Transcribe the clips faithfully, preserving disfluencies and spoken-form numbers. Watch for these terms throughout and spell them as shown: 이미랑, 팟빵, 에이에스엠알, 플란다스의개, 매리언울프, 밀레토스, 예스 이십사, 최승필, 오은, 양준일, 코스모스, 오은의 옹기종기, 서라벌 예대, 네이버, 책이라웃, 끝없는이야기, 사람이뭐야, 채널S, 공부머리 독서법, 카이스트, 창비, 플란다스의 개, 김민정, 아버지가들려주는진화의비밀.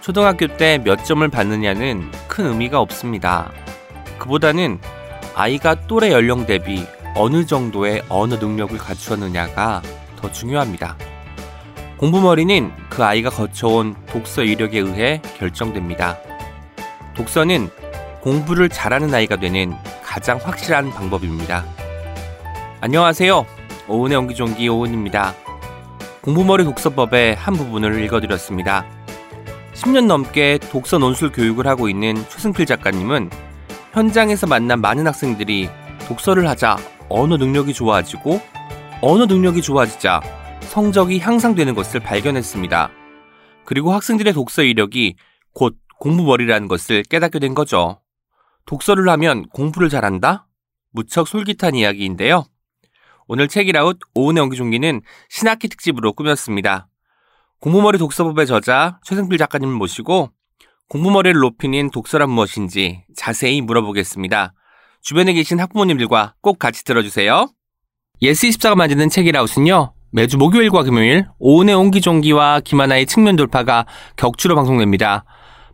초등학교 때 몇 점을 받느냐는 큰 의미가 없습니다. 그보다는 아이가 또래 연령 대비 어느 정도의 언어 능력을 갖추었느냐가 더 중요합니다. 공부머리는 그 아이가 거쳐온 독서 이력에 의해 결정됩니다. 독서는 공부를 잘하는 아이가 되는 가장 확실한 방법입니다. 안녕하세요. 오은의 옹기종기 오은입니다. 공부머리 독서법의 한 부분을 읽어드렸습니다. 십 년 넘게 독서 논술 교육을 하고 있는 최승필 작가님은 현장에서 만난 많은 학생들이 독서를 하자 언어 능력이 좋아지고 언어 능력이 좋아지자 성적이 향상되는 것을 발견했습니다. 그리고 학생들의 독서 이력이 곧 공부머리라는 것을 깨닫게 된 거죠. 독서를 하면 공부를 잘한다? 무척 솔깃한 이야기인데요. 오늘 책이라웃 오은의 옹기종기는 신학기 특집으로 꾸몄습니다. 공부머리 독서법의 저자 최승필 작가님을 모시고 공부머리를 높이는 독서란 무엇인지 자세히 물어보겠습니다. 주변에 계신 학부모님들과 꼭 같이 들어주세요. 예스 이십사가 만드는 책이라웃은요, 매주 목요일과 금요일 오은의 옹기종기와 김하나의 측면 돌파가 격주로 방송됩니다.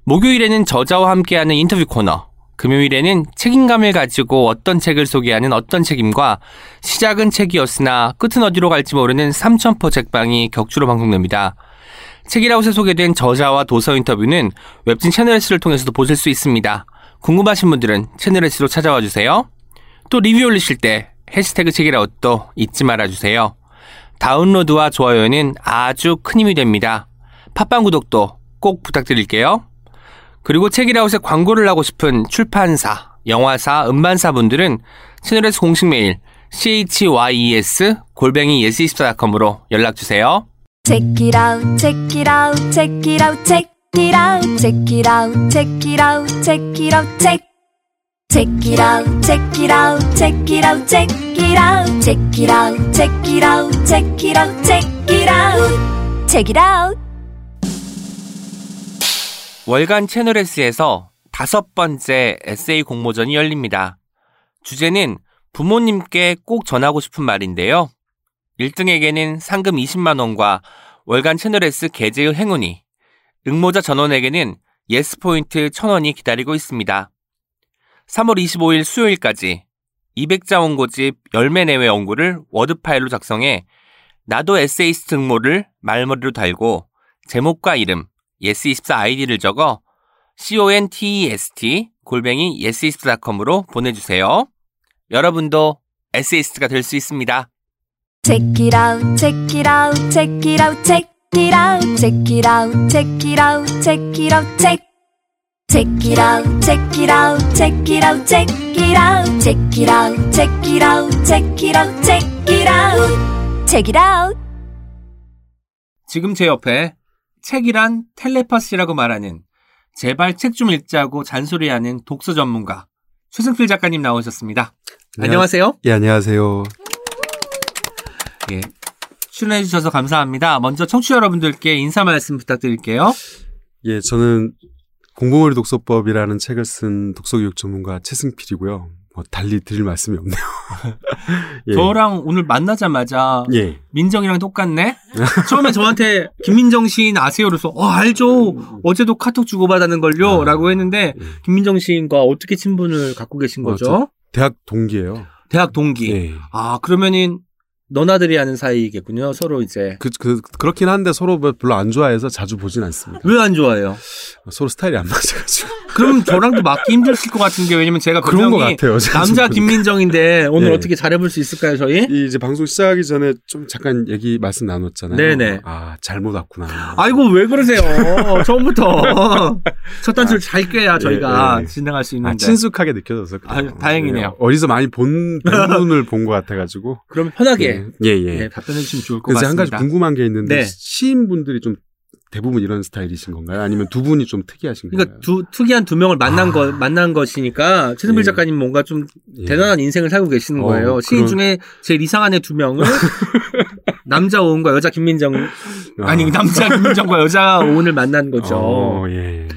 목요일에는 저자와 함께하는 인터뷰 코너, 금요일에는 책임감을 가지고 어떤 책을 소개하는 어떤 책임과 시작은 책이었으나 끝은 어디로 갈지 모르는 삼천포 책방이 격주로 방송됩니다. 책이라웃에 소개된 저자와 도서 인터뷰는 웹진 채널S를 통해서도 보실 수 있습니다. 궁금하신 분들은 채널S로 찾아와 주세요. 또 리뷰 올리실 때 해시태그 책이라웃도 잊지 말아주세요. 다운로드와 좋아요는 아주 큰 힘이 됩니다. 팟빵 구독도 꼭 부탁드릴게요. 그리고 책이라웃에 광고를 하고 싶은 출판사, 영화사, 음반사 분들은 채널에서 공식 메일 씨에이치와이이에스 골뱅이 예스 이십사 닷컴으로 연락주세요. Check it out, check it out, check it out, check it out, check it out, check it out, check it out, check. Check it out, check it out, check it out, check it out, check it out, check it out, check it out, check it out, check it out. 월간 채널S에서 다섯 번째 에세이 공모전이 열립니다. 주제는 부모님께 꼭 전하고 싶은 말인데요. 일 등에게는 상금 이십만 원과 월간 채널S 계제의 행운이, 응모자 전원에게는 예스포인트 천 원이 기다리고 있습니다. 삼월 이십오일 수요일까지 이백 자 원고집 십 매 내외 원고를 워드 파일로 작성해 나도 에세이스트 응모를 말머리로 달고 제목과 이름, 예스 이십사 아이디를 적어 씨오엔티이에스티 골뱅이 예스 이십사 닷컴으로 보내주세요. 여러분도 에세이스트가 될 수 있습니다. Check it out, check it out, check it out, check it out, check it out, check it out, check it out, check. Check it out, check it out, check it out, check it out, check it out, check it out, check it out, check it out, check it out. 지금 제 옆에 책이란 텔레파시라고 말하는, 제발 책 좀 읽자고 잔소리하는 독서 전문가 최승필 작가님 나오셨습니다. 안녕하세요. 예, 안녕하세요. 예, 출연해 주셔서 감사합니다. 먼저 청취자 여러분들께 인사 말씀 부탁드릴게요. 예, 저는 공부머리 독서법이라는 책을 쓴 독서교육 전문가 최승필이고요. 뭐 달리 드릴 말씀이 없네요. 예. 저랑 오늘 만나자마자 예. 민정이랑 똑같네? 처음에 저한테 김민정 시인 아세요? 그래서 어, 알죠. 어제도 카톡 주고받았는걸요. 아, 라고 했는데 예. 김민정 시인과 어떻게 친분을 갖고 계신 거죠? 아, 대학 동기예요. 대학 동기. 예. 아, 그러면은 너나들이 아는 사이겠군요. 서로 이제. 그, 그, 그렇긴 한데 서로 별로 안 좋아해서 자주 보진 않습니다. 왜 안 좋아해요? 서로 스타일이 안 맞아가지고. 그럼 저랑도 맞기 힘드실 것 같은 게, 왜냐면 제가 그런 것 같아요. 남자 김민정인데 오늘 네. 어떻게 잘해볼 수 있을까요, 저희? 이 이제 방송 시작하기 전에 좀 잠깐 얘기 말씀 나눴잖아요. 네네. 아, 잘못 왔구나. 아이고, 왜 그러세요? 처음부터. 첫 단추를 잘 꿰야 저희가 예, 예. 진행할 수 있는데. 아, 친숙하게 느껴져서. 아, 다행이네요. 어디서 많이 본, 본 분을 본 것 같아가지고. 그럼 편하게. 네. 예, 예. 네, 답변해 주시면 좋을 것 같습니다. 그래서 한 가지 궁금한 게 있는데, 네. 시인분들이 좀 대부분 이런 스타일이신 건가요? 아니면 두 분이 좀 특이하신 그러니까 건가요? 그러니까 두, 특이한 두 명을 만난, 아. 거, 만난 것이니까, 최승필 예. 작가님 뭔가 좀 예. 대단한 인생을 살고 계시는 어, 거예요. 시인 그럼... 중에 제일 이상한 애 두 명을, 남자 오은과 여자 김민정, 아. 아니, 남자 김민정과 여자 오은을 만난 거죠. 어, 예.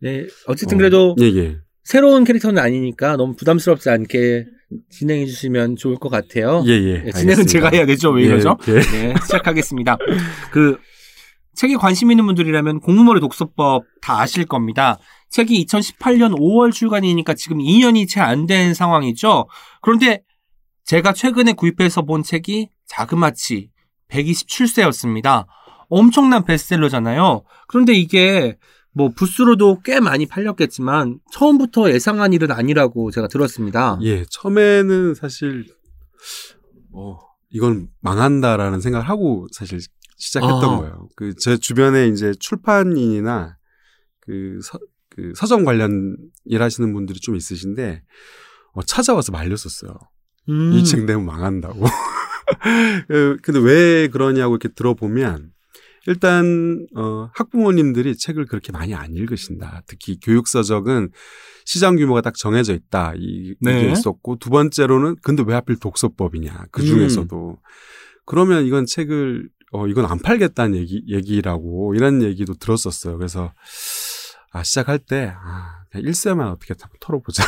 네, 어쨌든 어. 그래도, 예, 예. 새로운 캐릭터는 아니니까 너무 부담스럽지 않게 진행해 주시면 좋을 것 같아요. 예, 예. 예, 진행은 알겠습니다. 제가 해야 되죠. 왜 이러죠? 예, 예. 네, 시작하겠습니다. 그 책에 관심 있는 분들이라면 공부머리 독서법 다 아실 겁니다. 책이 이천십팔년 오월 출간이니까 지금 이년이 채 안 된 상황이죠. 그런데 제가 최근에 구입해서 본 책이 자그마치 백이십칠세였습니다. 엄청난 베스트셀러잖아요. 그런데 이게 뭐 부스로도 꽤 많이 팔렸겠지만 처음부터 예상한 일은 아니라고 제가 들었습니다. 예, 처음에는 사실 어, 이건 망한다라는 생각을 하고 사실 시작했던 아. 거예요. 그 제 주변에 이제 출판인이나 그, 서, 그 서점 관련 일하시는 분들이 좀 있으신데 어, 찾아와서 말렸었어요. 음. 이 책 내면 망한다고. 근데 왜 그러냐고 이렇게 들어보면 일단 어, 학부모님들이 책을 그렇게 많이 안 읽으신다. 특히 교육서적은 시장 규모가 딱 정해져 있다. 이, 네. 이게 있었고 두 번째로는 근데 왜 하필 독서법이냐. 그중에서도. 음. 그러면 이건 책을 어, 이건 안 팔겠다는 얘기, 얘기라고 이런 얘기도 들었었어요. 그래서 아, 시작할 때 아, 그냥 일세만 어떻게 한번 털어보자.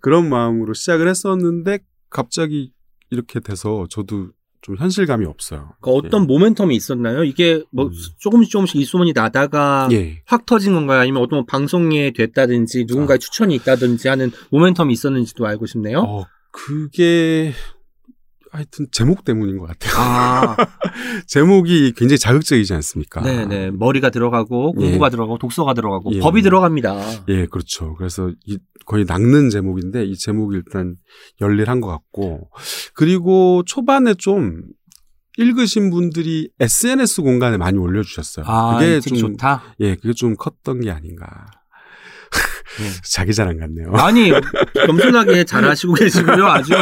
그런 마음으로 시작을 했었는데 갑자기 이렇게 돼서 저도 좀 현실감이 없어요. 그러니까 어떤 예. 모멘텀이 있었나요? 이게 뭐 음. 조금씩 조금씩 이 소문이 나다가 예. 확 터진 건가요? 아니면 어떤 방송에 됐다든지 누군가의 아. 추천이 있다든지 하는 모멘텀이 있었는지도 알고 싶네요. 어, 그게 하여튼 제목 때문인 것 같아요. 아. 제목이 굉장히 자극적이지 않습니까? 네네. 머리가 들어가고 공부가 예. 들어가고 독서가 들어가고 예. 법이 들어갑니다. 예, 그렇죠. 그래서 이 거의 낚는 제목인데 이 제목이 일단 열일한 것 같고 그리고 초반에 좀 읽으신 분들이 에스엔에스 공간에 많이 올려주셨어요. 아, 그게 좀 좋다. 예, 그게 좀 컸던 게 아닌가. 네. 자기 자랑 같네요. 아니, 겸손하게 잘하시고 계시고요. 아주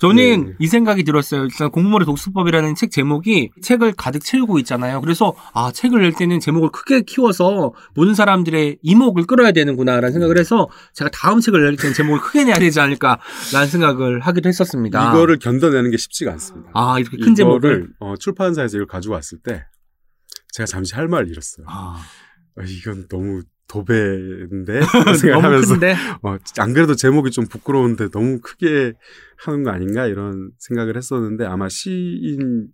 저는 네. 이 생각이 들었어요. 일단 공부머리 독서법이라는 책 제목이 책을 가득 채우고 있잖아요. 그래서 아 책을 낼 때는 제목을 크게 키워서 모든 사람들의 이목을 끌어야 되는구나라는 생각을 해서 제가 다음 책을 낼 때는 제목을 크게 내야 되지 않을까라는 생각을 하기도 했었습니다. 이거를 견뎌내는 게 쉽지가 않습니다. 아 이렇게 큰 제목을 어, 출판사에서 이걸 가져왔을 때 제가 잠시 할 말을 잃었어요. 아. 이건 너무 도배인데 생각하면서 어, 안 그래도 제목이 좀 부끄러운데 너무 크게 하는 거 아닌가 이런 생각을 했었는데 아마 시인님은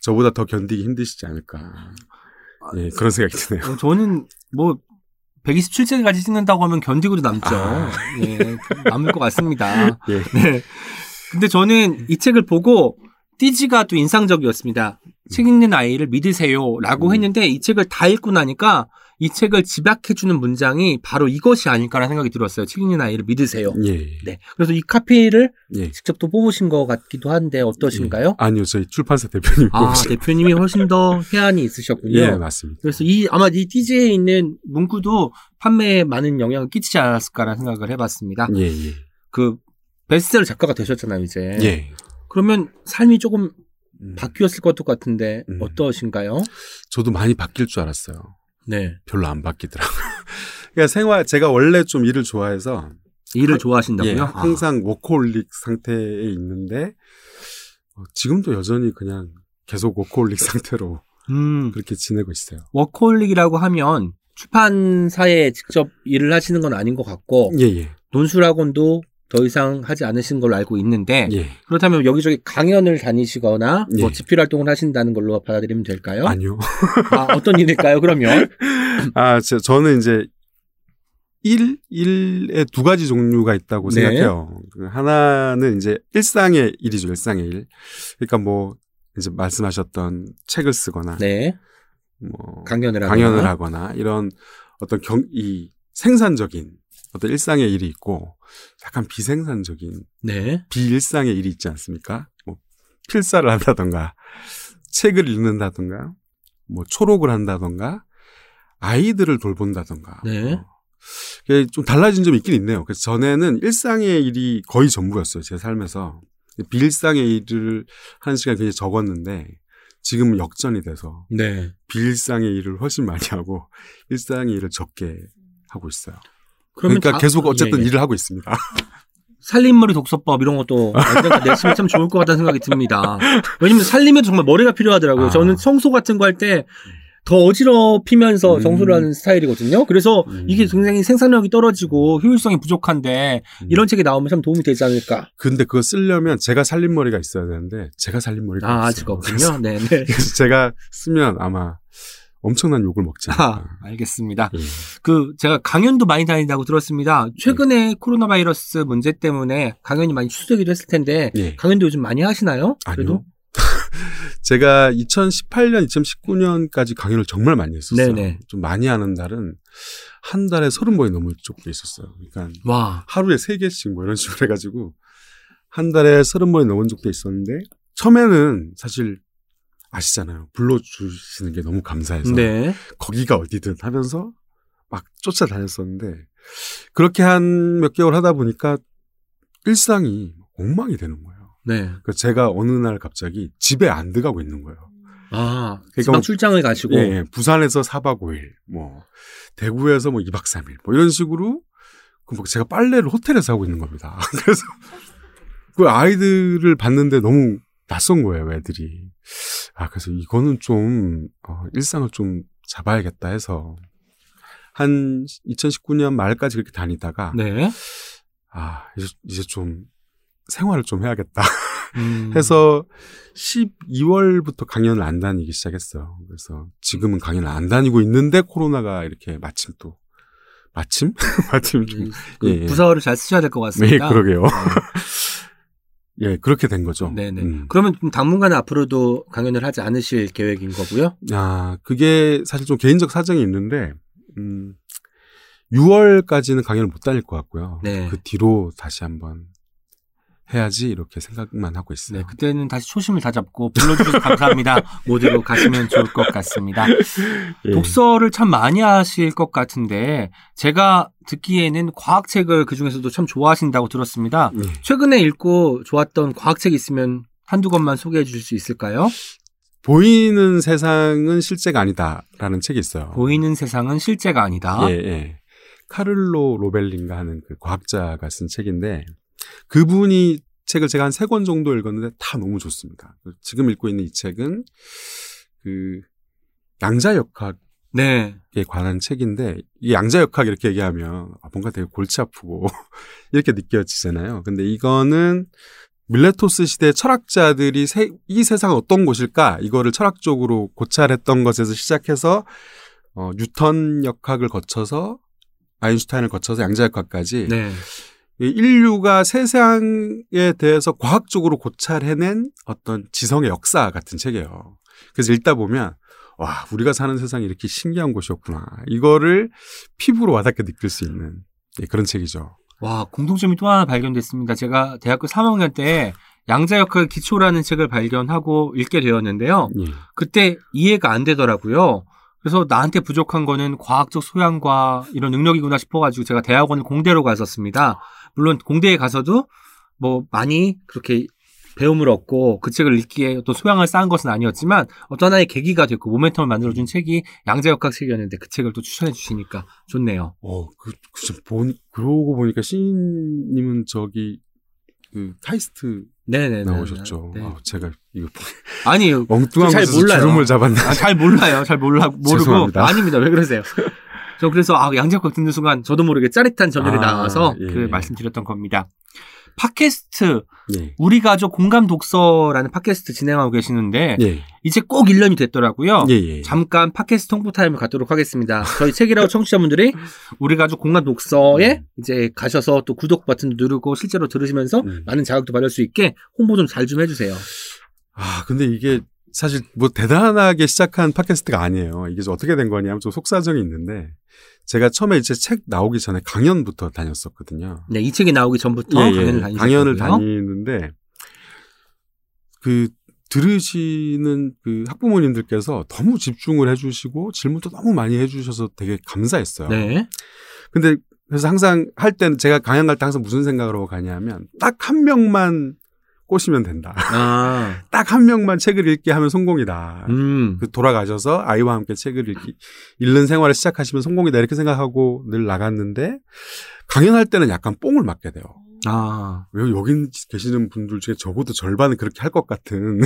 저보다 더 견디기 힘드시지 않을까 아, 예, 그런 생각이 드네요. 저는 뭐 백이십칠세까지 찍는다고 하면 견디고도 남죠. 아. 예, 남을 것 같습니다. 예. 네. 근데 저는 이 책을 보고 띠지가 또 인상적이었습니다. 책 읽는 아이를 믿으세요 라고 했는데 이 책을 다 읽고 나니까 이 책을 집약해주는 문장이 바로 이것이 아닐까라는 생각이 들었어요. 책 읽는 아이를 믿으세요. 예, 예. 네. 그래서 이 카피를 예. 직접 또 뽑으신 것 같기도 한데 어떠신가요? 예. 아니요. 저희 출판사 대표님이 뽑으셨어요. 아, 대표님이 훨씬 더 해안이 있으셨군요. 예, 맞습니다. 그래서 이 아마 이 띠지에 있는 문구도 판매에 많은 영향을 끼치지 않았을까라는 생각을 해봤습니다. 예, 예. 그 베스트셀러 작가가 되셨잖아요. 이제. 예. 그러면 삶이 조금 음. 바뀌었을 것도 같은데 음. 어떠신가요? 저도 많이 바뀔 줄 알았어요. 네. 별로 안 바뀌더라고요. 그러니까 생활, 제가 원래 좀 일을 좋아해서. 일을 하, 좋아하신다고요? 예, 항상 아. 워커홀릭 상태에 있는데, 어, 지금도 여전히 그냥 계속 워커홀릭 상태로 음. 그렇게 지내고 있어요. 워커홀릭이라고 하면 출판사에 직접 일을 하시는 건 아닌 것 같고, 예, 예. 논술학원도 더 이상 하지 않으신 걸로 알고 있는데 예. 그렇다면 여기저기 강연을 다니시거나 예. 뭐 집필 활동을 하신다는 걸로 받아들이면 될까요? 아니요. 아, 어떤 일일까요? 그러면 아 저, 저는 이제 일, 일의 두 가지 종류가 있다고 네. 생각해요. 하나는 이제 일상의 일이죠, 일상의 일. 그러니까 뭐 이제 말씀하셨던 책을 쓰거나, 네. 뭐 강연을 하거나, 강연을 하거나 이런 어떤 경, 이 생산적인 어떤 일상의 일이 있고. 약간 비생산적인 네. 비일상의 일이 있지 않습니까? 뭐 필사를 한다던가 책을 읽는다던가 뭐 초록을 한다던가 아이들을 돌본다던가 네. 어. 좀 달라진 점이 있긴 있네요. 그래서 전에는 일상의 일이 거의 전부였어요. 제 삶에서 비일상의 일을 하는 시간이 굉장히 적었는데 지금은 역전이 돼서 네. 비일상의 일을 훨씬 많이 하고 일상의 일을 적게 하고 있어요. 그러니까 다, 계속 어쨌든 예, 예. 일을 하고 있습니다. 살림머리 독서법 이런 것도 언젠가 내시면 참 좋을 것 같다는 생각이 듭니다. 왜냐면 살림에도 정말 머리가 필요하더라고요. 아. 저는 청소 같은 거 할 때 더 어지럽히면서 음. 정수를 하는 스타일이거든요. 그래서 음. 이게 굉장히 생산력이 떨어지고 효율성이 부족한데 음. 이런 책이 나오면 참 도움이 되지 않을까. 근데 그거 쓰려면 제가 살림머리가 있어야 되는데 제가 살림머리가 아, 없어요. 아직 없군요. 네네. 그래서 제가 쓰면 아마 엄청난 욕을 먹지 않을까. 아, 알겠습니다. 네. 그 제가 강연도 많이 다닌다고 들었습니다. 최근에 네. 코로나 바이러스 문제 때문에 강연이 많이 취소되기도 했을 텐데 네. 강연도 요즘 많이 하시나요? 그래도? 아니요. 제가 이천십팔 년, 이천십구 년까지 강연을 정말 많이 했었어요. 네네. 좀 많이 하는 날은 한 달에 서른 번이 넘을 적도 있었어요. 그러니까 와. 하루에 세 개씩 뭐 이런 식으로 해가지고 한 달에 서른 번이 넘은 적도 있었는데 처음에는 사실 아시잖아요. 불러주시는 게 너무 감사해서 네. 거기가 어디든 하면서 막 쫓아다녔었는데 그렇게 한 몇 개월 하다 보니까 일상이 엉망이 되는 거예요. 네. 그 제가 어느 날 갑자기 집에 안 들어가고 있는 거예요. 아, 그러니까 뭐, 출장을 가시고 예, 예, 부산에서 사 박 오 일, 뭐 대구에서 뭐 이 박 삼 일, 뭐 이런 식으로 그 제가 빨래를 호텔에서 하고 있는 겁니다. 그래서 그 아이들을 봤는데 너무 낯선 거예요, 애들이. 아, 그래서 이거는 좀 어, 일상을 좀 잡아야겠다 해서 한 이천십구 년 말까지 그렇게 다니다가 네. 아, 이제, 이제 좀 생활을 좀 해야겠다 음. 해서 십이 월부터 강연을 안 다니기 시작했어요. 그래서 지금은 강연을 안 다니고 있는데 코로나가 이렇게 마침 또 마침? 마침 좀 그 예, 부사어를 잘 쓰셔야 될 것 같습니다. 네, 그러게요. 네. 예, 그렇게 된 거죠. 네네. 음. 그러면 당분간은 앞으로도 강연을 하지 않으실 계획인 거고요? 아, 그게 사실 좀 개인적 사정이 있는데 음, 유월까지는 강연을 못 다닐 것 같고요. 네. 그 뒤로 다시 한번 해야지 이렇게 생각만 하고 있어요. 네, 그때는 다시 초심을 다 잡고 불러주셔서 감사합니다. 모두로 가시면 좋을 것 같습니다. 예. 독서를 참 많이 하실 것 같은데 제가 듣기에는 과학책을 그중에서도 참 좋아하신다고 들었습니다. 예. 최근에 읽고 좋았던 과학책이 있으면 한두 권만 소개해 주실 수 있을까요? 보이는 세상은 실제가 아니다라는 책이 있어요. 보이는 세상은 실제가 아니다. 예, 예. 카를로 로벨린가 하는 그 과학자가 쓴 책인데 그분이 책을 제가 한 세 권 정도 읽었는데 다 너무 좋습니다. 지금 읽고 있는 이 책은 그 양자역학에 네. 관한 책인데 이 양자역학 이렇게 얘기하면 뭔가 되게 골치 아프고 이렇게 느껴지잖아요. 근데 이거는 밀레토스 시대 철학자들이 세, 이 세상은 어떤 곳일까 이거를 철학적으로 고찰했던 것에서 시작해서 어, 뉴턴 역학을 거쳐서 아인슈타인을 거쳐서 양자역학까지 네. 인류가 세상에 대해서 과학적으로 고찰해낸 어떤 지성의 역사 같은 책이에요. 그래서 읽다 보면 와 우리가 사는 세상이 이렇게 신기한 곳이었구나. 이거를 피부로 와닿게 느낄 수 있는 예, 그런 책이죠. 와 공통점이 또 하나 발견됐습니다. 제가 대학교 삼 학년 때 양자역학의 기초라는 책을 발견하고 읽게 되었는데요. 예. 그때 이해가 안 되더라고요. 그래서 나한테 부족한 거는 과학적 소양과 이런 능력이구나 싶어가지고 제가 대학원을 공대로 갔었습니다. 물론 공대에 가서도 뭐 많이 그렇게 배움을 얻고 그 책을 읽기에 어떤 소양을 쌓은 것은 아니었지만 어떤 하나의 계기가 됐고 모멘텀을 만들어준 책이 양자역학 책이었는데 그 책을 또 추천해 주시니까 좋네요. 어, 그, 그, 본, 그러고 보니까 시인님은 저기 그 카이스트 네네 나오셨죠. 네. 아, 제가 이거 아니 엉뚱한 잘 몰라요. 주름을 잡았네. 아, 잘 몰라요. 잘 몰라 모르고 죄송합니다. 아닙니다. 왜 그러세요? 저 그래서 아, 양자역학 듣는 순간 저도 모르게 짜릿한 전율이 아, 나와서 예. 그 말씀드렸던 겁니다. 팟캐스트 예. 우리 가족 공감 독서라는 팟캐스트 진행하고 계시는데 예. 이제 꼭 일 년이 됐더라고요. 예예. 잠깐 팟캐스트 홍보 타임을 갖도록 하겠습니다. 저희 책이라웃 청취자분들이 우리 가족 공감 독서에 음. 이제 가셔서 또 구독 버튼도 누르고 실제로 들으시면서 음. 많은 자극도 받을 수 있게 홍보 좀 잘 좀 해주세요. 아 근데 이게 사실 뭐 대단하게 시작한 팟캐스트가 아니에요. 이게 좀 어떻게 된 거냐면 좀 속사정이 있는데 제가 처음에 이제 책 나오기 전에 강연부터 다녔었거든요. 네, 이 책이 나오기 전부터 예, 강연을 다니셨거든요. 강연을 다니는데 그 들으시는 그 학부모님들께서 너무 집중을 해주시고 질문도 너무 많이 해주셔서 되게 감사했어요. 네. 근데 그래서 항상 할 때는 제가 강연 갈 때 항상 무슨 생각을 하고 가냐면 딱 한 명만 꼬시면 된다. 아. 딱 한 명만 책을 읽게 하면 성공이다. 음. 그 돌아가셔서 아이와 함께 책을 읽기, 읽는 생활을 시작하시면 성공이다. 이렇게 생각하고 늘 나갔는데 강연할 때는 약간 뽕을 맞게 돼요. 아. 여기 계시는 분들 중에 적어도 절반은 그렇게 할 것 같은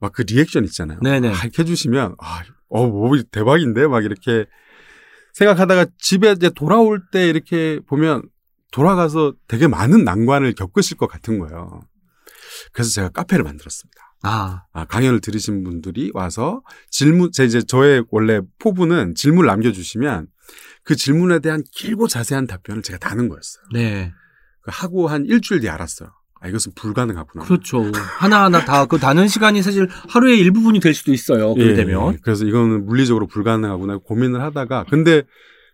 막 그 리액션 있잖아요. 네네. 막 해주시면 아, 어, 뭐 대박인데 막 이렇게 생각하다가 집에 이제 돌아올 때 이렇게 보면 돌아가서 되게 많은 난관을 겪으실 것 같은 거예요. 그래서 제가 카페를 만들었습니다. 아, 아 강연을 들으신 분들이 와서 질문, 제 이제 저의 원래 포부는 질문을 남겨주시면 그 질문에 대한 길고 자세한 답변을 제가 다는 거였어요. 네. 하고 한 일주일 뒤에 알았어요. 아, 이것은 불가능하구나. 그렇죠. 하나하나 다 그 다는 시간이 사실 하루의 일부분이 될 수도 있어요. 그렇게 예, 되면. 그래서 이거는 물리적으로 불가능하구나 고민을 하다가 근데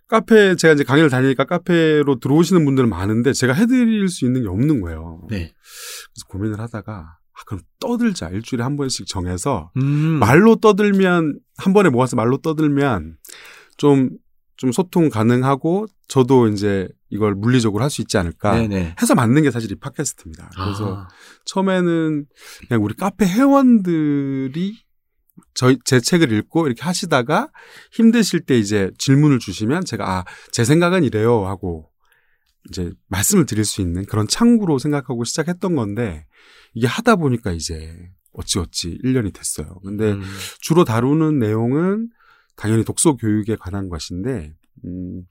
카페 제가 이제 강의를 다니니까 카페로 들어오시는 분들은 많은데 제가 해드릴 수 있는 게 없는 거예요. 네. 그래서 고민을 하다가 아, 그럼 떠들자. 일주일에 한 번씩 정해서 음. 말로 떠들면 한 번에 모아서 말로 떠들면 좀 좀 소통 가능하고 저도 이제 이걸 물리적으로 할 수 있지 않을까 네네. 해서 만든 게 사실 이 팟캐스트입니다. 그래서 아. 처음에는 그냥 우리 카페 회원들이 저희 제 책을 읽고 이렇게 하시다가 힘드실 때 이제 질문을 주시면 제가 아, 제 생각은 이래요 하고 이제 말씀을 드릴 수 있는 그런 창구로 생각하고 시작했던 건데 이게 하다 보니까 이제 어찌어찌 일 년이 됐어요. 근데 음. 주로 다루는 내용은 당연히 독서 교육에 관한 것인데 음,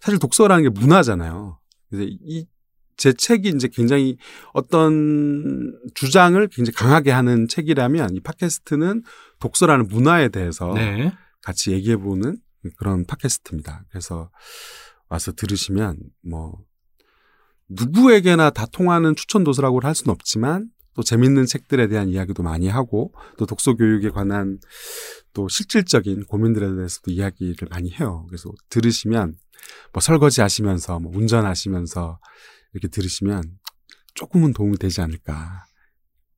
사실 독서라는 게 문화잖아요. 그래서 이 제 책이 이제 굉장히 어떤 주장을 굉장히 강하게 하는 책이라면 이 팟캐스트는 독서라는 문화에 대해서 네. 같이 얘기해보는 그런 팟캐스트입니다. 그래서 와서 들으시면 뭐 누구에게나 다 통하는 추천 도서라고 할 수는 없지만 또 재밌는 책들에 대한 이야기도 많이 하고 또 독서 교육에 관한 또 실질적인 고민들에 대해서도 이야기를 많이 해요. 그래서 들으시면 뭐 설거지 하시면서 뭐 운전하시면서 이렇게 들으시면 조금은 도움이 되지 않을까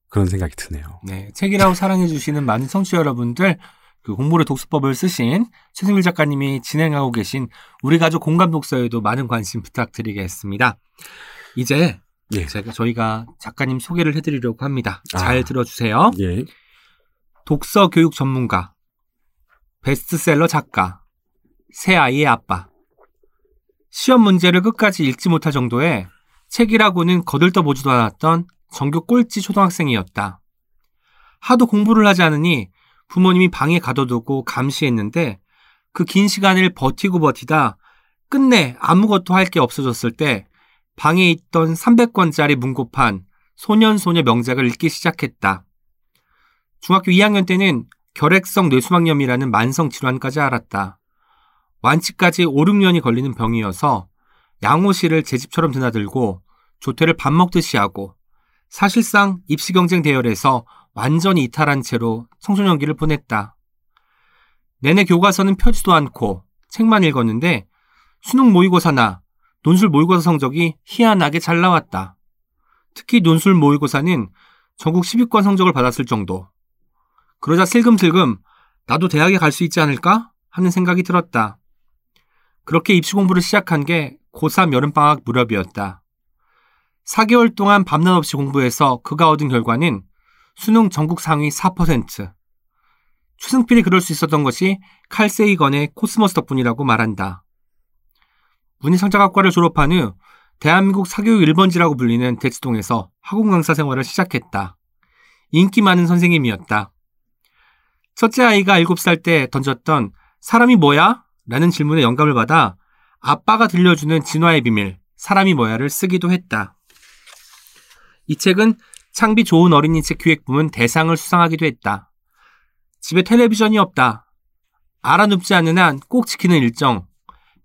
그런 생각이 드네요. 네, 책이라웃 사랑해 주시는 많은 청취자 여러분들 그 공부머리 독서법을 쓰신 최승필 작가님이 진행하고 계신 우리 가족 공감 독서에도 많은 관심 부탁드리겠습니다. 이제 예. 제가 저희가 작가님 소개를 해드리려고 합니다. 잘 아, 들어주세요. 예. 독서 교육 전문가, 베스트셀러 작가, 새 아이의 아빠. 시험 문제를 끝까지 읽지 못할 정도의 책이라고는 거들떠보지도 않았던 전교 꼴찌 초등학생이었다. 하도 공부를 하지 않으니 부모님이 방에 가둬두고 감시했는데 그 긴 시간을 버티고 버티다 끝내 아무것도 할 게 없어졌을 때 방에 있던 삼백 권짜리 문고판 소년소녀 명작을 읽기 시작했다. 중학교 이 학년 때는 결핵성 뇌수막염이라는 만성질환까지 앓았다. 완치까지 오, 육 년이 걸리는 병이어서 양호실을 제 집처럼 드나들고 조퇴를 밥 먹듯이 하고 사실상 입시 경쟁 대열에서 완전히 이탈한 채로 청소년기를 보냈다. 내내 교과서는 펴지도 않고 책만 읽었는데 수능 모의고사나 논술 모의고사 성적이 희한하게 잘 나왔다. 특히 논술 모의고사는 전국 십위권 성적을 받았을 정도. 그러자 슬금슬금 나도 대학에 갈 수 있지 않을까 하는 생각이 들었다. 그렇게 입시 공부를 시작한 게 고삼 여름방학 무렵이었다. 사 개월 동안 밤낮 없이 공부해서 그가 얻은 결과는 수능 전국 상위 사 퍼센트. 최승필이 그럴 수 있었던 것이 칼 세이건의 코스모스 덕분이라고 말한다. 문예창작학과를 졸업한 후 대한민국 사교육 일 번지라고 불리는 대치동에서 학원 강사 생활을 시작했다. 인기 많은 선생님이었다. 첫째 아이가 일곱 살 때 던졌던 사람이 뭐야? 라는 질문에 영감을 받아 아빠가 들려주는 진화의 비밀, 사람이 뭐야를 쓰기도 했다. 이 책은 창비 좋은 어린이책 기획부문 대상을 수상하기도 했다. 집에 텔레비전이 없다. 알아눕지 않는 한 꼭 지키는 일정,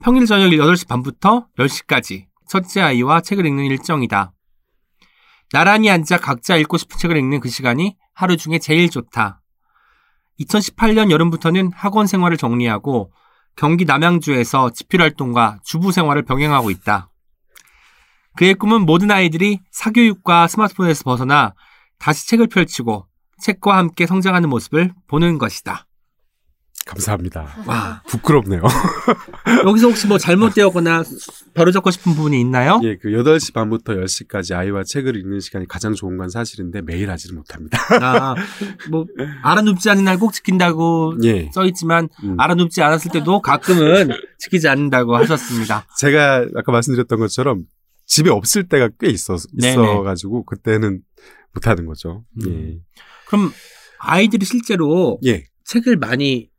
평일 저녁 여덟 시 반부터 열 시까지 첫째 아이와 책을 읽는 일정이다. 나란히 앉아 각자 읽고 싶은 책을 읽는 그 시간이 하루 중에 제일 좋다. 이천십팔 년 여름부터는 학원 생활을 정리하고 경기 남양주에서 집필활동과 주부생활을 병행하고 있다. 그의 꿈은 모든 아이들이 사교육과 스마트폰에서 벗어나 다시 책을 펼치고 책과 함께 성장하는 모습을 보는 것이다. 감사합니다. 와, 부끄럽네요. 여기서 혹시 뭐 잘못되었거나 바로잡고 싶은 부분이 있나요? 예, 그 여덟 시 반부터 열 시까지 아이와 책을 읽는 시간이 가장 좋은 건 사실인데 매일 하지는 못합니다. 아, 뭐 알아눕지 않는 날 꼭 지킨다고 예. 써있지만 음. 알아눕지 않았을 때도 가끔은 지키지 않는다고 하셨습니다. 제가 아까 말씀드렸던 것처럼 집에 없을 때가 꽤 있어, 있어가지고 그때는 못하는 거죠. 음. 예. 그럼 아이들이 실제로 예. 책을 많이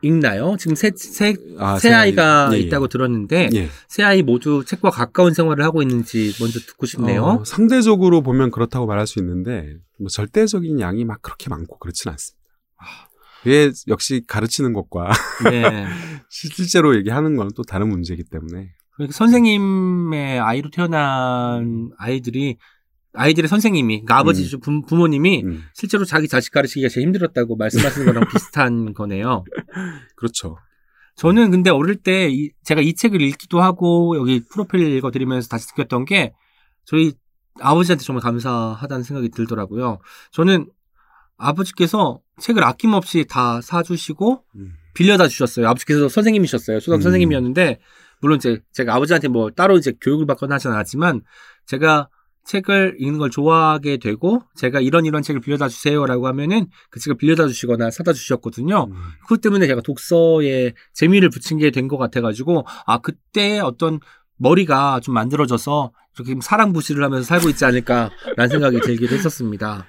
읽나요? 지금 세, 세, 아, 세 아이가 예, 예. 있다고 들었는데 예. 세 아이 모두 책과 가까운 생활을 하고 있는지 먼저 듣고 싶네요. 어, 상대적으로 보면 그렇다고 말할 수 있는데 뭐 절대적인 양이 막 그렇게 많고 그렇진 않습니다. 그게 역시 가르치는 것과 네. 실제로 얘기하는 건 또 다른 문제이기 때문에 그러니까 선생님의 아이로 태어난 아이들이 아이들의 선생님이, 그러니까 아버지, 음. 부모님이 음. 실제로 자기 자식 가르치기가 제일 힘들었다고 말씀하시는 거랑 비슷한 거네요. 그렇죠. 저는 근데 어릴 때 이, 제가 이 책을 읽기도 하고 여기 프로필 읽어드리면서 다시 느꼈던 게 저희 아버지한테 정말 감사하다는 생각이 들더라고요. 저는 아버지께서 책을 아낌없이 다 사주시고 음. 빌려다 주셨어요. 아버지께서 선생님이셨어요. 초등학교 음. 선생님이었는데 물론 제, 제가 아버지한테 뭐 따로 이제 교육을 받거나 하진 않았지만 제가 책을 읽는 걸 좋아하게 되고 제가 이런 이런 책을 빌려다 주세요라고 하면은 그 책을 빌려다 주시거나 사다 주셨거든요. 음. 그것 때문에 제가 독서에 재미를 붙인 게 된 것 같아가지고 아 그때 어떤 머리가 좀 만들어져서 이렇게 사랑부시를 하면서 살고 있지 않을까라는 생각이 들기도 했었습니다.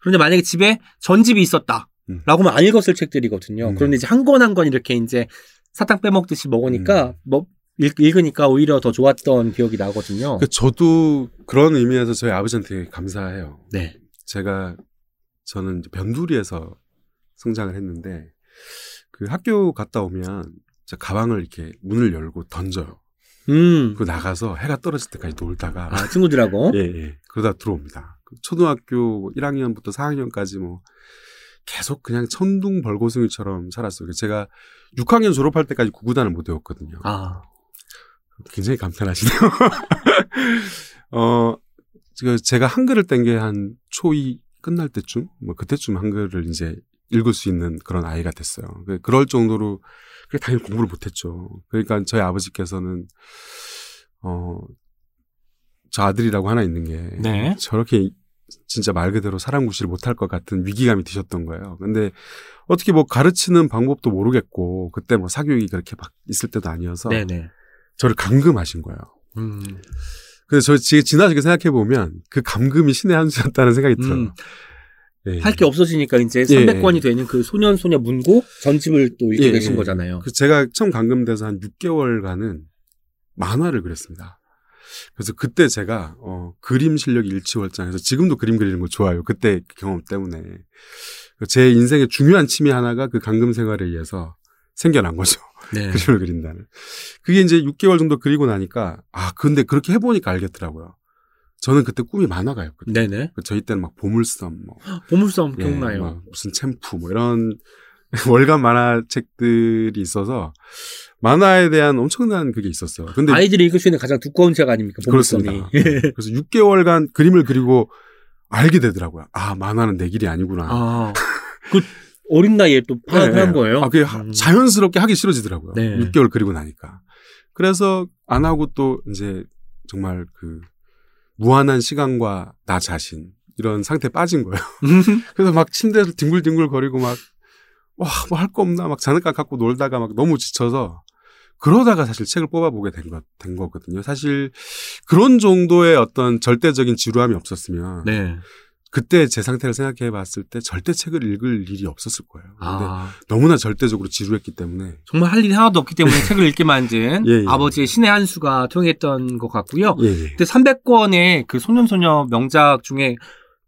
그런데 만약에 집에 전집이 있었다 라고 하면 안 읽었을 책들이거든요. 음. 그런데 이제 한 권 한 권 이렇게 이제 사탕 빼먹듯이 먹으니까 음. 뭐 읽, 읽으니까 오히려 더 좋았던 기억이 나거든요. 저도 그런 의미에서 저희 아버지한테 감사해요. 네. 제가, 저는 변두리에서 성장을 했는데, 그 학교 갔다 오면, 제 가방을 이렇게 문을 열고 던져요. 음. 그리고 나가서 해가 떨어질 때까지 놀다가. 아, 친구들하고? 예, 예. 그러다 들어옵니다. 초등학교 일 학년부터 사 학년까지 뭐, 계속 그냥 천둥 벌거숭이처럼 살았어요. 제가 육 학년 졸업할 때까지 구구단을 못 외웠거든요. 아. 굉장히 감탄하시네요. 어, 제가 한글을 뗀 게 한 초이 끝날 때쯤, 뭐 그때쯤 한글을 이제 읽을 수 있는 그런 아이가 됐어요. 그럴 정도로, 당연히 공부를 못했죠. 그러니까 저희 아버지께서는, 어, 저 아들이라고 하나 있는 게, 네. 저렇게 진짜 말 그대로 사랑구실을 못할 것 같은 위기감이 드셨던 거예요. 근데 어떻게 뭐 가르치는 방법도 모르겠고, 그때 뭐 사교육이 그렇게 막 있을 때도 아니어서, 네네. 저를 감금하신 거예요. 음. 근데 저 지나치게 생각해 보면 그 감금이 신의 한 수였다는 생각이 들어요. 음. 예. 할 게 없어지니까 이제 삼백 권이 예. 되는 그 소년 소녀 문고 전집을 또 읽게 예. 되신 거잖아요. 제가 처음 감금돼서 한 육 개월간은 만화를 그렸습니다. 그래서 그때 제가 어, 그림 실력이 일취월장해서 지금도 그림 그리는 거 좋아요. 그때 그 경험 때문에 제 인생의 중요한 취미 하나가 그 감금 생활에 의해서 생겨난 거죠. 네. 그림을 그린다는. 그게 이제 육 개월 정도 그리고 나니까, 아, 근데 그렇게 해보니까 알겠더라고요. 저는 그때 꿈이 만화가였거든요. 네네. 저희 때는 막 보물섬, 뭐. 보물섬 예, 기억나요. 막 무슨 챔프, 뭐 이런 월간 만화책들이 있어서 만화에 대한 엄청난 그게 있었어요. 근데 아이들이 읽을 수 있는 가장 두꺼운 책 아닙니까? 보물섬이. 그렇습니다. 예. 그래서 육 개월간 그림을 그리고 알게 되더라고요. 아, 만화는 내 길이 아니구나. 아. 그 어린 나이에 또 파악을 네, 한 거예요. 아, 그게 음. 자연스럽게 하기 싫어지더라고요. 네. 육 개월 그리고 나니까. 그래서 안 하고 또 이제 정말 그 무한한 시간과 나 자신 이런 상태에 빠진 거예요. 그래서 막 침대에서 뒹굴뒹굴 거리고 막 와, 뭐 할 거 없나 막 장난감 갖고 놀다가 막 너무 지쳐서 그러다가 사실 책을 뽑아보게 된, 거, 된 거거든요. 사실 그런 정도의 어떤 절대적인 지루함이 없었으면 네. 그때 제 상태를 생각해 봤을 때 절대 책을 읽을 일이 없었을 거예요. 근데 아. 너무나 절대적으로 지루했기 때문에. 정말 할 일이 하나도 없기 때문에 책을 읽게 만든 예, 예. 아버지의 신의 한 수가 통했던 것 같고요. 예, 예. 근데 삼백 권의 그 소년소녀 명작 중에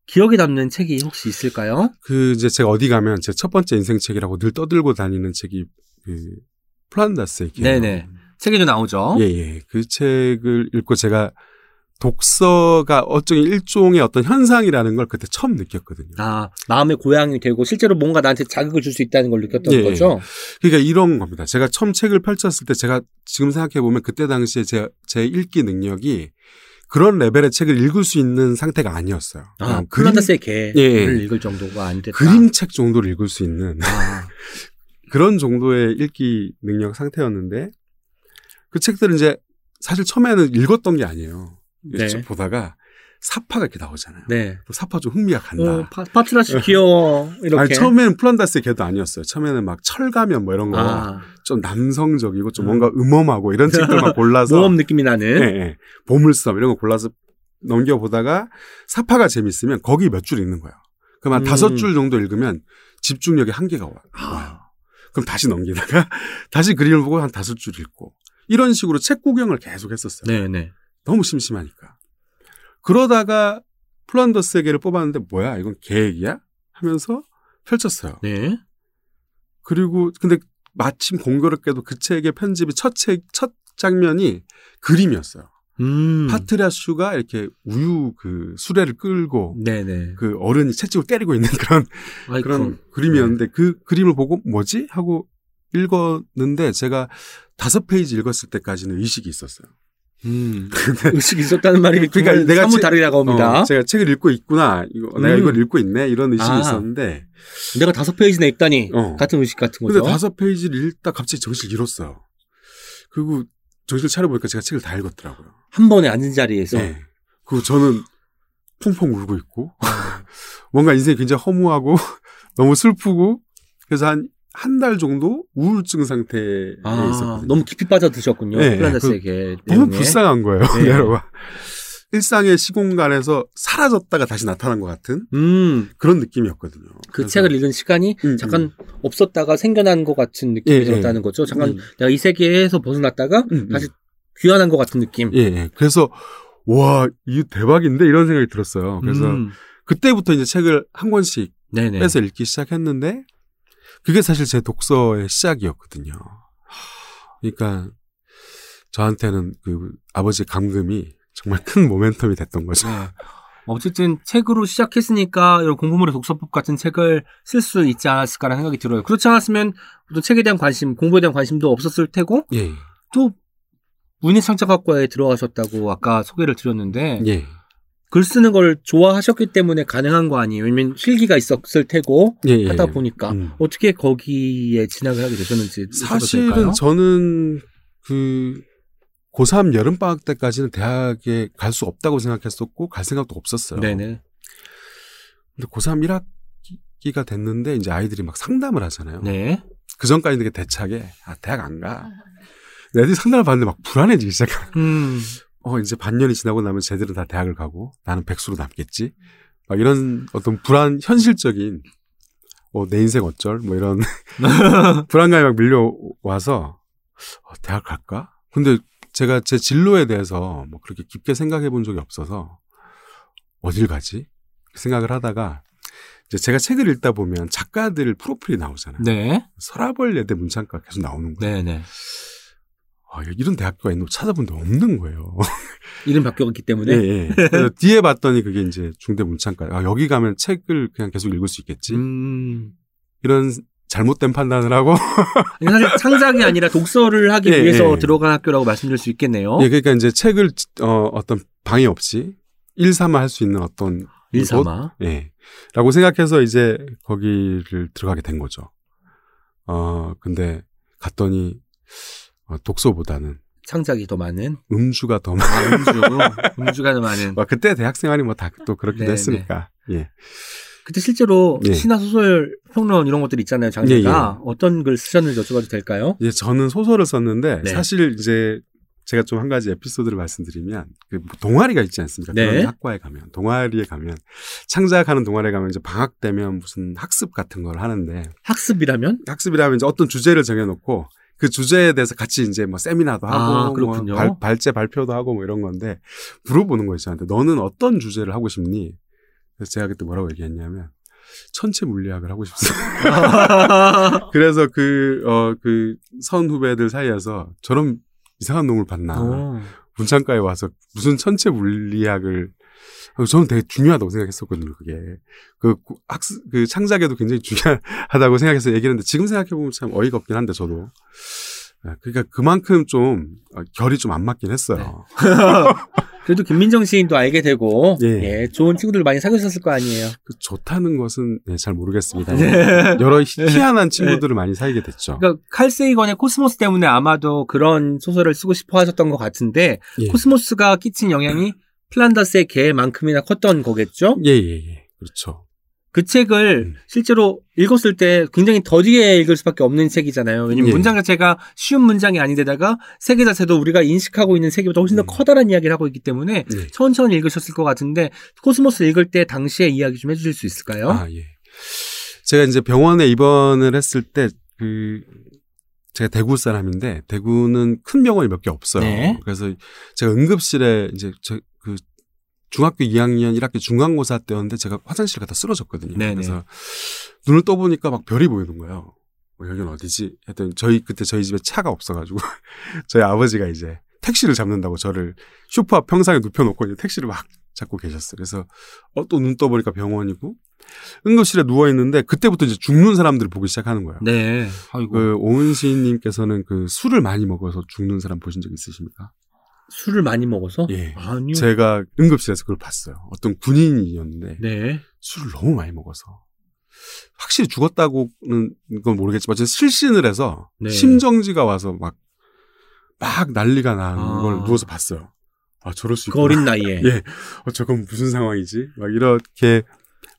기억에 남는 책이 혹시 있을까요? 그 이제 제가 어디 가면 제 첫 번째 인생책이라고 늘 떠들고 다니는 책이 그 플란다스의 개. 네네. 책에도 나오죠. 예, 예. 그 책을 읽고 제가 독서가 어쩌면 일종의 어떤 현상이라는 걸 그때 처음 느꼈거든요. 아, 마음의 고향이 되고 실제로 뭔가 나한테 자극을 줄 수 있다는 걸 느꼈던 예, 거죠? 그러니까 이런 겁니다. 제가 처음 책을 펼쳤을 때 제가 지금 생각해보면 그때 당시에 제, 제 읽기 능력이 그런 레벨의 책을 읽을 수 있는 상태가 아니었어요. 아, 플란다스의 개를 예, 읽을 정도가 안 됐다. 그림책 정도를 읽을 수 있는 아. 그런 정도의 읽기 능력 상태였는데 그 책들은 이제 사실 처음에는 읽었던 게 아니에요. 네. 보다가 사파가 이렇게 나오잖아요. 네. 사파 좀 흥미가 간다. 어, 파, 파트라시 귀여워. 이렇게. 아니, 처음에는 플란다스의 개도 아니었어요. 처음에는 막 철가면 뭐 이런 거. 아. 좀 남성적이고 좀 음. 뭔가 음험하고 이런 책들만 골라서. 모험 느낌이 나는. 네, 네. 보물섬 이런 거 골라서 넘겨보다가 사파가 재밌으면 거기 몇 줄 읽는 거예요. 그럼 한 다섯 줄 음. 정도 읽으면 집중력의 한계가 와요. 아. 그럼 다시 넘기다가 다시 그림을 보고 한 다섯 줄 읽고 이런 식으로 책 구경을 계속 했었어요. 네네. 너무 심심하니까. 그러다가 플란다스의 개를 뽑았는데 뭐야 이건 개 얘기야? 하면서 펼쳤어요. 네. 그리고 근데 마침 공교롭게도 그 책의 편집이 첫 책, 첫 장면이 그림이었어요. 음. 파트라슈가 이렇게 우유 그 수레를 끌고 네네. 그 어른이 채찍을 때리고 있는 그런 아이쿠. 그런 그림이었는데 네. 그 그림을 보고 뭐지? 하고 읽었는데 제가 다섯 페이지 읽었을 때까지는 의식이 있었어요. 음. 의식이 있었다는 말이 그러니까 내가 사뭇 다르게 나옵니다. 어, 제가 책을 읽고 있구나. 이거, 음. 내가 이걸 읽고 있네. 이런 의식이 아. 있었는데 내가 다섯 페이지나 읽다니 어. 같은 의식 같은 거죠. 근데 다섯 페이지를 읽다 갑자기 정신을 잃었어요. 그리고 정신을 차려보니까 제가 책을 다 읽었더라고요. 한 번에 앉은 자리에서. 네. 그리고 저는 펑펑 울고 있고 뭔가 인생이 굉장히 허무하고 너무 슬프고 그래서 한 한 달 정도 우울증 상태에 아, 있었거든요. 너무 깊이 빠져드셨군요. 네. 플란다스에게. 너무 불쌍한 거예요. 네. 일상의 시공간에서 사라졌다가 다시 나타난 것 같은 음. 그런 느낌이었거든요. 그 책을 읽은 시간이 음, 잠깐 음. 없었다가 생겨난 것 같은 느낌이 예, 들었다는 거죠. 잠깐 음. 내가 이 세계에서 벗어났다가 음, 다시 음. 귀환한 것 같은 느낌. 예, 예. 그래서 와, 이거 대박인데 이런 생각이 들었어요. 그래서 음. 그때부터 이제 책을 한 권씩 네네. 빼서 읽기 시작했는데 그게 사실 제 독서의 시작이었거든요. 그러니까 저한테는 그 아버지 감금이 정말 큰 모멘텀이 됐던 거죠. 네. 어쨌든 책으로 시작했으니까 이런 공부머리 독서법 같은 책을 쓸 수 있지 않았을까라는 생각이 들어요. 그렇지 않았으면 또 책에 대한 관심, 공부에 대한 관심도 없었을 테고 예. 또 문예창작학과에 들어가셨다고 아까 소개를 드렸는데 예. 글 쓰는 걸 좋아하셨기 때문에 가능한 거 아니에요. 왜냐면 실기가 있었을 테고 예, 하다 보니까 음. 어떻게 거기에 진학을 하게 되셨는지 사실은 될까요? 저는 그 고삼 여름방학 때까지는 대학에 갈 수 없다고 생각했었고 갈 생각도 없었어요. 네네. 근데 고삼 일 학기가 됐는데 이제 아이들이 막 상담을 하잖아요. 네. 그 전까지 되게 대차게 아 대학 안 가. 애들이 상담을 받는데 막 불안해지기 시작해요. 음. 어 이제 반년이 지나고 나면 쟤들은 다 대학을 가고 나는 백수로 남겠지. 막 이런 어떤 불안 현실적인 어, 내 인생 어쩔 뭐 이런 불안감이 막 밀려와서 어, 대학 갈까? 근데 제가 제 진로에 대해서 뭐 그렇게 깊게 생각해 본 적이 없어서 어딜 가지? 생각을 하다가 이제 제가 책을 읽다 보면 작가들 프로필이 나오잖아요. 네. 서라벌 예대 문창과 계속 나오는 거예요. 네네. 아, 이런 대학교가 있는 거 찾아본 데 없는 거예요. 이름 바뀌었기 때문에? 네. 네. 그래서 뒤에 봤더니 그게 이제 중대 문창과 아, 여기 가면 책을 그냥 계속 읽을 수 있겠지? 음. 이런 잘못된 판단을 하고. 사실 창작이 아니라 독서를 하기 예, 위해서 예. 들어간 학교라고 말씀드릴 수 있겠네요. 예, 그러니까 이제 책을, 어, 어떤 방해 없이 일삼아 할 수 있는 어떤. 일삼아. 예. 라고 생각해서 이제 거기를 들어가게 된 거죠. 어, 근데 갔더니, 어, 독서보다는. 창작이 더 많은. 음주가 더 많은. 아, 음주. 음주가 더 많은. 뭐, 그때 대학생활이 뭐 다 또 그렇기도 네, 했으니까. 네. 예. 그때 실제로 예. 시나 소설 평론 이런 것들 있잖아요. 장르가 예, 예. 어떤 글 쓰셨는지 여쭤봐도 될까요? 예, 저는 소설을 썼는데 네. 사실 이제 제가 좀 한 가지 에피소드를 말씀드리면 그 동아리가 있지 않습니까? 네. 그런 학과에 가면 동아리에 가면 창작하는 동아리에 가면 이제 방학 되면 무슨 학습 같은 걸 하는데 학습이라면? 학습이라면 이제 어떤 주제를 정해놓고 그 주제에 대해서 같이 이제 뭐 세미나도 하고 아, 뭐 발, 발제 발표도 하고 뭐 이런 건데 물어보는 거 있잖아요. 너는 어떤 주제를 하고 싶니? 그래서 제가 그때 뭐라고 얘기했냐면 천체 물리학을 하고 싶습니다. 그래서 그 어 그 선 후배들 사이에서 저런 이상한 놈을 봤나 오. 문창과에 와서 무슨 천체 물리학을 저는 되게 중요하다고 생각했었거든요. 그게 그 학습 그 창작에도 굉장히 중요하다고 생각해서 얘기했는데 지금 생각해 보면 참 어이가 없긴 한데 저도. 그러니까 그만큼 좀 결이 좀 안 맞긴 했어요. 네. 그래도 김민정 시인도 알게 되고 예. 예, 좋은 친구들 많이 사귀셨을 거 아니에요. 그 좋다는 것은 네, 잘 모르겠습니다. 네. 여러 희한한 친구들을 네. 많이 사귀게 됐죠. 그러니까 칼 세이건의 코스모스 때문에 아마도 그런 소설을 쓰고 싶어 하셨던 것 같은데 예. 코스모스가 끼친 영향이 플란다스의 개만큼이나 컸던 거겠죠? 예예예. 예, 예. 그렇죠. 그 책을 음. 실제로 읽었을 때 굉장히 더디게 읽을 수밖에 없는 책이잖아요. 왜냐면 예. 문장 자체가 쉬운 문장이 아닌데다가 세계 자체도 우리가 인식하고 있는 세계보다 훨씬 더 음. 커다란 이야기를 하고 있기 때문에 예. 천천히 읽으셨을 것 같은데 코스모스 읽을 때 당시의 이야기 좀 해주실 수 있을까요? 아 예. 제가 이제 병원에 입원을 했을 때 그 제가 대구 사람인데 대구는 큰 병원이 몇 개 없어요. 네. 그래서 제가 응급실에 이제 제 그 중학교 이 학년 일 학기 중간고사 때였는데 제가 화장실 갔다 쓰러졌거든요. 네네. 그래서 눈을 떠보니까 막 별이 보이는 거예요. 뭐 여긴 어디지? 하여튼 저희 그때 저희 집에 차가 없어가지고 저희 아버지가 이제 택시를 잡는다고 저를 쇼파 앞 평상에 눕혀놓고 이제 택시를 막 잡고 계셨어요. 그래서 어, 또 눈 떠보니까 병원이고 응급실에 누워 있는데 그때부터 이제 죽는 사람들을 보기 시작하는 거예요. 네. 아이고. 그 오은 시인님께서는 그 술을 많이 먹어서 죽는 사람 보신 적 있으십니까? 술을 많이 먹어서? 예. 아니요. 제가 응급실에서 그걸 봤어요. 어떤 군인이었는데 네. 술을 너무 많이 먹어서 확실히 죽었다고는 건 모르겠지만 실신을 해서 네. 심정지가 와서 막 막 난리가 난 걸 아. 누워서 봤어요. 아, 저럴 수 있구나. 그 어린 나이에. 예. 어, 저건 무슨 상황이지? 막 이렇게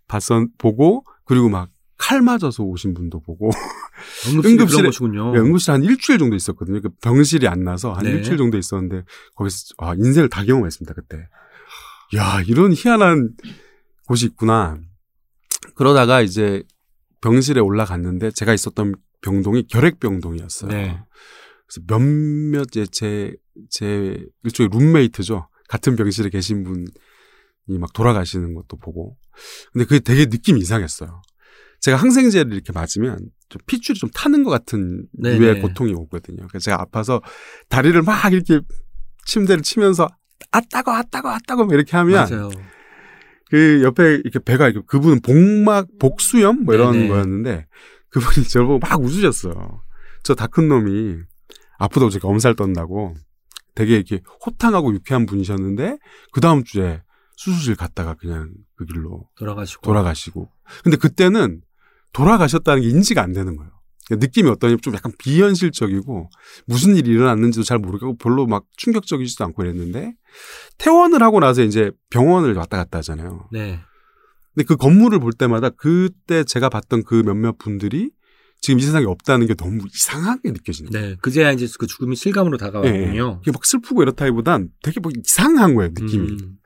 봤선 보고 그리고 막 칼 맞아서 오신 분도 보고 응급실에 예, 응급실 한 일주일 정도 있었거든요. 그러니까 병실이 안 나서 한 네. 일주일 정도 있었는데 거기서 아, 인생을 다 경험했습니다 그때. 야, 이런 희한한 곳이 있구나. 그러다가 이제 병실에 올라갔는데 제가 있었던 병동이 결핵병동이었어요. 네. 그래서 몇몇 제, 제, 제 일종의 룸메이트죠. 같은 병실에 계신 분이 막 돌아가시는 것도 보고. 근데 그게 되게 느낌이 이상했어요. 제가 항생제를 이렇게 맞으면 좀 핏줄이 좀 타는 것 같은 네네. 유의 고통이 오거든요. 그래서 제가 아파서 다리를 막 이렇게 침대를 치면서 아 따가워, 아 따가워, 아 따가워 이렇게 하면 맞아요. 그 옆에 이렇게 배가 이렇게 그분은 복막, 복수염 뭐 이런 네네. 거였는데 그분이 저를 보고 막 웃으셨어요. 저 다 큰 놈이 아프다고 제가 엄살 떤다고 되게 이렇게 호탕하고 유쾌한 분이셨는데 그 다음 주에 수술실 갔다가 그냥 그 길로 돌아가시고. 돌아가시고. 근데 그때는 돌아가셨다는 게 인지가 안 되는 거예요. 그러니까 느낌이 어떠냐면 좀 약간 비현실적이고 무슨 일이 일어났는지도 잘 모르고 별로 막 충격적이지도 않고 이랬는데 퇴원을 하고 나서 이제 병원을 왔다 갔다 하잖아요. 네. 근데 그 건물을 볼 때마다 그때 제가 봤던 그 몇몇 분들이 지금 이 세상에 없다는 게 너무 이상하게 느껴지는 거예요. 네. 그제야 이제 그 죽음이 실감으로 다가왔군요. 이게 네. 막 슬프고 이렇다기보단 되게 막 이상한 거예요, 느낌이. 음.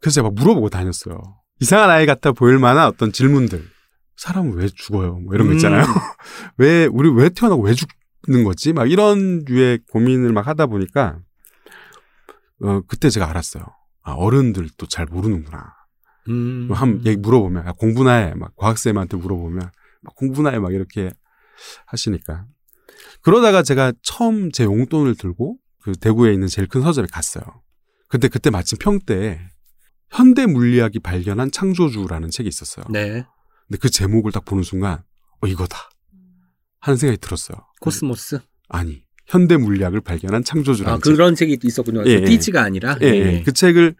그래서 제가 막 물어보고 다녔어요. 이상한 아이 같아 보일 만한 어떤 질문들. 사람은 왜 죽어요? 뭐 이런 거 있잖아요. 음. 왜, 우리 왜 태어나고 왜 죽는 거지? 막 이런 류의 고민을 막 하다 보니까, 어, 그때 제가 알았어요. 아, 어른들도 잘 모르는구나. 음. 한, 얘기 물어보면, 야, 공부나 해. 막 과학쌤한테 물어보면, 막 공부나 해. 막 이렇게 하시니까. 그러다가 제가 처음 제 용돈을 들고, 그 대구에 있는 제일 큰 서점에 갔어요. 근데 그때 마침 평때에, 현대 물리학이 발견한 창조주라는 책이 있었어요. 네. 근데 그 제목을 딱 보는 순간, 어, 이거다. 하는 생각이 들었어요. 코스모스? 아니, 현대 물리학을 발견한 창조주라는 아, 책. 아, 그런 책이 있었군요. 예, 띠지가 아니라? 예, 예. 예. 그 책을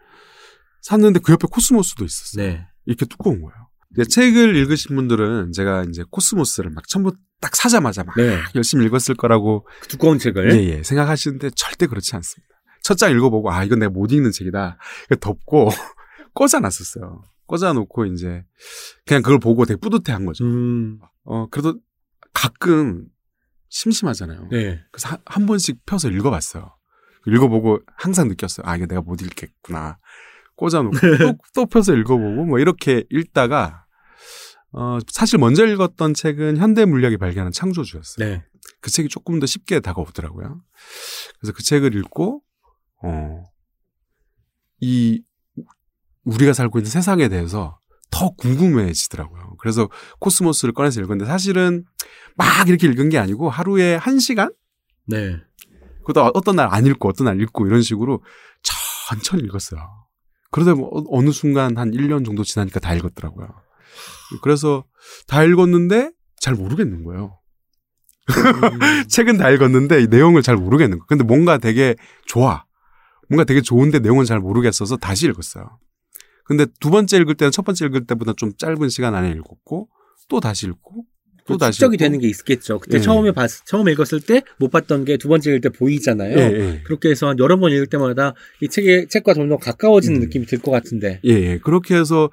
샀는데 그 옆에 코스모스도 있었어요. 네. 이렇게 두꺼운 거예요. 이제 책을 읽으신 분들은 제가 이제 코스모스를 막 처음부터 딱 사자마자 막 네. 열심히 읽었을 거라고. 그 두꺼운 책을? 예, 예. 생각하시는데 절대 그렇지 않습니다. 첫 장 읽어보고, 아, 이건 내가 못 읽는 책이다. 덮고, 꽂아놨었어요. 꽂아놓고 이제 그냥 그걸 보고 되게 뿌듯해한 거죠. 음. 어 그래도 가끔 심심하잖아요. 네. 그래서 한, 한 번씩 펴서 읽어봤어요. 읽어보고 항상 느꼈어요. 아 이게 내가 못 읽겠구나. 꽂아놓고 또, 또 펴서 읽어보고 뭐 이렇게 읽다가 어 사실 먼저 읽었던 책은 현대 물리학이 발견한 창조주였어요. 네. 그 책이 조금 더 쉽게 다가오더라고요. 그래서 그 책을 읽고 어 이 우리가 살고 있는 세상에 대해서 더 궁금해지더라고요. 그래서 코스모스를 꺼내서 읽었는데 사실은 막 이렇게 읽은 게 아니고 하루에 한 시간? 네. 그것도 어떤 날 안 읽고 어떤 날 읽고 이런 식으로 천천히 읽었어요. 그러다 뭐 어느 순간 한 일 년 정도 지나니까 다 읽었더라고요. 그래서 다 읽었는데 잘 모르겠는 거예요. 음. 책은 다 읽었는데 이 내용을 잘 모르겠는 거예요. 근데 뭔가 되게 좋아. 뭔가 되게 좋은데 내용은 잘 모르겠어서 다시 읽었어요. 근데 두 번째 읽을 때는 첫 번째 읽을 때보다 좀 짧은 시간 안에 읽었고 또 다시 읽고 또 다시 축적이 읽고. 되는 게 있겠죠. 그때 예. 처음에 봤 처음 읽었을 때 못 봤던 게 두 번째 읽을 때 보이잖아요. 예, 예. 그렇게 해서 여러 번 읽을 때마다 이 책의 책과 점점 가까워지는 음. 느낌이 들 것 같은데. 예, 예, 그렇게 해서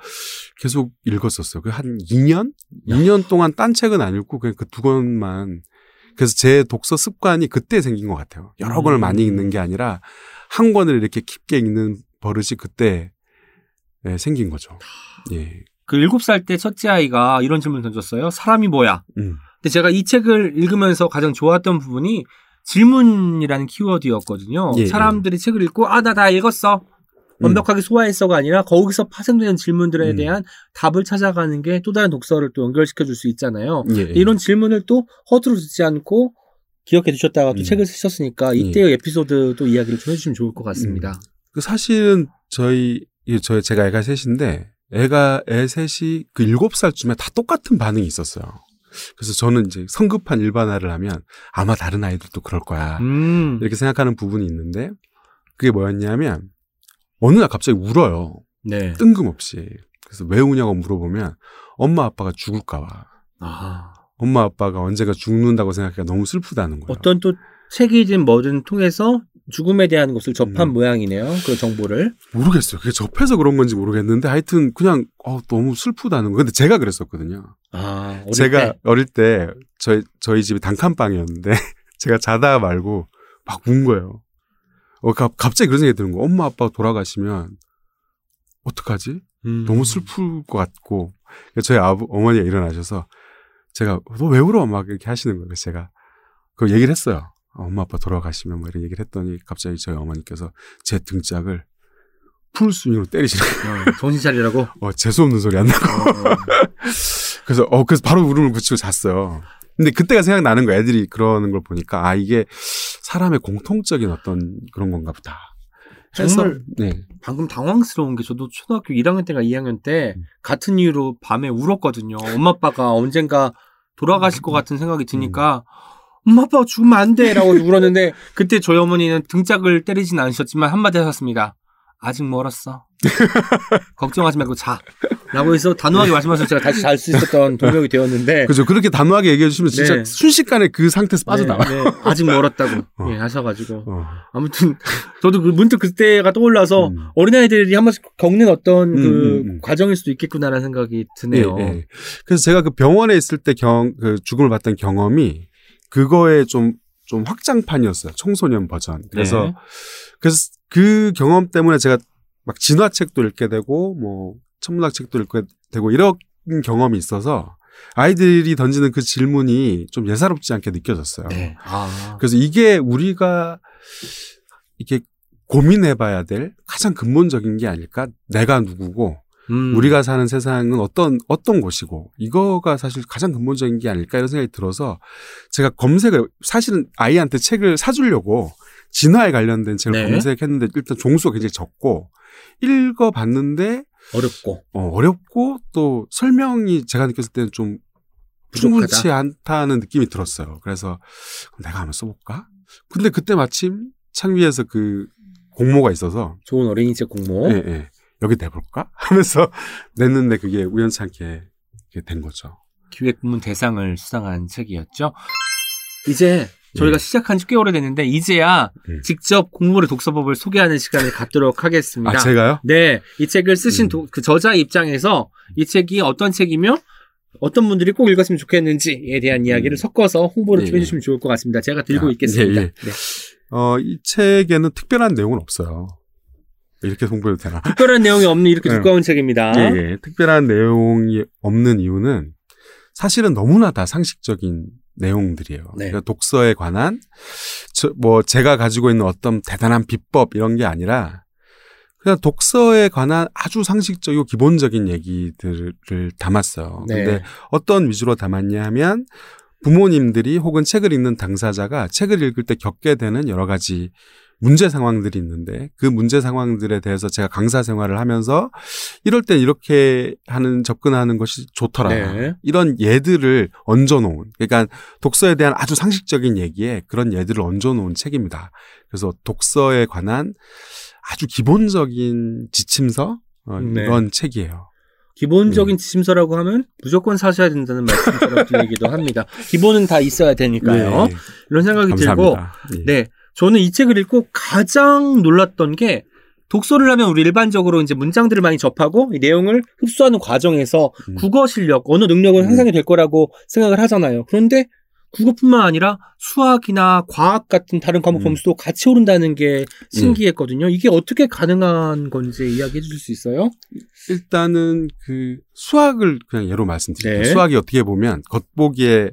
계속 읽었었어요. 그 한 이 년, 이 년 동안 딴 책은 안 읽고 그냥 그 두 권만. 그래서 제 독서 습관이 그때 생긴 것 같아요. 여러 권을 음. 많이 읽는 게 아니라 한 권을 이렇게 깊게 읽는 버릇이 그때. 네, 생긴 거죠. 예. 그 일곱 살 때 첫째 아이가 이런 질문 던졌어요. 사람이 뭐야? 음. 근데 제가 이 책을 읽으면서 가장 좋았던 부분이 질문이라는 키워드였거든요. 예. 사람들이 책을 읽고 아, 나 다 읽었어. 완벽하게 소화했어가 아니라 거기서 파생되는 질문들에 음. 대한 답을 찾아가는 게 또 다른 독서를 또 연결시켜줄 수 있잖아요. 예. 이런 질문을 또 허투루 듣지 않고 기억해 두셨다가 또 음. 책을 쓰셨으니까 이때의 예. 에피소드도 이야기를 좀 해주시면 좋을 것 같습니다. 음. 그 사실은 저희, 저희 제가 애가 셋인데 애가 애 셋이 그 일곱 살쯤에 다 똑같은 반응이 있었어요. 그래서 저는 이제 성급한 일반화를 하면 아마 다른 아이들도 그럴 거야 음. 이렇게 생각하는 부분이 있는데 그게 뭐였냐면 어느 날 갑자기 울어요. 네. 뜬금없이. 그래서 왜 우냐고 물어보면 엄마 아빠가 죽을까 봐. 아. 엄마 아빠가 언젠가 죽는다고 생각하니까 너무 슬프다는 거예요. 어떤 또 책이든 뭐든 통해서 죽음에 대한 것을 접한 음. 모양이네요. 그 정보를. 모르겠어요. 그게 접해서 그런 건지 모르겠는데 하여튼 그냥 어, 너무 슬프다는 거예요. 근데 제가 그랬었거든요. 아, 어릴 제가 때? 어릴 때 저희, 저희 집이 단칸방이었는데 제가 자다가 말고 막 운 거예요. 어, 갑자기 그런 생각이 드는 거예요. 엄마 아빠가 돌아가시면 어떡하지? 음. 너무 슬플 것 같고 저희 아버, 어머니가 일어나셔서 제가 너 왜 울어? 막 이렇게 하시는 거예요. 제가 그 얘기를 했어요. 엄마 아빠 돌아가시면 뭐 이런 얘기를 했더니 갑자기 저희 어머니께서 제 등짝을 풀스윙으로 때리시는 거예요. 어, 정신 차리라고? 어, 재수없는 소리 안 나고 어, 어. 그래서 어 그래서 바로 울음을 그치고 잤어요. 근데 그때가 생각나는 거예요. 애들이 그러는 걸 보니까 아 이게 사람의 공통적인 어떤 그런 건가 보다. 정말 네. 방금 당황스러운 게 저도 초등학교 일 학년 때가 이 학년 때 음. 같은 이유로 밤에 울었거든요. 엄마 아빠가 언젠가 돌아가실 것 같은 생각이 드니까 음. 엄마 아빠가 죽으면 안 돼 라고 울었는데 그때 저희 어머니는 등짝을 때리진 않으셨지만 한마디 하셨습니다. 아직 멀었어. 걱정하지 말고 자. 라고 해서 단호하게 말씀하셔서 제가 다시 잘 수 있었던 동력이 되었는데. 그죠. 그렇게 단호하게 얘기해 주시면 진짜 네. 순식간에 그 상태에서 빠져나와요. 네, 네. 아직 멀었다고 어. 예, 하셔가지고. 어. 아무튼 저도 그 문득 그때가 떠올라서 음. 어린아이들이 한 번씩 겪는 어떤 그 음, 음. 과정일 수도 있겠구나라는 생각이 드네요. 예, 예. 그래서 제가 그 병원에 있을 때 경, 그 죽음을 봤던 경험이 그거의 좀, 좀 확장판이었어요. 청소년 버전. 그래서, 네. 그래서 그 경험 때문에 제가 막 진화책도 읽게 되고, 뭐, 천문학책도 읽게 되고, 이런 경험이 있어서 아이들이 던지는 그 질문이 좀 예사롭지 않게 느껴졌어요. 네. 아. 그래서 이게 우리가 이렇게 고민해봐야 될 가장 근본적인 게 아닐까? 내가 누구고, 음. 우리가 사는 세상은 어떤, 어떤 곳이고, 이거가 사실 가장 근본적인 게 아닐까? 이런 생각이 들어서 제가 검색을, 사실은 아이한테 책을 사주려고 진화에 관련된 책을 네. 검색했는데 일단 종수가 굉장히 적고 읽어봤는데 어렵고 어, 어렵고 또 설명이 제가 느꼈을 때는 좀 부족하다. 충분치 않다는 느낌이 들었어요. 그래서 내가 한번 써볼까? 근데 그때 마침 창비에서 그 공모가 있어서 좋은 어린이책 공모 예, 예. 여기 내볼까? 하면서 냈는데 그게 우연찮게 된 거죠. 기획부문 대상을 수상한 책이었죠. 이제 저희가 네. 시작한 지 꽤 오래됐는데 이제야 네. 직접 공부머리 독서법을 소개하는 시간을 갖도록 하겠습니다. 아, 제가요? 네. 이 책을 쓰신 음. 도, 그 저자의 입장에서 이 책이 어떤 책이며 어떤 분들이 꼭 읽었으면 좋겠는지에 대한 이야기를 음. 섞어서 홍보를 네. 좀 해주시면 좋을 것 같습니다. 제가 들고 아, 있겠습니다. 네, 네. 네. 어, 이 책에는 특별한 내용은 없어요. 이렇게 홍보해도 되나? 특별한 내용이 없는 이렇게 두꺼운 네. 책입니다. 네, 네. 특별한 내용이 없는 이유는 사실은 너무나 다 상식적인 내용들이에요. 네. 그러니까 독서에 관한 저, 뭐 제가 가지고 있는 어떤 대단한 비법 이런 게 아니라 그냥 독서에 관한 아주 상식적이고 기본적인 얘기들을 담았어요. 네. 근데 어떤 위주로 담았냐 하면 부모님들이 혹은 책을 읽는 당사자가 책을 읽을 때 겪게 되는 여러 가지 문제 상황들이 있는데 그 문제 상황들에 대해서 제가 강사 생활을 하면서 이럴 땐 이렇게 하는 접근하는 것이 좋더라. 네. 이런 예들을 얹어놓은 그러니까 독서에 대한 아주 상식적인 얘기에 그런 예들을 얹어놓은 책입니다. 그래서 독서에 관한 아주 기본적인 지침서 네. 이런 책이에요. 기본적인 네. 지침서라고 하면 무조건 사셔야 된다는 말씀처럼 들리기도 합니다. 기본은 다 있어야 되니까요. 네. 이런 생각이 감사합니다. 들고 네. 네. 저는 이 책을 읽고 가장 놀랐던 게 독서를 하면 우리 일반적으로 이제 문장들을 많이 접하고 이 내용을 흡수하는 과정에서 음. 국어 실력, 언어 능력은 음. 향상이 될 거라고 생각을 하잖아요. 그런데 국어뿐만 아니라 수학이나 과학 같은 다른 과목 음. 점수도 같이 오른다는 게 신기했거든요. 이게 어떻게 가능한 건지 이야기해 주실 수 있어요? 일단은 그 수학을 그냥 예로 말씀드릴게요. 네. 수학이 어떻게 보면 겉보기에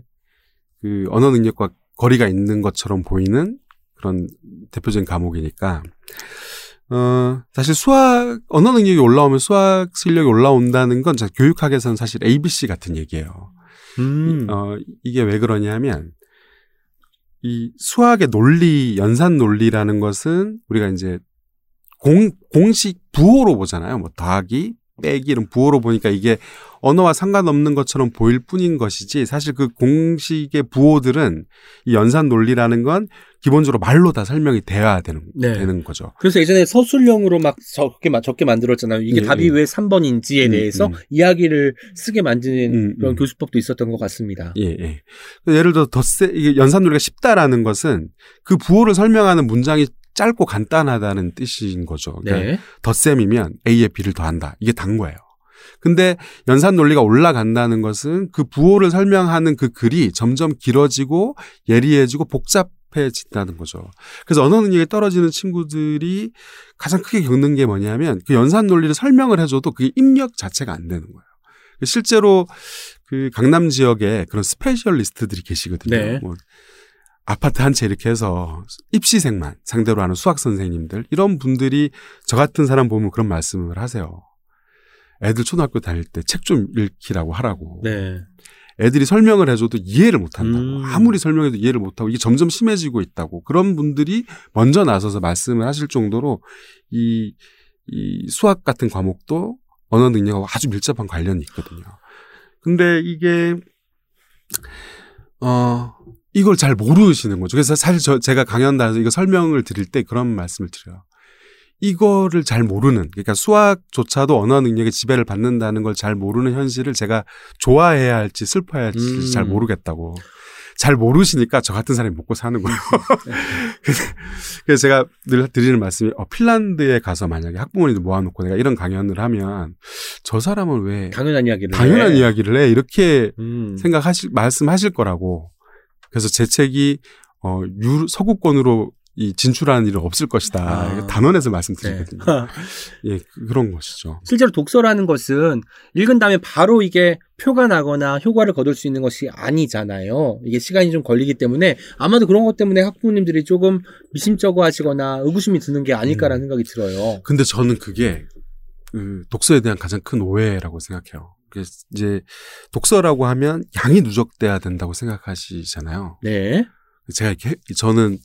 그 언어 능력과 거리가 있는 것처럼 보이는 그런 대표적인 과목이니까, 어, 사실 수학, 언어 능력이 올라오면 수학 실력이 올라온다는 건 교육학에서는 사실 에이비씨 같은 얘기예요. 음. 이, 어, 이게 왜 그러냐면, 이 수학의 논리, 연산 논리라는 것은 우리가 이제 공, 공식 부호로 보잖아요. 뭐 더하기, 빼기 이런 부호로 보니까 이게 언어와 상관없는 것처럼 보일 뿐인 것이지, 사실 그 공식의 부호들은 이 연산 논리라는 건 기본적으로 말로 다 설명이 돼야 되는, 네. 되는 거죠. 그래서 예전에 서술형으로 막 적게, 적게 만들었잖아요. 이게 네, 답이 네. 왜 삼 번인지에 음, 대해서 음. 이야기를 쓰게 만드는 음, 그런 음. 교수법도 있었던 것 같습니다. 예, 예. 예를 들어 덧세, 이게 연산 논리가 쉽다라는 것은 그 부호를 설명하는 문장이 짧고 간단하다는 뜻인 거죠. 그러니까 네. 덧셈이면 A에 B를 더한다. 이게 단 거예요. 근데 연산 논리가 올라간다는 것은 그 부호를 설명하는 그 글이 점점 길어지고 예리해지고 복잡해진다는 거죠. 그래서 언어 능력이 떨어지는 친구들이 가장 크게 겪는 게 뭐냐면, 그 연산 논리를 설명을 해줘도 그게 입력 자체가 안 되는 거예요. 실제로 그 강남 지역에 그런 스페셜리스트들이 계시거든요. 네. 뭐 아파트 한 채 이렇게 해서 입시생만 상대로 하는 수학 선생님들, 이런 분들이 저 같은 사람 보면 그런 말씀을 하세요. 애들 초등학교 다닐 때 책 좀 읽히라고 하라고. 네. 애들이 설명을 해줘도 이해를 못한다고. 음. 아무리 설명해도 이해를 못하고 이게 점점 심해지고 있다고. 그런 분들이 먼저 나서서 말씀을 하실 정도로 이, 이 수학 같은 과목도 언어 능력하고 아주 밀접한 관련이 있거든요. 근데 이게 어 이걸 잘 모르시는 거죠. 그래서 사실 저, 제가 강연 다녀서 이거 설명을 드릴 때 그런 말씀을 드려요. 이거를 잘 모르는, 그러니까 수학조차도 언어 능력의 지배를 받는다는 걸 잘 모르는 현실을 제가 좋아해야 할지 슬퍼해야 할지 음. 잘 모르겠다고. 잘 모르시니까 저 같은 사람이 먹고 사는 거예요. 그래서 제가 늘 드리는 말씀이, 어, 핀란드에 가서 만약에 학부모님들 모아놓고 내가 이런 강연을 하면 저 사람은 왜 당연한 이야기를 당연한 해. 이야기를 해 이렇게 음. 생각하실 말씀하실 거라고. 그래서 제 책이 어, 유, 서구권으로 이 진출하는 일은 없을 것이다. 아. 단언해서 말씀드리거든요. 네. 예, 그런 것이죠. 실제로 독서라는 것은 읽은 다음에 바로 이게 표가 나거나 효과를 거둘 수 있는 것이 아니잖아요. 이게 시간이 좀 걸리기 때문에 아마도 그런 것 때문에 학부모님들이 조금 미심쩍어 하시거나 의구심이 드는 게 아닐까라는 음. 생각이 들어요. 근데 저는 그게 그 독서에 대한 가장 큰 오해라고 생각해요. 이제 독서라고 하면 양이 누적돼야 된다고 생각하시잖아요. 네. 제가 이렇게, 저는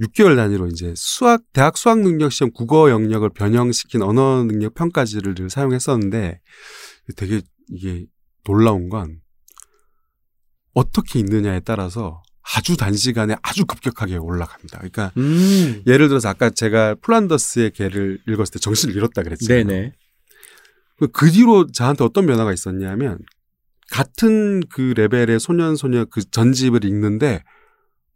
육 개월 단위로 이제 수학, 대학 수학 능력 시험 국어 영역을 변형시킨 언어 능력 평가지를 늘 사용했었는데, 되게 이게 놀라운 건 어떻게 읽느냐에 따라서 아주 단시간에 아주 급격하게 올라갑니다. 그러니까, 음. 예를 들어서 아까 제가 플란다스의 개를 읽었을 때 정신을 잃었다 그랬잖아요. 네네. 그 뒤로 저한테 어떤 변화가 있었냐면, 같은 그 레벨의 소년소녀 그 전집을 읽는데,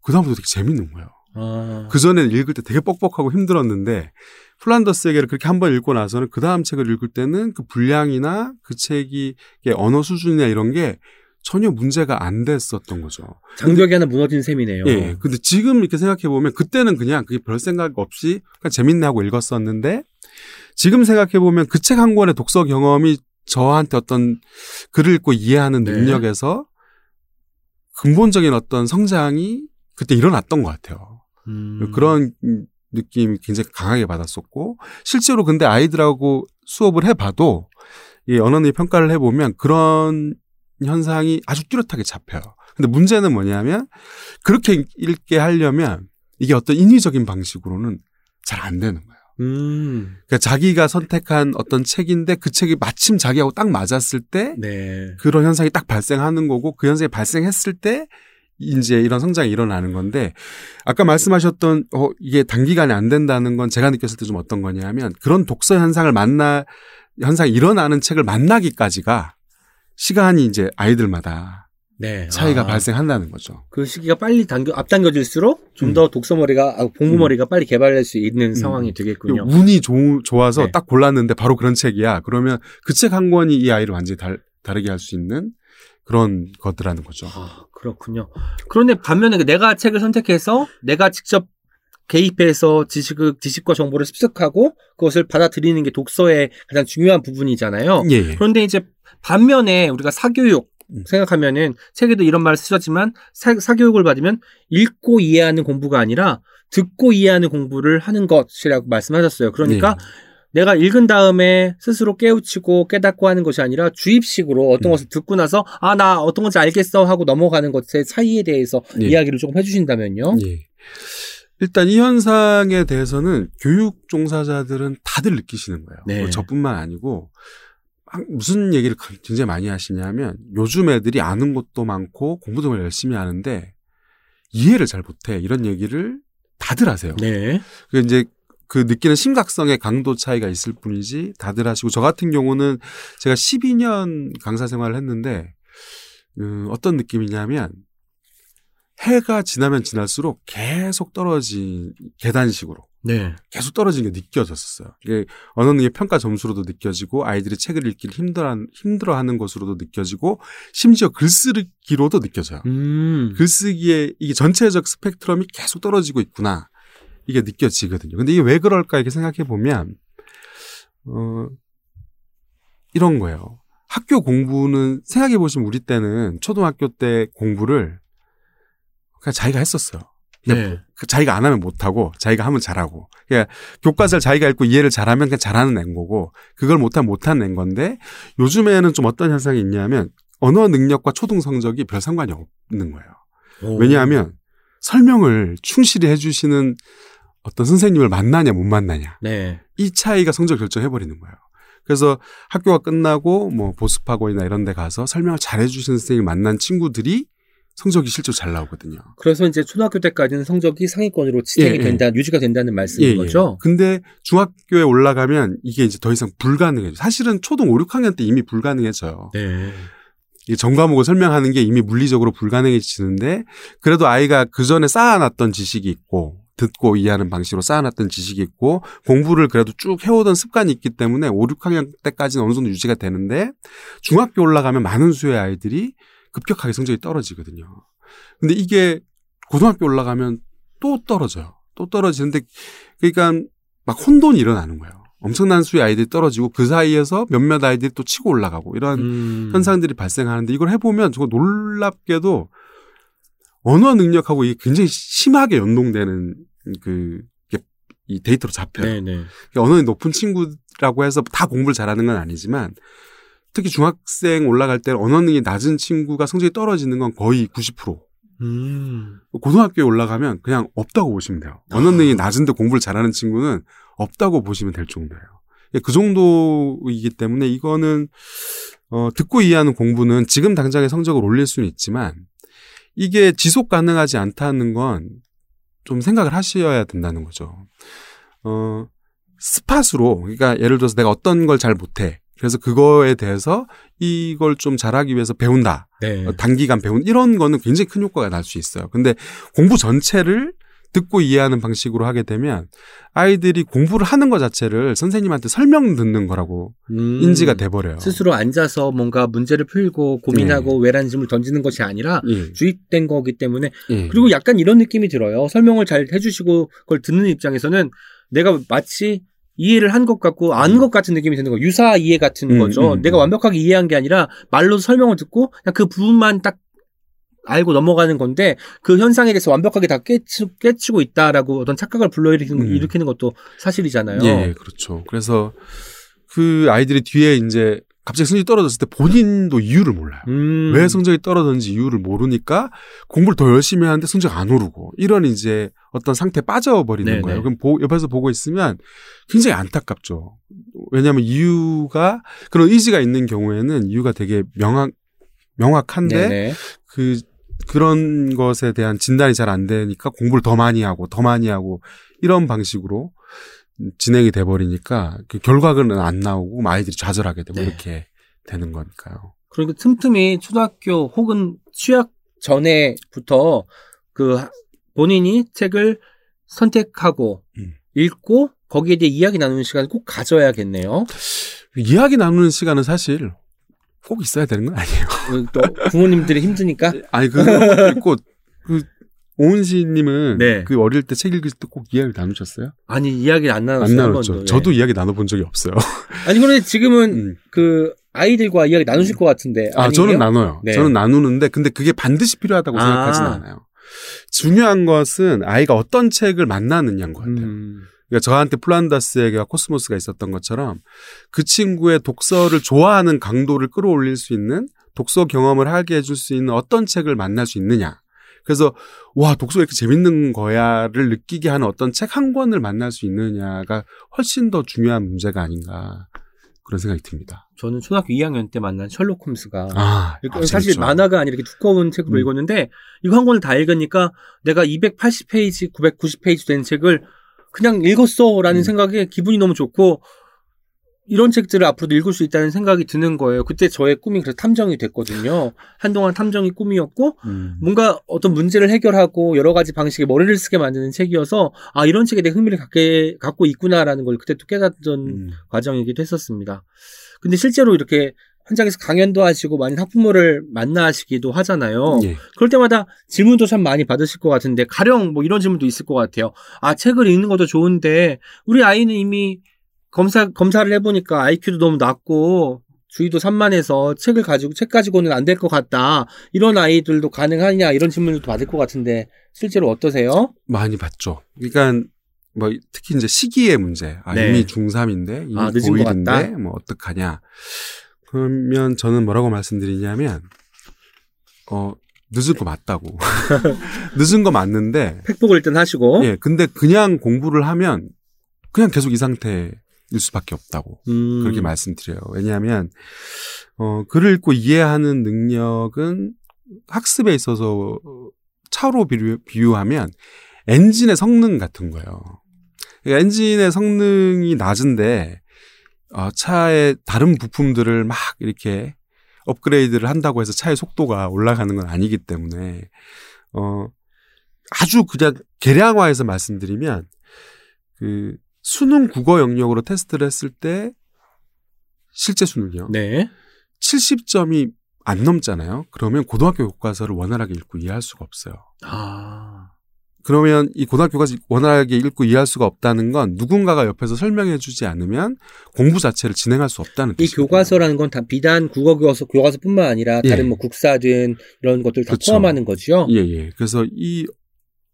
그다음부터 되게 재밌는 거예요. 아. 그전에는 읽을 때 되게 뻑뻑하고 힘들었는데, 플란더스에게를 그렇게 한번 읽고 나서는 그 다음 책을 읽을 때는 그 분량이나 그 책의 언어 수준이나 이런 게 전혀 문제가 안 됐었던 거죠. 장벽이 근데, 하나 무너진 셈이네요. 예. 근데 지금 이렇게 생각해 보면 그때는 그냥 그게 별 생각 없이 그냥 재밌네 하고 읽었었는데, 지금 생각해 보면 그 책 한 권의 독서 경험이 저한테 어떤 글을 읽고 이해하는 능력에서 네. 근본적인 어떤 성장이 그때 일어났던 것 같아요. 음. 그런 느낌이 굉장히 강하게 받았었고, 실제로 근데 아이들하고 수업을 해봐도 이 언어의 평가를 해보면 그런 현상이 아주 뚜렷하게 잡혀요. 근데 문제는 뭐냐면, 그렇게 읽게 하려면 이게 어떤 인위적인 방식으로는 잘 안 되는 거예요. 음. 그러니까 자기가 선택한 어떤 책인데 그 책이 마침 자기하고 딱 맞았을 때 네. 그런 현상이 딱 발생하는 거고, 그 현상이 발생했을 때 이제 이런 성장이 일어나는 건데, 아까 말씀하셨던 어, 이게 단기간에 안 된다는 건 제가 느꼈을 때 좀 어떤 거냐면, 그런 독서 현상을 만나 현상이 일어나는 책을 만나기까지가 시간이 이제 아이들마다 네. 차이가 아. 발생한다는 거죠. 그 시기가 빨리 당겨, 앞당겨질수록 좀 더 음. 독서머리가, 아, 공부머리가 음. 빨리 개발될 수 있는 상황이 음. 되겠군요. 운이 조, 좋아서 네. 딱 골랐는데 바로 그런 책이야. 그러면 그 책 한 권이 이 아이를 완전히 달, 다르게 할 수 있는 그런 것들하는 거죠. 아, 그렇군요. 그런데 반면에 내가 책을 선택해서 내가 직접 개입해서 지식을, 지식과 정보를 습득하고 그것을 받아들이는 게 독서의 가장 중요한 부분이잖아요. 예, 예. 그런데 이제 반면에 우리가 사교육, 생각하면은 책에도 이런 말을 쓰셨지만 사, 사교육을 받으면 읽고 이해하는 공부가 아니라 듣고 이해하는 공부를 하는 것이라고 말씀하셨어요. 그러니까 네. 내가 읽은 다음에 스스로 깨우치고 깨닫고 하는 것이 아니라 주입식으로 어떤 음. 것을 듣고 나서 아, 나 어떤 건지 알겠어 하고 넘어가는 것의 차이에 대해서 네. 이야기를 조금 해주신다면요. 네. 일단 이 현상에 대해서는 교육 종사자들은 다들 느끼시는 거예요. 네. 저뿐만 아니고 무슨 얘기를 굉장히 많이 하시냐면 요즘 애들이 아는 것도 많고 공부도 열심히 하는데 이해를 잘 못해 이런 얘기를 다들 하세요. 네. 그 이제 그 느끼는 심각성의 강도 차이가 있을 뿐이지 다들 하시고 저 같은 경우는 제가 십이 년 강사 생활을 했는데 음, 어떤 느낌이냐면 해가 지나면 지날수록 계속 떨어진 계단식으로. 네. 계속 떨어지는 게 느껴졌었어요. 이게 어느 게 평가 점수로도 느껴지고 아이들이 책을 읽기를 힘들어하는, 힘들어하는 것으로도 느껴지고 심지어 글쓰기로도 느껴져요. 음. 글쓰기에 이게 전체적 스펙트럼이 계속 떨어지고 있구나. 이게 느껴지거든요. 근데 이게 왜 그럴까 이렇게 생각해 보면 어, 이런 거예요. 학교 공부는 생각해 보시면 우리 때는 초등학교 때 공부를 그냥 자기가 했었어요. 네. 자기가 안 하면 못하고 자기가 하면 잘하고 그러니까 교과서를 자기가 읽고 이해를 잘하면 그냥 잘하는 앤 거고 그걸 못하면 못하는 앤 건데 요즘에는 좀 어떤 현상이 있냐면 언어 능력과 초등 성적이 별 상관이 없는 거예요. 오. 왜냐하면 설명을 충실히 해주시는 어떤 선생님을 만나냐 못 만나냐 네. 이 차이가 성적 결정해버리는 거예요. 그래서 학교가 끝나고 뭐 보습학원이나 이런 데 가서 설명을 잘해주시는 선생님을 만난 친구들이 성적이 실제로 잘 나오거든요. 그래서 이제 초등학교 때까지는 성적이 상위권으로 지탱이 예, 된다, 예. 유지가 된다는 말씀인 예, 거죠? 예. 근데 중학교에 올라가면 이게 이제 더 이상 불가능해져요. 사실은 초등 오, 육 학년 때 이미 불가능해져요. 네. 이 전과목을 설명하는 게 이미 물리적으로 불가능해지는데 그래도 아이가 그 전에 쌓아놨던 지식이 있고 듣고 이해하는 방식으로 쌓아놨던 지식이 있고 공부를 그래도 쭉 해오던 습관이 있기 때문에 오, 육 학년 때까지는 어느 정도 유지가 되는데 중학교 올라가면 많은 수의 아이들이 급격하게 성적이 떨어지거든요. 근데 이게 고등학교 올라가면 또 떨어져요. 또 떨어지는데 그러니까 막 혼돈이 일어나는 거예요. 엄청난 수의 아이들이 떨어지고 그 사이에서 몇몇 아이들이 또 치고 올라가고 이런 음. 현상들이 발생하는데 이걸 해보면 정말 놀랍게도 언어 능력하고 이게 굉장히 심하게 연동되는 그 이 데이터로 잡혀요. 네네. 그러니까 언어는 높은 친구라고 해서 다 공부를 잘하는 건 아니지만 특히 중학생 올라갈 때 언어 능력이 낮은 친구가 성적이 떨어지는 건 거의 구십 퍼센트. 음. 고등학교에 올라가면 그냥 없다고 보시면 돼요. 아. 언어 능력이 낮은데 공부를 잘하는 친구는 없다고 보시면 될 정도예요. 그 정도이기 때문에 이거는 어, 듣고 이해하는 공부는 지금 당장의 성적을 올릴 수는 있지만 이게 지속 가능하지 않다는 건 좀 생각을 하셔야 된다는 거죠. 어, 스팟으로 그러니까 예를 들어서 내가 어떤 걸 잘 못해. 그래서 그거에 대해서 이걸 좀 잘하기 위해서 배운다. 네. 단기간 배운 이런 거는 굉장히 큰 효과가 날 수 있어요. 근데 공부 전체를 듣고 이해하는 방식으로 하게 되면 아이들이 공부를 하는 것 자체를 선생님한테 설명 듣는 거라고 음, 인지가 돼버려요. 스스로 앉아서 뭔가 문제를 풀고 고민하고 네. 외란짐을 던지는 것이 아니라 네. 주입된 거기 때문에 네. 그리고 약간 이런 느낌이 들어요. 설명을 잘 해주시고 그걸 듣는 입장에서는 내가 마치 이해를 한 것 같고 안 것 같은 느낌이 드는 거예요. 유사 이해 같은 음, 거죠. 음, 내가 음. 완벽하게 이해한 게 아니라 말로 설명을 듣고 그냥 그 부분만 딱 알고 넘어가는 건데 그 현상에 대해서 완벽하게 다 깨치, 깨치고 있다라고 어떤 착각을 불러일으키는 음. 일으키는 것도 사실이잖아요. 예, 그렇죠. 그래서 그 아이들이 뒤에 이제 갑자기 성적이 떨어졌을 때 본인도 이유를 몰라요. 음. 왜 성적이 떨어졌는지 이유를 모르니까 공부를 더 열심히 하는데 성적이 안 오르고 이런 이제 어떤 상태에 빠져버리는 네네. 거예요. 그럼 보, 옆에서 보고 있으면 굉장히 안타깝죠. 왜냐하면 이유가 그런 의지가 있는 경우에는 이유가 되게 명확, 명확한데 네네. 그 그런 것에 대한 진단이 잘 안 되니까 공부를 더 많이 하고 더 많이 하고 이런 방식으로 진행이 돼버리니까 그 결과는 안 나오고 아이들이 좌절하게 되고 네. 이렇게 되는 거니까요. 그리고 틈틈이 초등학교 혹은 취학 전에부터 그 본인이 책을 선택하고 음. 읽고 거기에 대해 이야기 나누는 시간을 꼭 가져야겠네요. 이야기 나누는 시간은 사실 꼭 있어야 되는 건 아니에요. 또 부모님들이 힘드니까? 아니 그것도 있고 그 오은 씨님은 네. 그 어릴 때 책 읽을 때 꼭 이야기를 나누셨어요? 아니 이야기를 안 나눴어요. 안 나눴죠. 저도 예. 이야기 나눠본 적이 없어요. 아니 그런데 지금은 음. 그 아이들과 이야기 나누실 것 같은데. 아, 아니에요? 저는 나눠요. 네. 저는 나누는데, 근데 그게 반드시 필요하다고 아. 생각하진 않아요. 중요한 것은 아이가 어떤 책을 만나느냐인 것 같아요. 음. 그러니까 저한테 플란다스의개와 코스모스가 있었던 것처럼 그 친구의 독서를 좋아하는 강도를 끌어올릴 수 있는, 독서 경험을 하게 해줄 수 있는 어떤 책을 만날 수 있느냐. 그래서 와, 독서가 이렇게 재밌는 거야를 느끼게 하는 어떤 책 한 권을 만날 수 있느냐가 훨씬 더 중요한 문제가 아닌가, 그런 생각이 듭니다. 저는 초등학교 이 학년 때 만난 셜록 홈스가 아, 이렇게, 아, 사실 재밌죠. 만화가 아니라 이렇게 두꺼운 책으로 음. 읽었는데, 이거 한 권을 다 읽으니까 내가 이백팔십 페이지, 구백구십 페이지 된 책을 그냥 읽었어라는 음. 생각에 기분이 너무 좋고, 이런 책들을 앞으로도 읽을 수 있다는 생각이 드는 거예요. 그때 저의 꿈이 그래서 탐정이 됐거든요. 한동안 탐정이 꿈이었고 음. 뭔가 어떤 문제를 해결하고 여러 가지 방식의 머리를 쓰게 만드는 책이어서, 아, 이런 책에 대해 흥미를 갖게, 갖고 있구나라는 걸 그때 또 깨닫던 음. 과정이기도 했었습니다. 근데 실제로 이렇게 현장에서 강연도 하시고 많은 학부모를 만나시기도 하잖아요. 예. 그럴 때마다 질문도 참 많이 받으실 것 같은데, 가령 뭐 이런 질문도 있을 것 같아요. 아, 책을 읽는 것도 좋은데 우리 아이는 이미 검사, 검사를 해보니까 아이큐도 너무 낮고, 주의도 산만해서 책을 가지고, 책 가지고는 안 될 것 같다. 이런 아이들도 가능하냐, 이런 질문도 받을 것 같은데, 실제로 어떠세요? 많이 받죠. 그러니까, 뭐, 특히 이제 시기의 문제. 아, 네. 이미 중삼인데, 이미 아, 늦은 것 같다. 뭐, 어떡하냐. 그러면 저는 뭐라고 말씀드리냐면, 어, 늦은 거 맞다고. 늦은 거 맞는데. 팩폭을 일단 하시고. 예, 근데 그냥 공부를 하면, 그냥 계속 이 상태에 일 수밖에 없다고 음. 그렇게 말씀드려요. 왜냐하면 어, 글을 읽고 이해하는 능력은 학습에 있어서 차로 비유, 비유하면 엔진의 성능 같은 거예요. 그러니까 엔진의 성능이 낮은데 어, 차의 다른 부품들을 막 이렇게 업그레이드를 한다고 해서 차의 속도가 올라가는 건 아니기 때문에 어, 아주 그냥 계량화해서 말씀드리면 그 수능 국어 영역으로 테스트를 했을 때 실제 수능이요. 네. 칠십 점이 안 넘잖아요. 그러면 고등학교 교과서를 원활하게 읽고 이해할 수가 없어요. 아. 그러면 이 고등학교 교과서 원활하게 읽고 이해할 수가 없다는 건 누군가가 옆에서 설명해 주지 않으면 공부 자체를 진행할 수 없다는 뜻이에요. 이 뜻이거든요. 교과서라는 건 다 비단 국어 교과서, 교과서뿐만 아니라 다른 예. 뭐 국사든 이런 것들 다 그렇죠. 포함하는 거죠. 예, 예. 그래서 이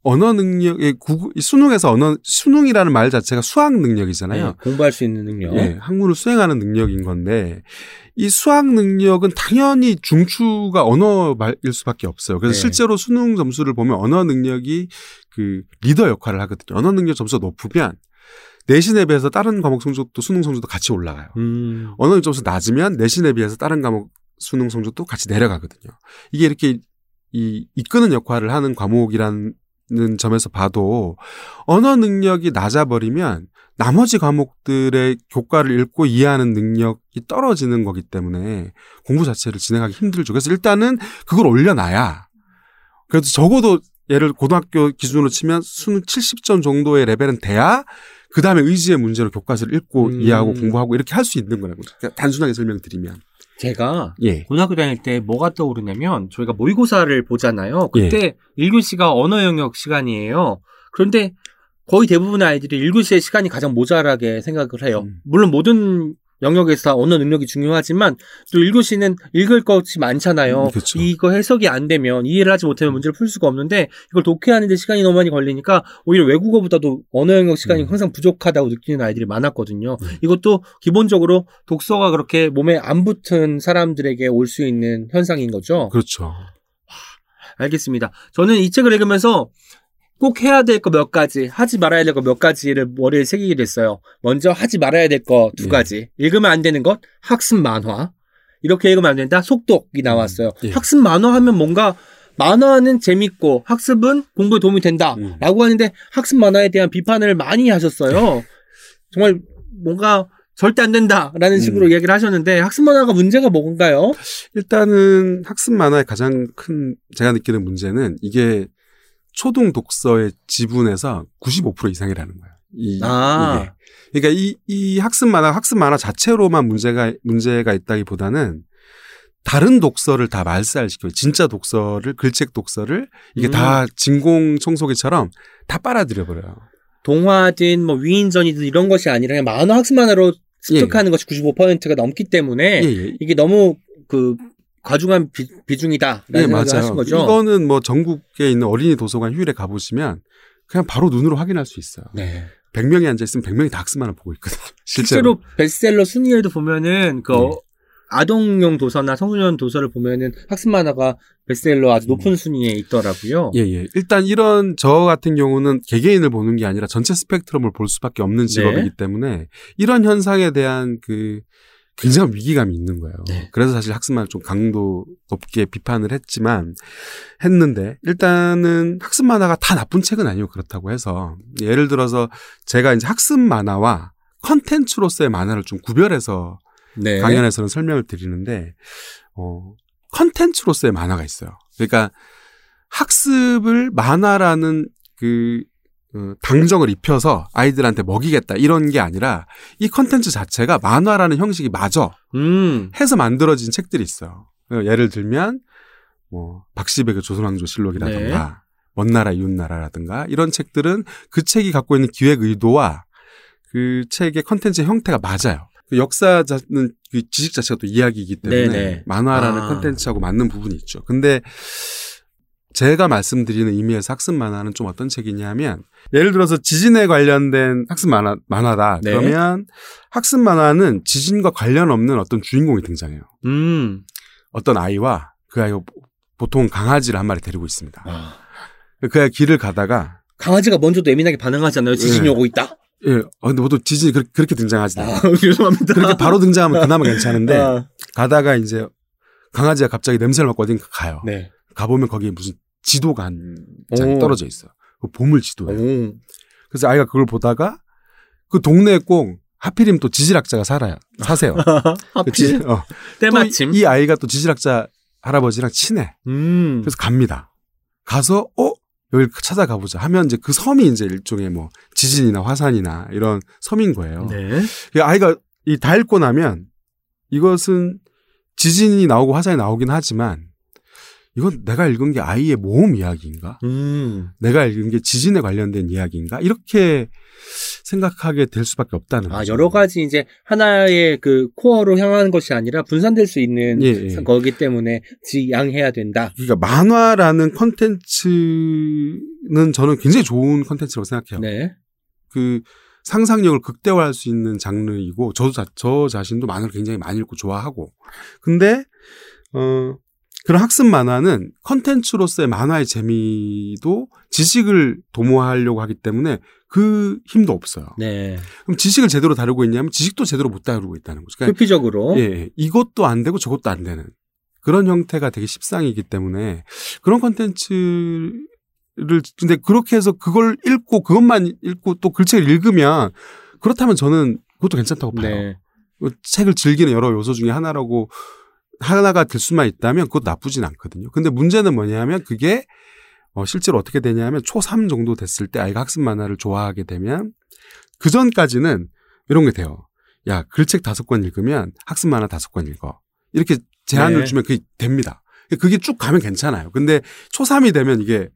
언어 능력의 수능에서 언어 수능이라는 말 자체가 수학 능력이잖아요. 네, 공부할 수 있는 능력. 네, 학문을 수행하는 능력인 건데 이 수학 능력은 당연히 중추가 언어일 수밖에 없어요. 그래서 네. 실제로 수능 점수를 보면 언어 능력이 그 리더 역할을 하거든요. 언어 능력 점수가 높으면 내신에 비해서 다른 과목 성적도 수능 성적도 같이 올라가요. 음. 언어 능력 점수 낮으면 내신에 비해서 다른 과목 수능 성적도 같이 내려가거든요. 이게 이렇게 이 이끄는 역할을 하는 과목이란 는 점에서 봐도 언어 능력이 낮아버리면 나머지 과목들의 교과를 읽고 이해하는 능력이 떨어지는 거기 때문에 공부 자체를 진행하기 힘들죠. 그래서 일단은 그걸 올려놔야 그래도 적어도 예를 고등학교 기준으로 치면 수능 칠십 점 정도의 레벨은 돼야 그 다음에 의지의 문제로 교과서를 읽고 음. 이해하고 공부하고 이렇게 할 수 있는 거라고 단순하게 설명드리면. 제가 예. 고등학교 다닐 때 뭐가 떠오르냐면 저희가 모의고사를 보잖아요. 그때 예. 일 교시가 언어 영역 시간이에요. 그런데 거의 대부분의 아이들이 일 교시의 시간이 가장 모자라게 생각을 해요. 음. 물론 모든 영역에서 다 언어 능력이 중요하지만 또 일 교시는 읽을 것이 많잖아요. 음, 그렇죠. 이거 해석이 안 되면 이해를 하지 못하면 문제를 풀 수가 없는데 이걸 독해하는 데 시간이 너무 많이 걸리니까 오히려 외국어보다도 언어 영역 시간이 음. 항상 부족하다고 느끼는 아이들이 많았거든요. 음. 이것도 기본적으로 독서가 그렇게 몸에 안 붙은 사람들에게 올 수 있는 현상인 거죠. 그렇죠. 와, 알겠습니다. 저는 이 책을 읽으면서 꼭 해야 될 거 몇 가지, 하지 말아야 될 거 몇 가지를 머리에 새기게 됐어요. 먼저 하지 말아야 될 거 두 가지. 예. 읽으면 안 되는 것, 학습 만화. 이렇게 읽으면 안 된다. 속독이 나왔어요. 예. 학습 만화 하면 뭔가 만화는 재밌고 학습은 공부에 도움이 된다. 음. 라고 하는데 학습 만화에 대한 비판을 많이 하셨어요. 정말 뭔가 절대 안 된다라는 식으로 음. 얘기를 하셨는데 학습 만화가 문제가 뭔가요? 일단은 학습 만화의 가장 큰 제가 느끼는 문제는 이게 초등 독서의 지분에서 구십오 퍼센트 이상이라는 거예요. 이, 아. 이게. 그러니까 이, 이 학습 만화, 학습 만화 자체로만 문제가, 문제가 있다기보다는 다른 독서를 다 말살시켜요. 진짜 독서를, 글책 독서를 이게 음. 다 진공 청소기처럼 다 빨아들여버려요. 동화든 뭐 위인전이든 이런 것이 아니라 그냥 만화, 학습 만화로 습득하는 예, 예. 것이 구십오 퍼센트가 넘기 때문에 예, 예. 이게 너무 그 과중한 비, 비중이다라는 예, 생각을 맞아요. 하신 거죠. 이거는 뭐 전국에 있는 어린이 도서관 휴일에 가보시면 그냥 바로 눈으로 확인할 수 있어요. 네. 백 명이 앉아있으면 백 명이 다 학습만을 보고 있거든요. 실제로. 실제로 베스트셀러 순위에도 보면은 그 네. 아동용 도서나 성소년 도서를 보면은 학습 만화가 베스트셀러 아주 높은 음. 순위에 있더라고요. 예, 예. 일단 이런 저 같은 경우는 개개인을 보는 게 아니라 전체 스펙트럼을 볼 수밖에 없는 직업이기 네. 때문에 이런 현상에 대한 그 굉장한 위기감이 있는 거예요. 네. 그래서 사실 학습 만화를 좀 강도 높게 비판을 했지만 했는데 일단은 학습 만화가 다 나쁜 책은 아니고 그렇다고 해서 예를 들어서 제가 이제 학습 만화와 컨텐츠로서의 만화를 좀 구별해서 네. 강연에서는 설명을 드리는데 어, 컨텐츠로서의 만화가 있어요. 그러니까 학습을 만화라는 그 당정을 입혀서 아이들한테 먹이겠다 이런 게 아니라 이 컨텐츠 자체가 만화라는 형식이 마저 음. 해서 만들어진 책들이 있어요. 예를 들면 뭐 박시백의 조선왕조실록이라든가 네. 먼 나라 이웃나라라든가 이런 책들은 그 책이 갖고 있는 기획 의도와 그 책의 컨텐츠의 형태가 맞아요. 역사는 지식 자체가 또 이야기이기 때문에 네네. 만화라는 컨텐츠하고 아. 맞는 부분이 있죠. 근데 제가 말씀드리는 의미에서 학습 만화는 좀 어떤 책이냐면 예를 들어서 지진에 관련된 학습 만화, 만화다. 네. 그러면 학습 만화는 지진과 관련 없는 어떤 주인공이 등장해요. 음. 어떤 아이와 그 아이가 보통 강아지를 한 마리 데리고 있습니다. 아. 그 아이가 길을 가다가 강아지가 먼저도 예민하게 반응하잖아요. 지진이 네. 오고 있다. 예, 아, 근데 보통 지진이 그렇게, 그렇게 등장하지 않아요. 아, 죄송합니다. 그렇게 바로 등장하면 그나마 괜찮은데, 아. 가다가 이제 강아지가 갑자기 냄새를 맡고 어딘가 가요. 네. 가보면 거기에 무슨 지도가 한 장이 떨어져 있어요. 그 보물 지도예요. 오. 그래서 아이가 그걸 보다가 그 동네에 꼭 하필이면 또 지질학자가 살아요. 사세요. 하필. 어. 때마침. 이 아이가 또 지질학자 할아버지랑 친해. 음. 그래서 갑니다. 가서, 어? 여기 찾아가 보자 하면 이제 그 섬이 이제 일종의 뭐 지진이나 화산이나 이런 섬인 거예요. 네. 아이가 이 다 읽고 나면 이것은 지진이 나오고 화산이 나오긴 하지만 이건 내가 읽은 게 아이의 모험 이야기인가? 음. 내가 읽은 게 지진에 관련된 이야기인가? 이렇게 생각하게 될 수밖에 없다는 거죠. 아, 여러 가지 이제 하나의 그 코어로 향하는 것이 아니라 분산될 수 있는 예, 예. 거기 때문에 지양해야 된다. 그러니까 만화라는 콘텐츠는 저는 굉장히 좋은 콘텐츠라고 생각해요. 네. 그 상상력을 극대화할 수 있는 장르이고 저도 자, 저 자신도 만화를 굉장히 많이 읽고 좋아하고. 근데 어 그런 학습 만화는 컨텐츠로서의 만화의 재미도 지식을 도모하려고 하기 때문에 그 힘도 없어요. 네. 그럼 지식을 제대로 다루고 있냐면 지식도 제대로 못 다루고 있다는 거죠. 그러니까 표피적으로. 예. 이것도 안 되고 저것도 안 되는 그런 형태가 되게 십상이기 때문에 그런 컨텐츠를 근데 그렇게 해서 그걸 읽고 그것만 읽고 또 글책을 읽으면 그렇다면 저는 그것도 괜찮다고 봐요. 네. 책을 즐기는 여러 요소 중에 하나라고 하나가 될 수만 있다면 그것도 나쁘진 않거든요. 근데 문제는 뭐냐면 그게 어 실제로 어떻게 되냐면 초삼 정도 됐을 때 아이가 학습 만화를 좋아하게 되면 그 전까지는 이런 게 돼요. 야, 글책 다섯 권 읽으면 학습 만화 다섯 권 읽어. 이렇게 제한을 네. 주면 그게 됩니다. 그게 쭉 가면 괜찮아요. 근데 초삼이 되면 이게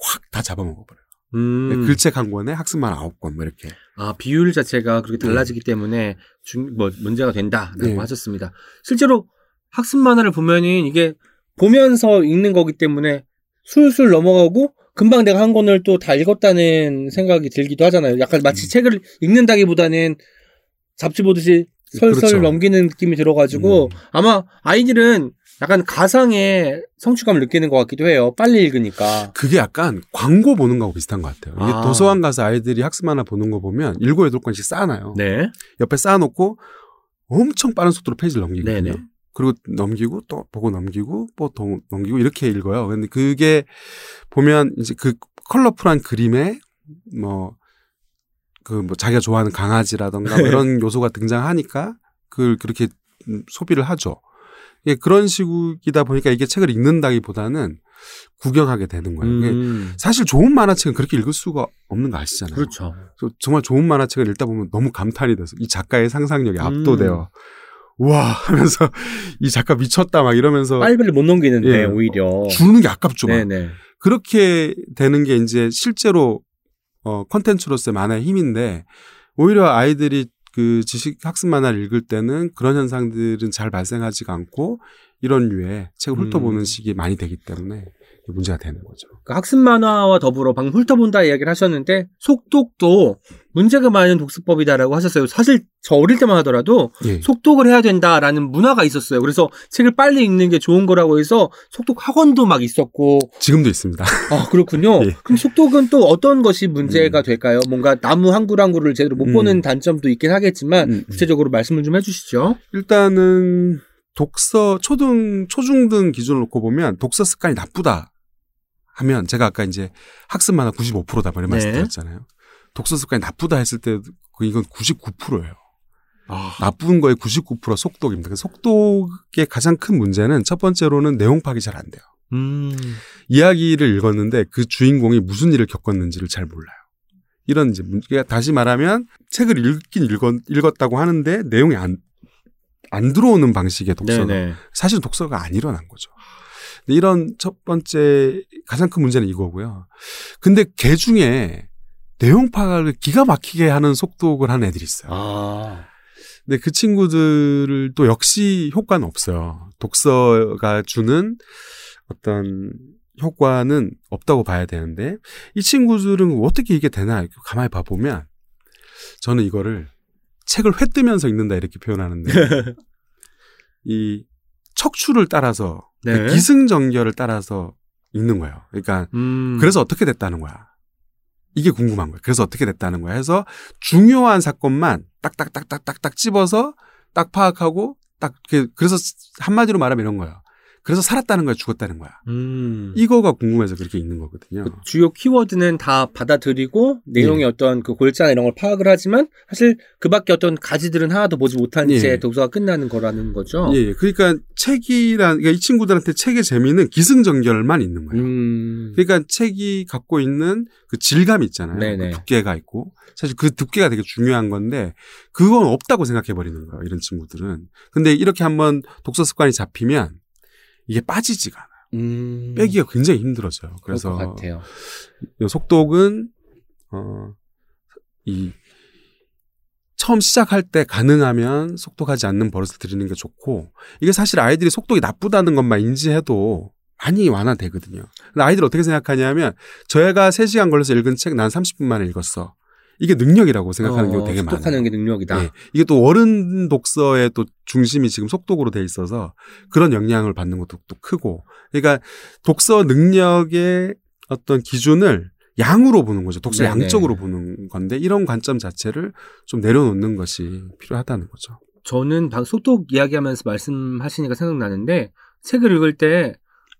확 다 잡아먹어버려요. 음. 글책 한 권에 학습 만화 아홉 권 뭐 이렇게. 아, 비율 자체가 그렇게 달라지기 네. 때문에 중, 뭐 문제가 된다라고 네. 하셨습니다. 실제로 학습 만화를 보면은 이게 보면서 읽는 거기 때문에 술술 넘어가고 금방 내가 한 권을 또 다 읽었다는 생각이 들기도 하잖아요. 약간 마치 음. 책을 읽는다기보다는 잡지 보듯이 설설 그렇죠. 넘기는 느낌이 들어가지고 음. 아마 아이들은 약간 가상의 성취감을 느끼는 것 같기도 해요. 빨리 읽으니까. 그게 약간 광고 보는 거하고 비슷한 것 같아요. 이게 아. 도서관 가서 아이들이 학습 만화 보는 거 보면 일곱 여덟 권씩 쌓아놔요. 네. 옆에 쌓아놓고 엄청 빠른 속도로 페이지를 넘기거든요. 네네. 그리고 넘기고 또 보고 넘기고 또 넘기고 이렇게 읽어요. 근데 그게 보면 이제 그 컬러풀한 그림에 뭐 그 뭐 자기가 좋아하는 강아지라던가 뭐 이런 요소가 등장하니까 그걸 그렇게 소비를 하죠. 예, 그런 식이다 보니까 이게 책을 읽는다기보다는 구경하게 되는 거예요. 음. 사실 좋은 만화책은 그렇게 읽을 수가 없는 거 아시잖아요. 그렇죠. 정말 좋은 만화책을 읽다 보면 너무 감탄이 돼서 이 작가의 상상력이 압도돼요. 음. 와 하면서 이 작가 미쳤다 막 이러면서 빨리빨리 못 넘기는데 예, 오히려 주는 게 아깝죠. 네네. 그렇게 되는 게 이제 실제로 어 컨텐츠로서의 만화의 힘인데 오히려 아이들이 그 지식 학습 만화를 읽을 때는 그런 현상들은 잘 발생하지가 않고 이런 류의 책을 훑어보는 음. 식이 많이 되기 때문에 문제가 되는 거죠. 그러니까 학습 만화와 더불어 방금 훑어본다 이야기를 하셨는데 속독도 문제가 많은 독서법이다라고 하셨어요. 사실 저 어릴 때만 하더라도 예. 속독을 해야 된다라는 문화가 있었어요. 그래서 책을 빨리 읽는 게 좋은 거라고 해서 속독 학원도 막 있었고 지금도 있습니다. 아 그렇군요. 예. 그럼 속독은 또 어떤 것이 문제가 음. 될까요? 뭔가 나무 한 굴 한 굴을 제대로 못 음. 보는 단점도 있긴 하겠지만 음. 구체적으로 말씀을 좀 해주시죠. 일단은 독서 초등 초중등 기준을 놓고 보면 독서 습관이 나쁘다 하면 제가 아까 이제 학습 만화 구십오 퍼센트다 말을 네. 말씀드렸잖아요. 독서 습관이 나쁘다 했을 때 이건 구십구 퍼센트예요. 아. 나쁜 거의 구십구 퍼센트 속독입니다. 속독의 가장 큰 문제는 첫 번째로는 내용 파악이 잘 안 돼요. 음. 이야기를 읽었는데 그 주인공이 무슨 일을 겪었는지를 잘 몰라요. 이런 이제 문제가 다시 말하면 책을 읽긴 읽었, 읽었다고 하는데 내용이 안, 안 들어오는 방식의 독서는 사실 독서가 안 일어난 거죠. 이런 첫 번째 가장 큰 문제는 이거고요. 근데 개 중에 내용 파악을 기가 막히게 하는 속독을 하는 애들이 있어요. 아. 근데 그 친구들을 또 역시 효과는 없어요. 독서가 주는 어떤 효과는 없다고 봐야 되는데 이 친구들은 어떻게 이게 되나 가만히 봐보면 저는 이거를 책을 회뜨면서 읽는다 이렇게 표현하는데 이 척추를 따라서 네. 그 기승전결을 따라서 읽는 거예요. 그러니까 음. 그래서 어떻게 됐다는 거야. 이게 궁금한 거예요. 그래서 어떻게 됐다는 거야. 해서 중요한 사건만 딱딱딱딱딱딱 집어서 딱 파악하고 딱 그래서 한마디로 말하면 이런 거예요. 그래서 살았다는 거야, 죽었다는 거야. 음. 이거가 궁금해서 그렇게 읽는 거거든요. 그 주요 키워드는 다 받아들이고 내용의 예. 어떤 그 골자나 이런 걸 파악을 하지만 사실 그밖에 어떤 가지들은 하나도 보지 못한 채 예. 독서가 끝나는 거라는 거죠. 예, 그러니까 책이란 그러니까 이 친구들한테 책의 재미는 기승전결만 있는 거예요. 음. 그러니까 책이 갖고 있는 그 질감이 있잖아요. 그 두께가 있고 사실 그 두께가 되게 중요한 건데 그건 없다고 생각해 버리는 거예요. 이런 친구들은. 근데 이렇게 한번 독서 습관이 잡히면. 이게 빠지지가 않아요. 음... 빼기가 굉장히 힘들어져요. 그래서 그럴 것 같아요. 속독은 어, 이 처음 시작할 때 가능하면 속독하지 않는 버릇을 들이는 게 좋고 이게 사실 아이들이 속독이 나쁘다는 것만 인지해도 많이 완화되거든요. 근데 아이들 어떻게 생각하냐면 저 애가 세 시간 걸려서 읽은 책 난 삼십 분 만에 읽었어. 이게 능력이라고 생각하는 어, 경우 되게 많아요. 속독하는 게 능력이다. 네. 이게 또 어른 독서의 또 중심이 지금 속독으로 돼 있어서 그런 영향을 받는 것도 또 크고 그러니까 독서 능력의 어떤 기준을 양으로 보는 거죠. 독서 네네. 양적으로 보는 건데 이런 관점 자체를 좀 내려놓는 것이 필요하다는 거죠. 저는 속독 이야기하면서 말씀하시니까 생각나는데 책을 읽을 때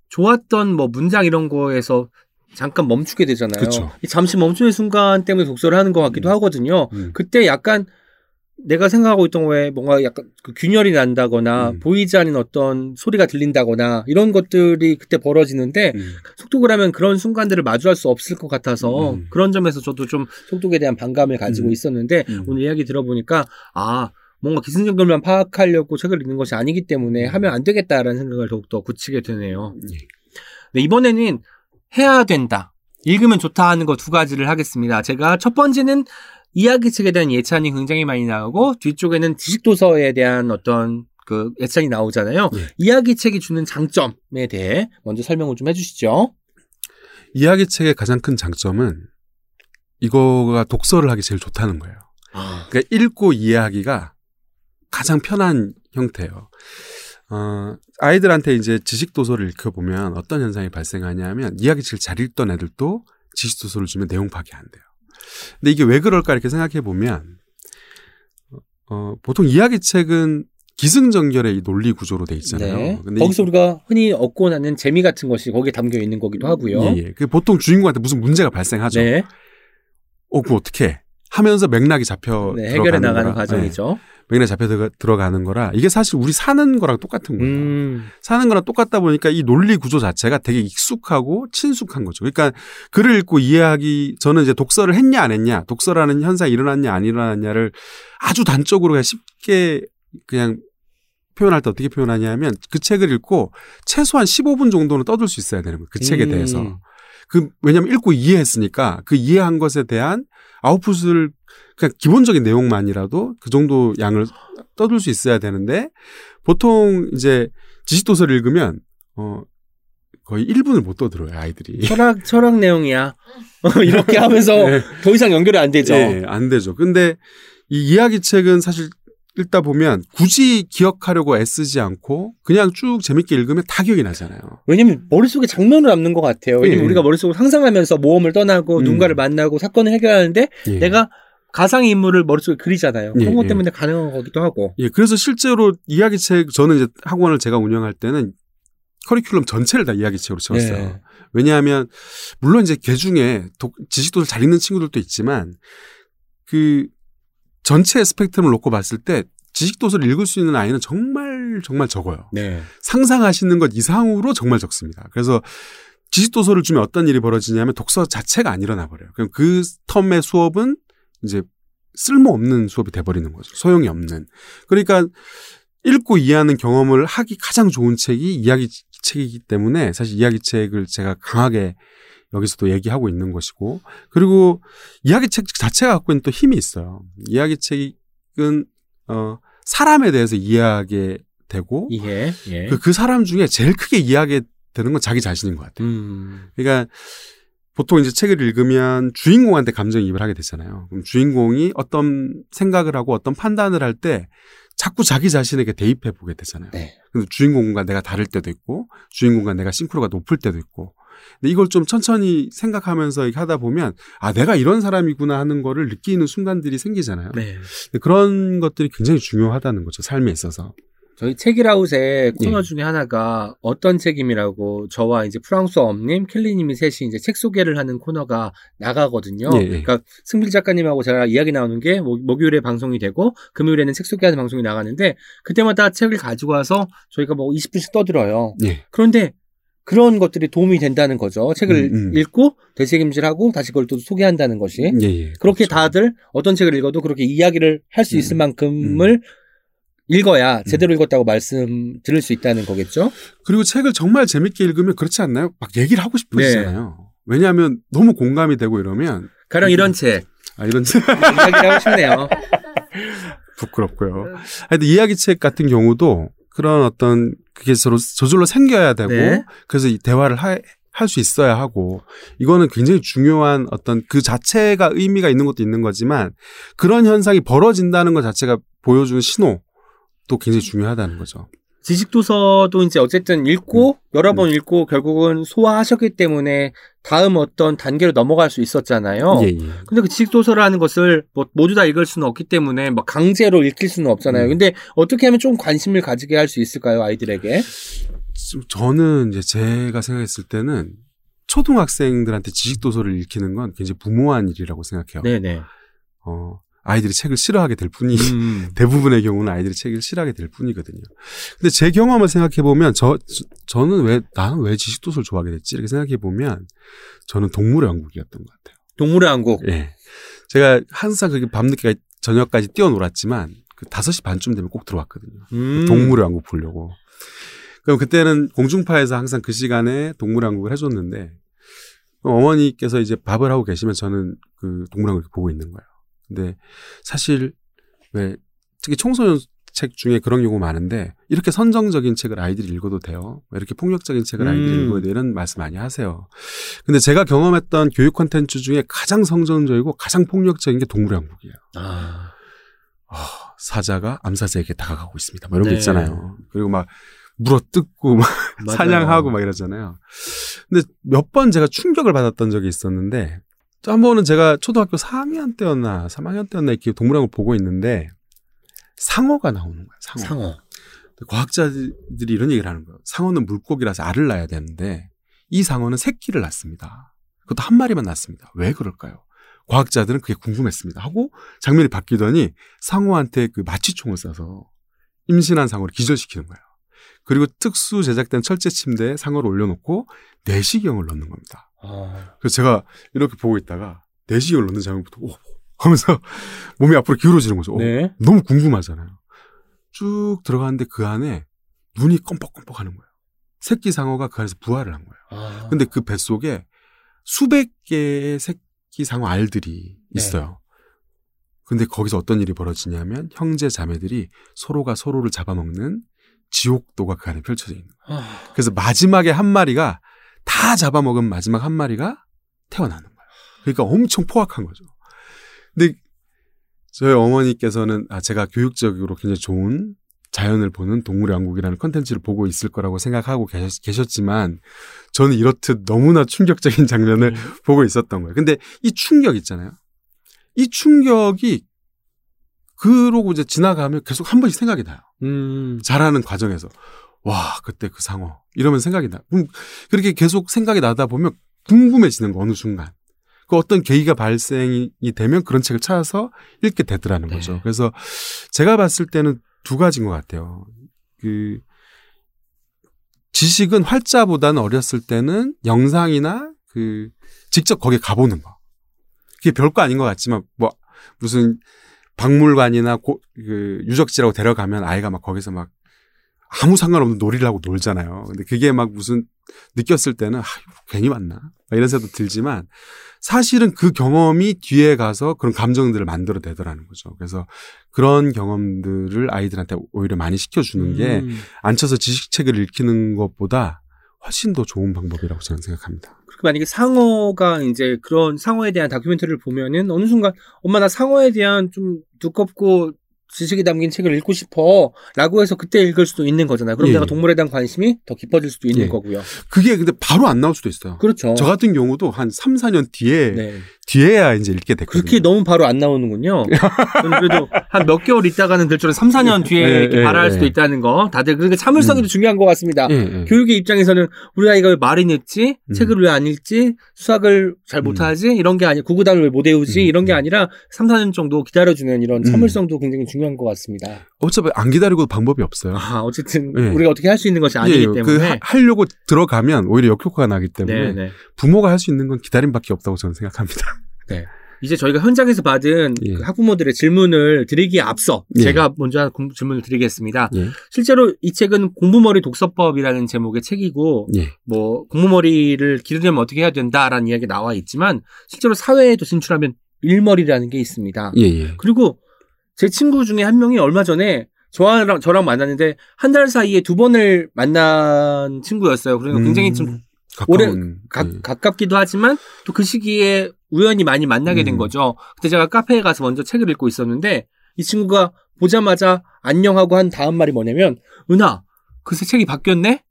좋았던 뭐 문장 이런 거에서 잠깐 멈추게 되잖아요. 그쵸. 잠시 멈추는 순간 때문에 독서를 하는 것 같기도 음. 하거든요. 음. 그때 약간 내가 생각하고 있던 거에 뭔가 약간 그 균열이 난다거나 음. 보이지 않은 어떤 소리가 들린다거나 이런 것들이 그때 벌어지는데 음. 속독을 하면 그런 순간들을 마주할 수 없을 것 같아서 음. 그런 점에서 저도 좀 속독에 대한 반감을 가지고 음. 있었는데 음. 오늘 이야기 들어보니까 아 뭔가 기승전결만 파악하려고 책을 읽는 것이 아니기 때문에 하면 안 되겠다라는 생각을 더욱더 굳히게 되네요. 음. 네, 이번에는 해야 된다. 읽으면 좋다 하는 거 두 가지를 하겠습니다. 제가 첫 번째는 이야기책에 대한 예찬이 굉장히 많이 나오고 뒤쪽에는 지식도서에 대한 어떤 그 예찬이 나오잖아요. 예. 이야기책이 주는 장점에 대해 먼저 설명을 좀 해주시죠. 이야기책의 가장 큰 장점은 이거가 독서를 하기 제일 좋다는 거예요. 아. 그러니까 읽고 이해하기가 가장 편한 형태예요. 어, 아이들한테 이제 지식도서를 읽혀보면 어떤 현상이 발생하냐면 이야기책을 잘 읽던 애들도 지식도서를 주면 내용 파악이 안 돼요. 근데 이게 왜 그럴까 이렇게 생각해보면 어, 보통 이야기책은 기승전결의 이 논리 구조로 돼 있잖아요. 네. 근데 거기서 이, 우리가 흔히 얻고 나는 재미 같은 것이 거기에 담겨 있는 거기도 하고요. 예, 예. 그 보통 주인공한테 무슨 문제가 발생하죠. 네. 어, 그거 어떻게 해? 하면서 맥락이 잡혀 네, 들어가는 해결해 나가는 거라. 과정이죠. 네. 맥락이 잡혀 들어가, 들어가는 거라 이게 사실 우리 사는 거랑 똑같은 거예요. 음. 사는 거랑 똑같다 보니까 이 논리 구조 자체가 되게 익숙하고 친숙한 거죠. 그러니까 글을 읽고 이해하기 저는 이제 독서를 했냐 안 했냐 독서라는 현상이 일어났냐 안 일어났냐를 아주 단적으로 그냥 쉽게 그냥 표현할 때 어떻게 표현하냐면 그 책을 읽고 최소한 십오 분 정도는 떠들 수 있어야 되는 거예요. 그 책에 음. 대해서. 그 왜냐하면 읽고 이해했으니까 그 이해한 것에 대한 아웃풋을 그냥 기본적인 내용만이라도 그 정도 양을 떠들 수 있어야 되는데 보통 이제 지식도서를 읽으면 어 거의 일 분을 못 떠들어요, 아이들이. 철학, 철학 내용이야. 이렇게 하면서 네. 더 이상 연결이 안 되죠. 네, 안 되죠. 근데 이 이야기 책은 사실 읽다 보면 굳이 기억하려고 애쓰지 않고 그냥 쭉 재밌게 읽으면 다 기억이 나잖아요. 왜냐면 머릿속에 장면을 남는 것 같아요. 왜냐면 예. 우리가 머릿속으로 상상하면서 모험을 떠나고 음. 누군가를 만나고 사건을 해결하는데 예. 내가 가상의 인물을 머릿속에 그리잖아요. 그런 것 예. 때문에 가능한 거기도 하고. 예, 그래서 실제로 이야기책, 저는 이제 학원을 제가 운영할 때는 커리큘럼 전체를 다 이야기책으로 채웠어요. 네. 왜냐하면 물론 이제 개 중에 지식도서를 잘 읽는 친구들도 있지만 그 전체 스펙트럼을 놓고 봤을 때 지식도서를 읽을 수 있는 아이는 정말 정말 적어요. 네. 상상하시는 것 이상으로 정말 적습니다. 그래서 지식도서를 주면 어떤 일이 벌어지냐면 독서 자체가 안 일어나 버려요. 그럼 그 텀의 수업은 이제 쓸모없는 수업이 돼버리는 거죠. 소용이 없는. 그러니까 읽고 이해하는 경험을 하기 가장 좋은 책이 이야기책이기 때문에 사실 이야기책을 제가 강하게 여기서도 얘기하고 있는 것이고, 그리고 이야기책 자체가 갖고 있는 또 힘이 있어요. 이야기책은 어, 사람에 대해서 이해하게 되고 예, 예. 그, 그 사람 중에 제일 크게 이해하게 되는 건 자기 자신인 것 같아요. 음. 그러니까 보통 이제 책을 읽으면 주인공한테 감정이입을 하게 되잖아요. 그럼 주인공이 어떤 생각을 하고 어떤 판단을 할 때 자꾸 자기 자신에게 대입해 보게 되잖아요. 네. 근데 주인공과 내가 다를 때도 있고 주인공과 내가 싱크로가 높을 때도 있고. 근데 이걸 좀 천천히 생각하면서 이렇게 하다 보면 아 내가 이런 사람이구나 하는 거를 느끼는 순간들이 생기잖아요. 네. 근데 그런 것들이 굉장히 중요하다는 거죠. 삶에 있어서. 저희 책이라웃의 코너 예. 중에 하나가 어떤 책임이라고 저와 이제 프랑스어 엄님, 켈리님이 셋이 이제 책 소개를 하는 코너가 나가거든요. 예, 예. 그러니까 승필 작가님하고 제가 이야기 나오는 게 목요일에 방송이 되고 금요일에는 책 소개하는 방송이 나가는데 그때마다 책을 가지고 와서 저희가 뭐 이십 분씩 떠들어요. 예. 그런데 그런 것들이 도움이 된다는 거죠. 책을 음, 음. 읽고 되책임질하고 다시 그걸 또 소개한다는 것이. 예, 예, 그렇게 그렇죠. 다들 어떤 책을 읽어도 그렇게 이야기를 할 수 있을 음, 만큼을 음. 읽어야 제대로 음. 읽었다고 말씀 드릴 수 있다는 거겠죠. 그리고 책을 정말 재밌게 읽으면 그렇지 않나요? 막 얘기를 하고 싶으시잖아요. 네. 왜냐하면 너무 공감이 되고 이러면. 가령 이런 책. 아 이런 책. 이야기를 하고 싶네요. 부끄럽고요. 근데 이야기책 같은 경우도 그런 어떤 그게 서로 저절로 생겨야 되고 네. 그래서 이 대화를 할 수 있어야 하고 이거는 굉장히 중요한 어떤 그 자체가 의미가 있는 것도 있는 거지만 그런 현상이 벌어진다는 것 자체가 보여주는 신호. 또 굉장히 중요하다는 거죠. 지식도서도 이제 어쨌든 읽고 음. 여러 번 음. 읽고 결국은 소화하셨기 때문에 다음 어떤 단계로 넘어갈 수 있었잖아요. 예, 예. 근데 그 지식도서라는 것을 뭐 모두 다 읽을 수는 없기 때문에 막 강제로 읽힐 수는 없잖아요. 음. 근데 어떻게 하면 좀 관심을 가지게 할 수 있을까요, 아이들에게? 저는 이제 제가 생각했을 때는 초등학생들한테 지식도서를 읽히는 건 굉장히 무모한 일이라고 생각해요. 네네. 어. 아이들이 책을 싫어하게 될 뿐이 음. 대부분의 경우는 아이들이 책을 싫어하게 될 뿐이거든요. 근데 제 경험을 생각해 보면 저, 저 저는 왜 나는 왜 지식도서를 좋아하게 됐지 이렇게 생각해 보면 저는 동물의 왕국이었던 것 같아요. 동물의 왕국. 예. 네. 제가 항상 그렇게 밤늦게 저녁까지 뛰어놀았지만 그 다섯 시 반쯤 되면 꼭 들어왔거든요. 음. 동물의 왕국 보려고. 그럼 그때는 공중파에서 항상 그 시간에 동물의 왕국을 해줬는데 어머니께서 이제 밥을 하고 계시면 저는 그 동물의 왕국을 보고 있는 거예요. 근데 사실 왜 특히 청소년 책 중에 그런 경우 많은데 이렇게 선정적인 책을 아이들이 읽어도 돼요? 이렇게 폭력적인 책을 음. 아이들이 읽어도 돼요? 이런 말씀 많이 하세요. 근데 제가 경험했던 교육 콘텐츠 중에 가장 성전적이고 가장 폭력적인 게 동물의 왕국이에요. 아. 어, 사자가 암사자에게 다가가고 있습니다. 막 이런 네. 거 있잖아요. 그리고 막 물어뜯고 막 사냥하고 막 이러잖아요. 근데 몇 번 제가 충격을 받았던 적이 있었는데 또 한 번은 제가 초등학교 사 학년 때였나 삼 학년 때였나 이렇게 동물왕국을 보고 있는데 상어가 나오는 거예요. 상어. 상어. 과학자들이 이런 얘기를 하는 거예요. 상어는 물고기라서 알을 낳아야 되는데 이 상어는 새끼를 낳습니다. 그것도 한 마리만 낳습니다. 왜 그럴까요? 과학자들은 그게 궁금했습니다. 하고 장면이 바뀌더니 상어한테 그 마취총을 쏴서 임신한 상어를 기절시키는 거예요. 그리고 특수 제작된 철제 침대에 상어를 올려놓고 내시경을 넣는 겁니다. 아. 그래서 제가 이렇게 보고 있다가 내시경을 넣는 장면부터 오 하면서 몸이 앞으로 기울어지는 거죠. 오, 네. 너무 궁금하잖아요. 쭉 들어가는데 그 안에 눈이 껌뻑껌뻑 하는 거예요. 새끼 상어가 그 안에서 부화를 한 거예요. 아. 근데 그 뱃속에 수백 개의 새끼 상어 알들이 있어요. 네. 근데 거기서 어떤 일이 벌어지냐면 형제 자매들이 서로가 서로를 잡아먹는 지옥 도가 안에 펼쳐져 있는 거예요. 어... 그래서 마지막에 한 마리가 다 잡아먹은 마지막 한 마리가 태어나는 거예요. 그러니까 엄청 포악한 거죠. 근데 저희 어머니께서는 아, 제가 교육적으로 굉장히 좋은 자연을 보는 동물의 왕국이라는 컨텐츠를 보고 있을 거라고 생각하고 계셨, 계셨지만 저는 이렇듯 너무나 충격적인 장면을 음. 보고 있었던 거예요. 근데 이 충격 있잖아요. 이 충격이 그러고 이제 지나가면 계속 한 번씩 생각이 나요. 음. 자라는 과정에서 와 그때 그 상어 이러면 생각이 나. 그럼 그렇게 계속 생각이 나다 보면 궁금해지는 거 어느 순간. 그 어떤 계기가 발생이 되면 그런 책을 찾아서 읽게 되더라는 네. 거죠. 그래서 제가 봤을 때는 두 가지인 것 같아요. 그 지식은 활자보다는 어렸을 때는 영상이나 그 직접 거기에 가보는 거. 그게 별거 아닌 것 같지만 뭐 무슨 박물관이나 고, 그 유적지라고 데려가면 아이가 막 거기서 막 아무 상관없는 놀이를 하고 놀잖아요. 근데 그게 막 무슨 느꼈을 때는 아, 괜히 왔나 이런 생각도 들지만 사실은 그 경험이 뒤에 가서 그런 감정들을 만들어내더라는 거죠. 그래서 그런 경험들을 아이들한테 오히려 많이 시켜주는 게 음. 앉혀서 지식책을 읽히는 것보다 훨씬 더 좋은 방법이라고 저는 생각합니다. 그렇게 만약에 상어가 이제 그런 상어에 대한 다큐멘터리를 보면은 어느 순간 엄마 나 상어에 대한 좀 두껍고 지식이 담긴 책을 읽고 싶어 라고 해서 그때 읽을 수도 있는 거잖아요. 그럼 예. 내가 동물에 대한 관심이 더 깊어질 수도 있는 예. 거고요. 그게 근데 바로 안 나올 수도 있어요. 그렇죠. 저 같은 경우도 한 삼, 사 년 뒤에 네. 뒤에야 이제 읽게 됐거든요. 그렇게 너무 바로 안 나오는군요. 그래도 한 몇 개월 있다가는 될 줄은 삼, 사 년 뒤에 예, 이렇게 예, 발화할 예, 수도 예. 있다는 거 다들 그러니까 참을성이 음. 중요한 것 같습니다. 예, 예. 교육의 입장에서는 우리 아이가 왜 말은 읽지 음. 책을 왜 안 읽지 수학을 잘 못하지 음. 이런 게 아니라 구구단을 왜 못 외우지 음. 이런 게 아니라 삼, 사 년 정도 기다려주는 이런 참을성도 음. 굉장히 중요한 것 같습니다. 어차피 안 기다리고 방법이 없어요. 아, 어쨌든 예. 우리가 어떻게 할 수 있는 것이 아니기 예, 때문에 그 하, 하려고 들어가면 오히려 역효과가 나기 때문에 네, 네. 부모가 할 수 있는 건 기다림밖에 없다고 저는 생각합니다. 네. 이제 저희가 현장에서 받은 예. 그 학부모들의 질문을 드리기에 앞서 예. 제가 먼저 질문을 드리겠습니다. 예. 실제로 이 책은 공부머리 독서법이라는 제목의 책이고 예. 뭐 공부머리를 기르려면 어떻게 해야 된다라는 이야기가 나와 있지만 실제로 사회에도 진출하면 일머리라는 게 있습니다. 예예. 그리고 제 친구 중에 한 명이 얼마 전에 저랑, 저랑 만났는데 한 달 사이에 두 번을 만난 친구였어요. 그러니까 음, 굉장히 좀 가까운, 오래 가, 예. 가깝기도 하지만 또 그 시기에 우연히 많이 만나게 된 음. 거죠. 그때 제가 카페에 가서 먼저 책을 읽고 있었는데 이 친구가 보자마자 안녕하고 한 다음 말이 뭐냐면 은하, 글쎄 책이 바뀌었네?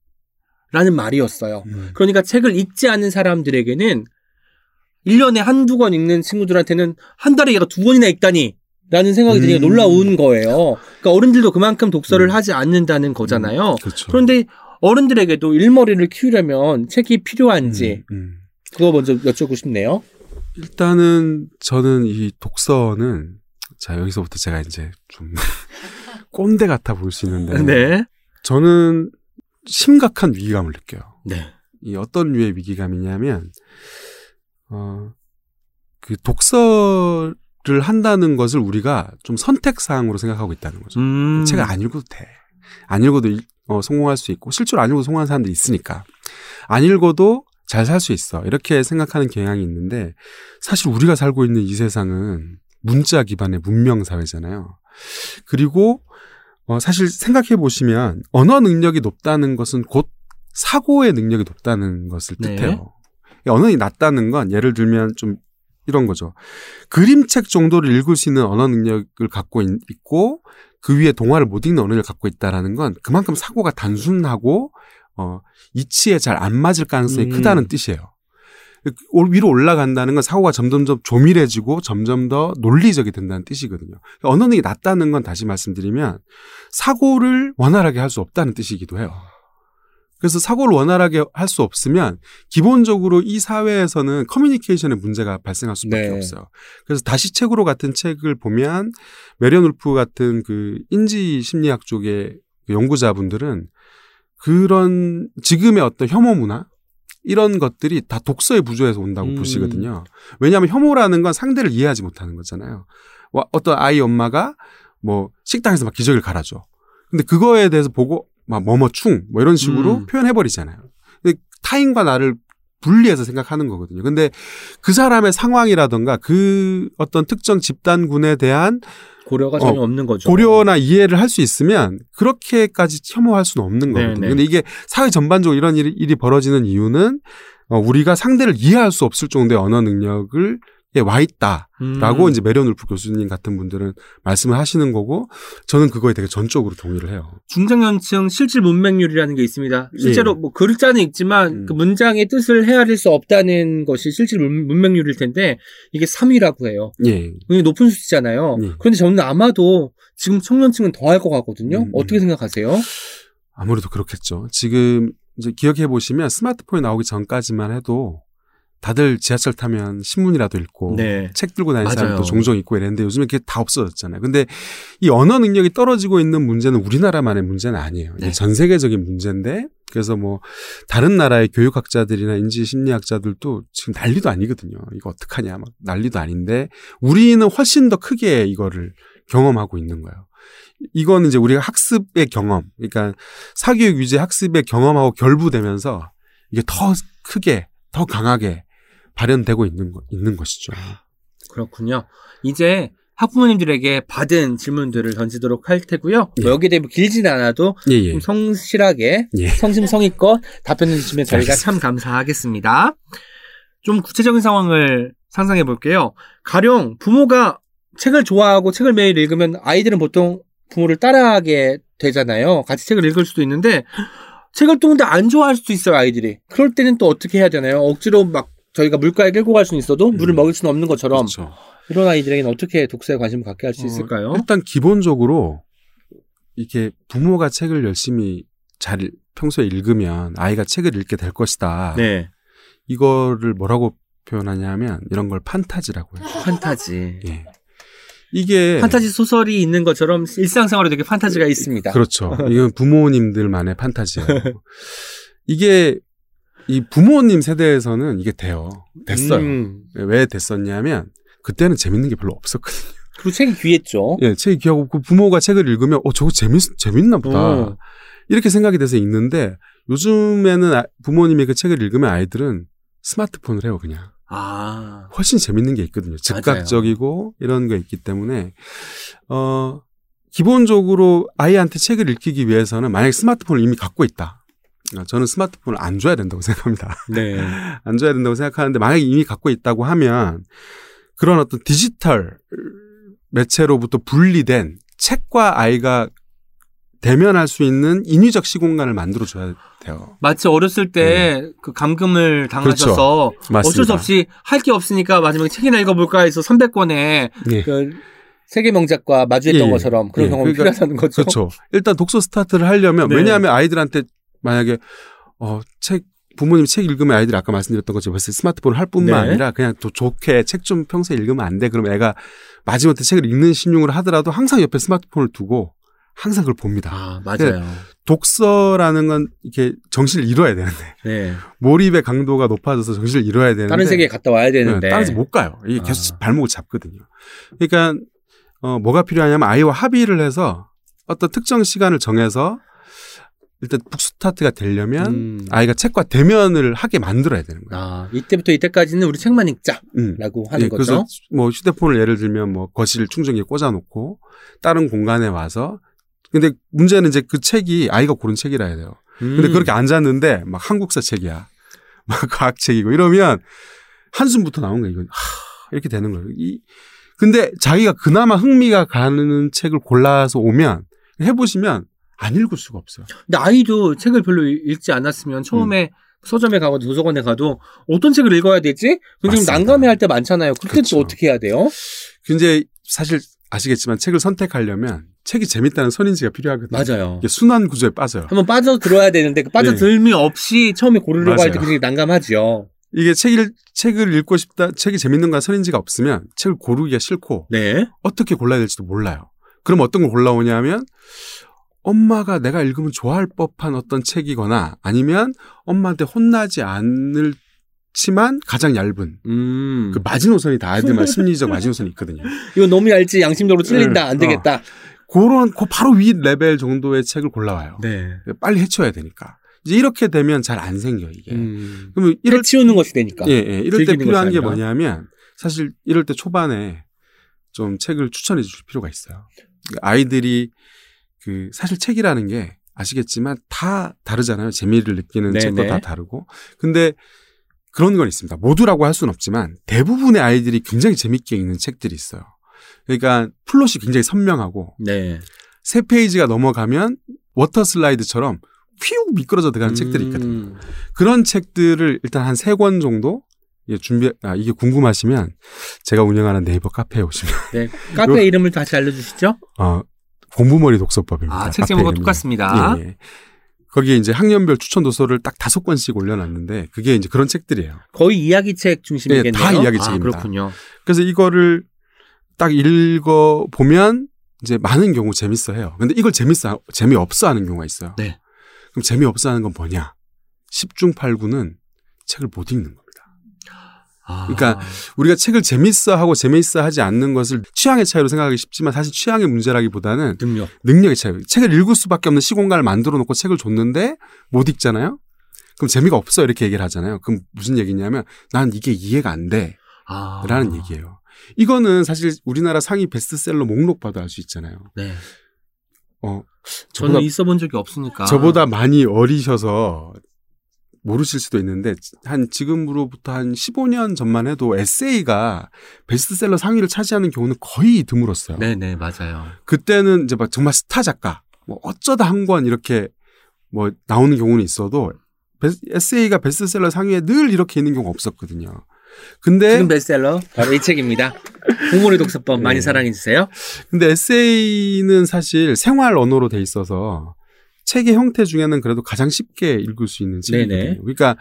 라는 말이었어요. 음. 그러니까 책을 읽지 않은 사람들에게는 일 년에 한두 권 읽는 친구들한테는 한 달에 얘가 두 권이나 읽다니 라는 생각이 되게 음. 놀라운 거예요. 그러니까 어른들도 그만큼 독서를 음. 하지 않는다는 거잖아요. 음. 그렇죠. 그런데 어른들에게도 일머리를 키우려면 책이 필요한지 음. 음. 그거 먼저 여쭙고 싶네요. 일단은 저는 이 독서는 자 여기서부터 제가 이제 좀 꼰대 같아 보일 수 있는데 네. 저는 심각한 위기감을 느껴요. 네. 이 어떤 류의 위기감이냐면 어, 그 독서 를 한다는 것을 우리가 좀 선택사항으로 생각하고 있다는 거죠. 음. 책을 안 읽어도 돼. 안 읽어도 일, 어, 성공할 수 있고 실제로 안 읽어도 성공하는 사람들이 있으니까 안 읽어도 잘 살 수 있어. 이렇게 생각하는 경향이 있는데 사실 우리가 살고 있는 이 세상은 문자 기반의 문명사회잖아요. 그리고 어, 사실 생각해 보시면 언어 능력이 높다는 것은 곧 사고의 능력이 높다는 것을 뜻해요. 네. 언어이 낮다는 건 예를 들면 좀 이런 거죠. 그림책 정도를 읽을 수 있는 언어 능력을 갖고 있고 그 위에 동화를 못 읽는 언어를 갖고 있다라는 건 그만큼 사고가 단순하고 어, 이치에 잘 안 맞을 가능성이 음. 크다는 뜻이에요. 위로 올라간다는 건 사고가 점점점 조밀해지고 점점 더 논리적이 된다는 뜻이거든요. 언어 능력이 낮다는 건 다시 말씀드리면 사고를 원활하게 할 수 없다는 뜻이기도 해요. 그래서 사고를 원활하게 할 수 없으면 기본적으로 이 사회에서는 커뮤니케이션의 문제가 발생할 수밖에 네. 없어요. 그래서 다시 책으로 같은 책을 보면 매리언울프 같은 그 인지 심리학 쪽의 연구자분들은 그런 지금의 어떤 혐오 문화 이런 것들이 다 독서의 부조에서 온다고 음. 보시거든요. 왜냐하면 혐오라는 건 상대를 이해하지 못하는 거잖아요. 어떤 아이 엄마가 뭐 식당에서 막 기저귀를 갈아줘. 근데 그거에 대해서 보고 막 뭐뭐충 뭐 이런 식으로 음. 표현해버리잖아요. 근데 타인과 나를 분리해서 생각하는 거거든요. 근데 그 사람의 상황이라든가 그 어떤 특정 집단군에 대한 고려가 전혀 어, 없는 거죠. 고려나 이해를 할 수 있으면 그렇게까지 혐오할 수는 없는 거거든요. 네네. 근데 이게 사회 전반적으로 이런 일이, 일이 벌어지는 이유는 어, 우리가 상대를 이해할 수 없을 정도의 언어 능력을 와 있다라고 음. 이제 매리언울프 교수님 같은 분들은 말씀을 하시는 거고, 저는 그거에 되게 전적으로 동의를 해요. 중장년층 실질 문맹률이라는 게 있습니다. 실제로 예. 뭐 글자는 있지만 음. 그 문장의 뜻을 헤아릴 수 없다는 것이 실질 문맹률일 텐데 이게 삼 위라고 해요. 예. 굉장히 높은 수치잖아요. 예. 그런데 저는 아마도 지금 청년층은 더 할 것 같거든요. 음. 어떻게 생각하세요? 아무래도 그렇겠죠. 지금 이제 기억해 보시면 스마트폰이 나오기 전까지만 해도 다들 지하철 타면 신문이라도 읽고 네. 책 들고 다니는 맞아요. 사람도 종종 있고 이랬는데 요즘에 그게 다 없어졌잖아요. 근데 이 언어 능력이 떨어지고 있는 문제는 우리나라만의 문제는 아니에요. 네. 이게 전 세계적인 문제인데, 그래서 뭐 다른 나라의 교육학자들이나 인지심리학자들도 지금 난리도 아니거든요. 이거 어떡하냐 막 난리도 아닌데 우리는 훨씬 더 크게 이거를 경험하고 있는 거예요. 이거는 이제 우리가 학습의 경험, 그러니까 사교육 위주의 학습의 경험하고 결부되면서 이게 더 크게 더 강하게 발현되고 있는, 거, 있는 것이죠. 그렇군요. 이제 학부모님들에게 받은 질문들을 던지도록 할 테고요. 예. 뭐 여기에 대해 길진 않아도 예예. 좀 성실하게 예. 성심성의껏 답변해 주시면 저희가 참 감사하겠습니다. 좀 구체적인 상황을 상상해 볼게요. 가령 부모가 책을 좋아하고 책을 매일 읽으면 아이들은 보통 부모를 따라하게 되잖아요. 같이 책을 읽을 수도 있는데 책을 또 근데 안 좋아할 수도 있어요, 아이들이. 그럴 때는 또 어떻게 해야 되나요? 억지로 막 저희가 물가에 끌고 갈 수는 있어도 물을 음. 먹일 수는 없는 것처럼. 그렇죠. 이런 아이들에게는 어떻게 독서에 관심을 갖게 할 수 있을까요? 어, 일단 기본적으로 이렇게 부모가 책을 열심히 잘 평소에 읽으면 아이가 책을 읽게 될 것이다. 네. 이거를 뭐라고 표현하냐면 이런 걸 판타지라고 해요. 판타지. 예. 이게 판타지 소설이 있는 것처럼 일상생활에 되게 판타지가 있습니다. 그렇죠. 이건 부모님들만의 판타지예요. 이게 이 부모님 세대에서는 이게 돼요. 됐어요. 음. 왜 됐었냐면 그때는 재밌는 게 별로 없었거든요. 그리고 책이 귀했죠. 예, 책이 귀하고 그 부모가 책을 읽으면 어 저거 재밌 재밌나 보다. 어. 이렇게 생각이 돼서 읽는데 요즘에는 아, 부모님이 그 책을 읽으면 아이들은 스마트폰을 해요, 그냥. 아. 훨씬 재밌는 게 있거든요. 즉각적이고 맞아요. 이런 게 있기 때문에, 어, 기본적으로 아이한테 책을 읽히기 위해서는 만약에 스마트폰을 이미 갖고 있다. 저는 스마트폰을 안 줘야 된다고 생각합니다. 네. 안 줘야 된다고 생각하는데 만약에 이미 갖고 있다고 하면 그런 어떤 디지털 매체로부터 분리된 책과 아이가 대면할 수 있는 인위적 시공간을 만들어줘야 돼요. 마치 어렸을 때 그 네. 감금을 당하셔서 그렇죠. 어쩔 수 없이 할 게 없으니까 마지막에 책이나 읽어볼까 해서 삼백 권의 네. 그 세계 명작과 마주했던 예. 것처럼 그런 예. 경험이 그러니까, 필요하다는 거죠. 그렇죠. 일단 독서 스타트를 하려면 네. 왜냐하면 아이들한테 만약에 어, 책 부모님 책 읽으면 아이들이 아까 말씀드렸던 것처럼 벌써 스마트폰을 할 뿐만 네. 아니라 그냥 더 좋게 책 좀 평소에 읽으면 안 돼. 그럼 애가 마지막에 책을 읽는 신용을 하더라도 항상 옆에 스마트폰을 두고 항상 그걸 봅니다. 아, 맞아요. 독서라는 건 이렇게 정신을 잃어야 되는데 네. 몰입의 강도가 높아져서 정신을 잃어야 되는데 다른 세계에 갔다 와야 되는데 네, 다른 세계 못 가요. 이게 계속 아. 발목을 잡거든요. 그러니까 어, 뭐가 필요하냐면 아이와 합의를 해서 어떤 특정 시간을 정해서 일단 북스타트가 되려면 음. 아이가 책과 대면을 하게 만들어야 되는 거예요. 아, 이때부터 이때까지는 우리 책만 읽자라고 음. 하는 예, 거죠. 그래서 뭐 휴대폰을 예를 들면 뭐 거실 충전기에 꽂아놓고 다른 공간에 와서 근데 문제는 이제 그 책이 아이가 고른 책이라 해야 돼요. 음. 근데 그렇게 앉았는데 막 한국사 책이야. 막 과학책이고 이러면 한숨부터 나온 거야. 이거 하, 이렇게 되는 거예요. 이, 근데 자기가 그나마 흥미가 가는 책을 골라서 오면 해보시면 안 읽을 수가 없어요. 근데 아이도 책을 별로 읽지 않았으면 처음에 음. 서점에 가고 도서관에 가도 어떤 책을 읽어야 되지? 굉장히 난감해할 때 많잖아요. 그때 또 어떻게 해야 돼요? 근데 사실 아시겠지만 책을 선택하려면 책이 재밌다는 선인지가 필요하거든요. 맞아요. 이게 순환 구조에 빠져요. 한번 빠져들어야 되는데 그 빠져들미 예. 없이 처음에 고르려고 할 때 굉장히 난감하죠. 이게 책을, 책을 읽고 싶다, 책이 재밌는가 선인지가 없으면 책을 고르기가 싫고 네. 어떻게 골라야 될지도 몰라요. 그럼 어떤 걸 골라오냐면 엄마가 내가 읽으면 좋아할 법한 어떤 책이거나 아니면 엄마한테 혼나지 않을 치만 가장 얇은 음. 그 마지노선이 다 아이들만 심리적 마지노선이 있거든요. 이거 너무 얇지 양심적으로 찔린다 안 되겠다. 어. 그런 그 바로 위 레벨 정도의 책을 골라와요. 네. 빨리 해쳐야 되니까. 이제 이렇게 되면 잘 안 생겨 이게. 음. 그러면 이럴 치우는 것이 되니까. 예, 예. 이럴 때 필요한 게 뭐냐면 사실 이럴 때 초반에 좀 책을 추천해 줄 필요가 있어요. 아이들이 그 사실 책이라는 게 아시겠지만 다 다르잖아요. 재미를 느끼는 네네. 책도 다 다르고. 근데 그런 건 있습니다. 모두라고 할 수는 없지만 대부분의 아이들이 굉장히 재밌게 읽는 책들이 있어요. 그러니까 플롯이 굉장히 선명하고 네. 세 페이지가 넘어가면 워터 슬라이드처럼 휘욱 미끄러져 들어가는 음. 책들이 있거든요. 그런 책들을 일단 한 세 권 정도 예, 준비, 아, 이게 궁금하시면 제가 운영하는 네이버 카페에 오시면. 네. 카페 요, 이름을 다시 알려주시죠? 어, 공부머리 독서법입니다. 아, 책 제목과 똑같습니다. 예, 예. 거기에 이제 학년별 추천 도서를 딱 다섯 권씩 올려놨는데 그게 이제 그런 책들이에요. 거의 이야기책 중심이겠네요. 네, 다 이야기책입니다. 아, 그렇군요. 그래서 이거를 딱 읽어보면 이제 많은 경우 재밌어 해요. 근데 이걸 재밌어, 재미없어 하는 경우가 있어요. 네. 그럼 재미없어 하는 건 뭐냐? 십중팔구는 책을 못 읽는 겁니다. 그러니까 아. 우리가 책을 재밌어하고 재미있어하지 않는 것을 취향의 차이로 생각하기 쉽지만 사실 취향의 문제라기보다는 능력. 능력의 차이. 책을 읽을 수밖에 없는 시공간을 만들어 놓고 책을 줬는데 못 읽잖아요. 그럼 재미가 없어 이렇게 얘기를 하잖아요. 그럼 무슨 얘기냐면 난 이게 이해가 안 돼 아. 라는 얘기예요. 이거는 사실 우리나라 상위 베스트셀러 목록봐도 알 수 있잖아요. 네. 어, 저는 있어본 적이 없으니까. 저보다 많이 어리셔서 모르실 수도 있는데 한 지금으로부터 한 십오 년 전만 해도 에세이가 베스트셀러 상위를 차지하는 경우는 거의 드물었어요. 네네 맞아요. 그때는 이제 막 정말 스타 작가 뭐 어쩌다 한 권 이렇게 뭐 나오는 경우는 있어도 에세이가 베스트셀러 상위에 늘 이렇게 있는 경우가 없었거든요. 근데 지금 베스트셀러 바로 이 책입니다. 공부머리 독서법 많이 네. 사랑해 주세요. 근데 에세이는 사실 생활 언어로 돼 있어서. 책의 형태 중에는 그래도 가장 쉽게 읽을 수 있는 책이거든요. 그러니까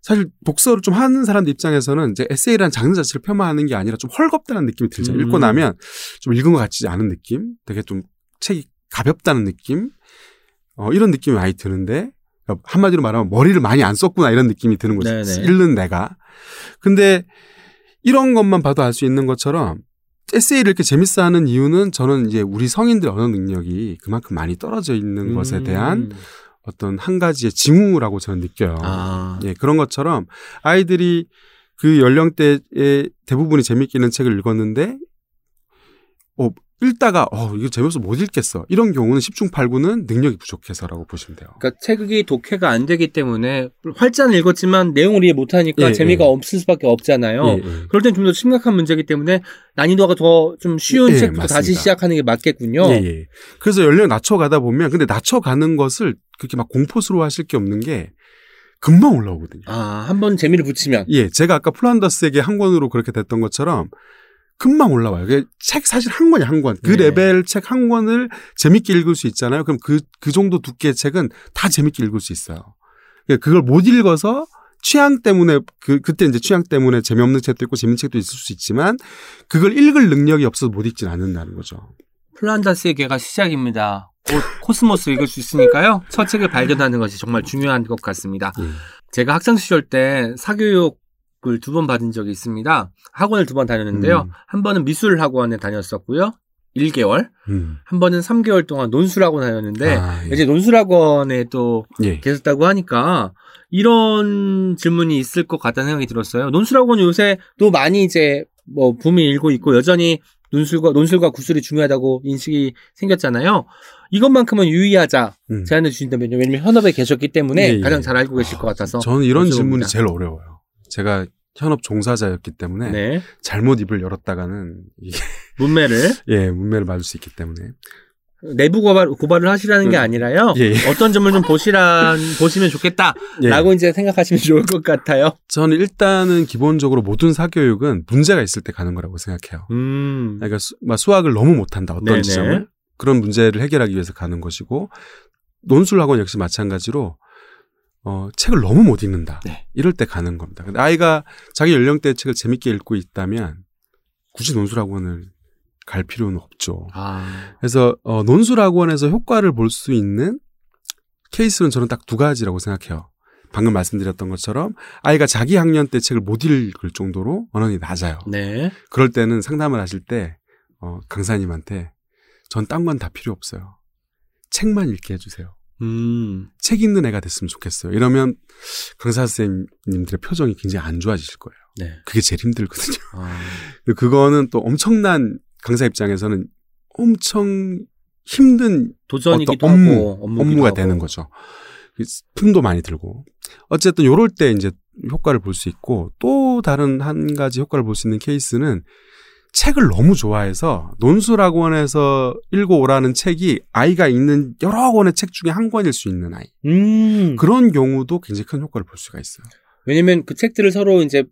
사실 독서를 좀 하는 사람들 입장에서는 이제 에세이라는 장르 자체를 폄하하는 게 아니라 좀 헐겁다는 느낌이 들잖아요. 음. 읽고 나면 좀 읽은 것 같지 않은 느낌, 되게 좀 책이 가볍다는 느낌, 어, 이런 느낌이 많이 드는데 그러니까 한마디로 말하면 머리를 많이 안 썼구나 이런 느낌이 드는 거죠. 네네. 읽는 내가. 근데 이런 것만 봐도 알 수 있는 것처럼 에세이를 이렇게 재밌어하는 이유는 저는 이제 우리 성인들의 언어 능력이 그만큼 많이 떨어져 있는 음. 것에 대한 어떤 한 가지의 징후라고 저는 느껴요. 아. 예, 그런 것처럼 아이들이 그 연령대의 대부분이 재밌게 읽는 책을 읽었는데 어, 읽다가 어, 이거 재밌어서 못 읽겠어. 이런 경우는 십중팔구는 능력이 부족해서라고 보시면 돼요. 그러니까 책이 독해가 안 되기 때문에 활자는 읽었지만 내용을 이해 못하니까 예, 재미가 예. 없을 수밖에 없잖아요. 예, 예. 그럴 땐 좀 더 심각한 문제이기 때문에 난이도가 더 좀 쉬운 예, 책부터 맞습니다. 다시 시작하는 게 맞겠군요. 예, 예. 그래서 연령 낮춰가다 보면 근데 낮춰가는 것을 그렇게 막 공포스러워하실 게 없는 게 금방 올라오거든요. 아, 한번 재미를 붙이면. 예, 제가 아까 플란다스에게 한 권으로 그렇게 됐던 것처럼 금방 올라와요. 책 사실 한 권이 한 권. 그 네. 레벨 책 한 권을 재밌게 읽을 수 있잖아요. 그럼 그, 그 정도 두께의 책은 다 재밌게 읽을 수 있어요. 그걸 못 읽어서 취향 때문에, 그, 그때 이제 취향 때문에 재미없는 책도 있고 재밌는 책도 있을 수 있지만 그걸 읽을 능력이 없어서 못 읽진 않는다는 거죠. 플란다스의 개가 시작입니다. 곧 코스모스 읽을 수 있으니까요. 첫 책을 발견하는 것이 정말 중요한 것 같습니다. 음. 제가 학창 시절 때 사교육 을 두 번 받은 적이 있습니다. 학원을 두 번 다녔는데요. 음. 한 번은 미술 학원에 다녔었고요. 일 개월. 음. 한 번은 삼 개월 동안 논술 학원 다녔는데 아, 예. 이제 논술 학원에 또 예. 계셨다고 하니까 이런 질문이 있을 것 같다는 생각이 들었어요. 논술 학원 요새 또 많이 이제 뭐 붐이 일고 있고 여전히 논술과 논술과 구술이 중요하다고 인식이 생겼잖아요. 이것만큼은 유의하자 음. 제안을 주신다면요. 왜냐면 현업에 계셨기 때문에 예, 가장 잘 알고 계실 아, 것 같아서. 저는 이런 여쭤봅니다. 질문이 제일 어려워요. 제가 현업 종사자였기 때문에 네. 잘못 입을 열었다가는 문매를 예 문매를 맞을 수 있기 때문에 내부 고발, 고발을 하시라는 음. 게 아니라요 예, 예. 어떤 점을 좀 보시란 보시면 좋겠다라고 예. 이제 생각하시면 좋을 것 같아요. 저는 일단은 기본적으로 모든 사교육은 문제가 있을 때 가는 거라고 생각해요. 음. 그러니까 수, 막 수학을 너무 못한다 어떤 네네. 지점을 그런 문제를 해결하기 위해서 가는 것이고 논술학원 역시 마찬가지로. 어, 책을 너무 못 읽는다. 네. 이럴 때 가는 겁니다. 근데 아이가 자기 연령대의 책을 재밌게 읽고 있다면 굳이 논술학원을 갈 필요는 없죠. 아. 그래서 어, 논술학원에서 효과를 볼 수 있는 케이스는 저는 딱 두 가지라고 생각해요. 방금 말씀드렸던 것처럼 아이가 자기 학년 때 책을 못 읽을 정도로 언어가 낮아요. 네. 그럴 때는 상담을 하실 때 어, 강사님한테 전 딴 건 다 필요 없어요. 책만 읽게 해주세요. 음. 책 읽는 애가 됐으면 좋겠어요. 이러면 강사 선생님들의 표정이 굉장히 안 좋아지실 거예요. 네. 그게 제일 힘들거든요. 아. 그거는 또 엄청난 강사 입장에서는 엄청 힘든 도전이기도 업무, 하고 업무가 하고. 되는 거죠. 품도 많이 들고. 어쨌든 요럴 때 이제 효과를 볼 수 있고, 또 다른 한 가지 효과를 볼 수 있는 케이스는 책을 너무 좋아해서 논술학원에서 읽어오라는 책이 아이가 있는 여러 권의 책 중에 한 권일 수 있는 아이. 음. 그런 경우도 굉장히 큰 효과를 볼 수가 있어요. 왜냐면 그 책들을 서로 이제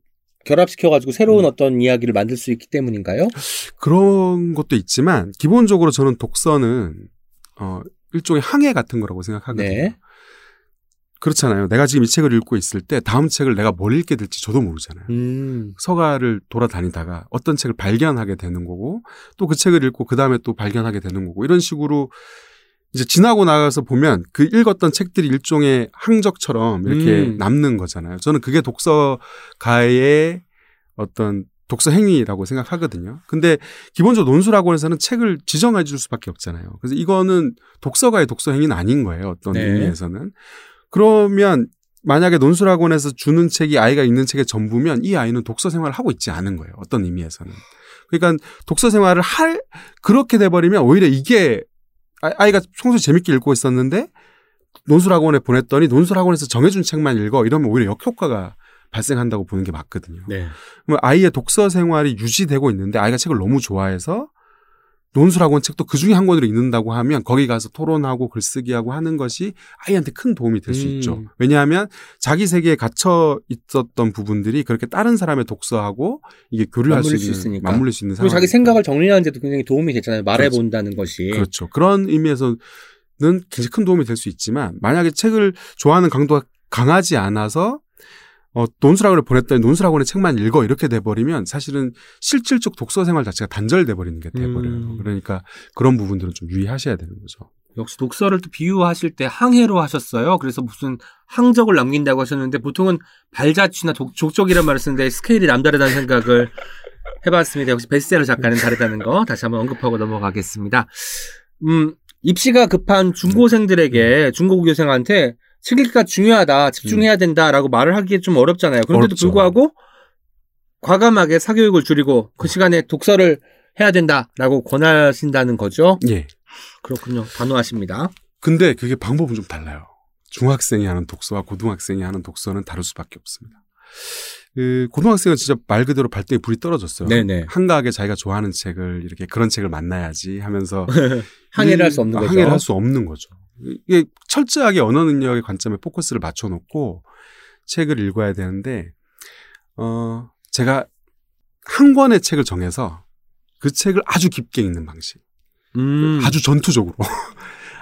결합시켜가지고 새로운 음. 어떤 이야기를 만들 수 있기 때문인가요? 그런 것도 있지만 기본적으로 저는 독서는 어, 일종의 항해 같은 거라고 생각하거든요. 네. 그렇잖아요. 내가 지금 이 책을 읽고 있을 때 다음 책을 내가 뭘 읽게 될지 저도 모르잖아요. 음. 서가를 돌아다니다가 어떤 책을 발견하게 되는 거고, 또 그 책을 읽고 그 다음에 또 발견하게 되는 거고, 이런 식으로 이제 지나고 나가서 보면 그 읽었던 책들이 일종의 항적처럼 이렇게 음. 남는 거잖아요. 저는 그게 독서가의 어떤 독서 행위라고 생각하거든요. 근데 기본적으로 논술학원에서는 책을 지정해 줄 수밖에 없잖아요. 그래서 이거는 독서가의 독서 행위는 아닌 거예요. 어떤 네. 의미에서는. 그러면 만약에 논술학원에서 주는 책이 아이가 읽는 책의 전부면 이 아이는 독서 생활을 하고 있지 않은 거예요. 어떤 의미에서는. 그러니까 독서 생활을 할 그렇게 돼버리면 오히려 이게 아이가 평소에 재밌게 읽고 있었는데 논술학원에 보냈더니 논술학원에서 정해준 책만 읽어 이러면 오히려 역효과가 발생한다고 보는 게 맞거든요. 네. 그럼 아이의 독서 생활이 유지되고 있는데 아이가 책을 너무 좋아해서 논술학원 책도 그중에 한 권으로 읽는다고 하면 거기 가서 토론하고 글쓰기하고 하는 것이 아이한테 큰 도움이 될 수 음. 있죠. 왜냐하면 자기 세계에 갇혀 있었던 부분들이 그렇게 다른 사람의 독서하고 이게 교류할 수 있는, 수 맞물릴 수 있는 상황. 자기 생각을 정리하는 데도 굉장히 도움이 되잖아요. 말해본다는 그렇죠. 것이. 그렇죠. 그런 의미에서는 굉장히 큰 도움이 될 수 있지만, 만약에 책을 좋아하는 강도가 강하지 않아서 어, 논술학원에 보냈더니 논술학원의 책만 읽어 이렇게 돼버리면 사실은 실질적 독서생활 자체가 단절돼버리는 게 돼버려요. 음. 그러니까 그런 부분들은 좀 유의하셔야 되는 거죠. 역시 독서를 또 비유하실 때 항해로 하셨어요. 그래서 무슨 항적을 남긴다고 하셨는데 보통은 발자취나 독, 족적이란 말을 쓰는데 스케일이 남다르다는 생각을 해봤습니다. 역시 베스트셀러 작가는 다르다는 거 다시 한번 언급하고 넘어가겠습니다. 음, 입시가 급한 중고생들에게 중고교생한테 책 읽기가 중요하다, 집중해야 된다라고 음. 말을 하기에 좀 어렵잖아요. 그런데도 어렵죠. 불구하고 과감하게 사교육을 줄이고 그 시간에 독서를 해야 된다라고 권하신다는 거죠. 예, 그렇군요. 단호하십니다. 근데 그게 방법은 좀 달라요. 중학생이 하는 독서와 고등학생이 하는 독서는 다를 수밖에 없습니다. 그 고등학생은 진짜 말 그대로 발등에 불이 떨어졌어요. 네네. 한가하게 자기가 좋아하는 책을 이렇게 그런 책을 만나야지 하면서 항해를 할 수 없는 거죠. 항해를 할 수 없는 거죠. 이게 철저하게 언어 능력의 관점에 포커스를 맞춰놓고 책을 읽어야 되는데, 어, 제가 한 권의 책을 정해서 그 책을 아주 깊게 읽는 방식. 음. 아주 전투적으로.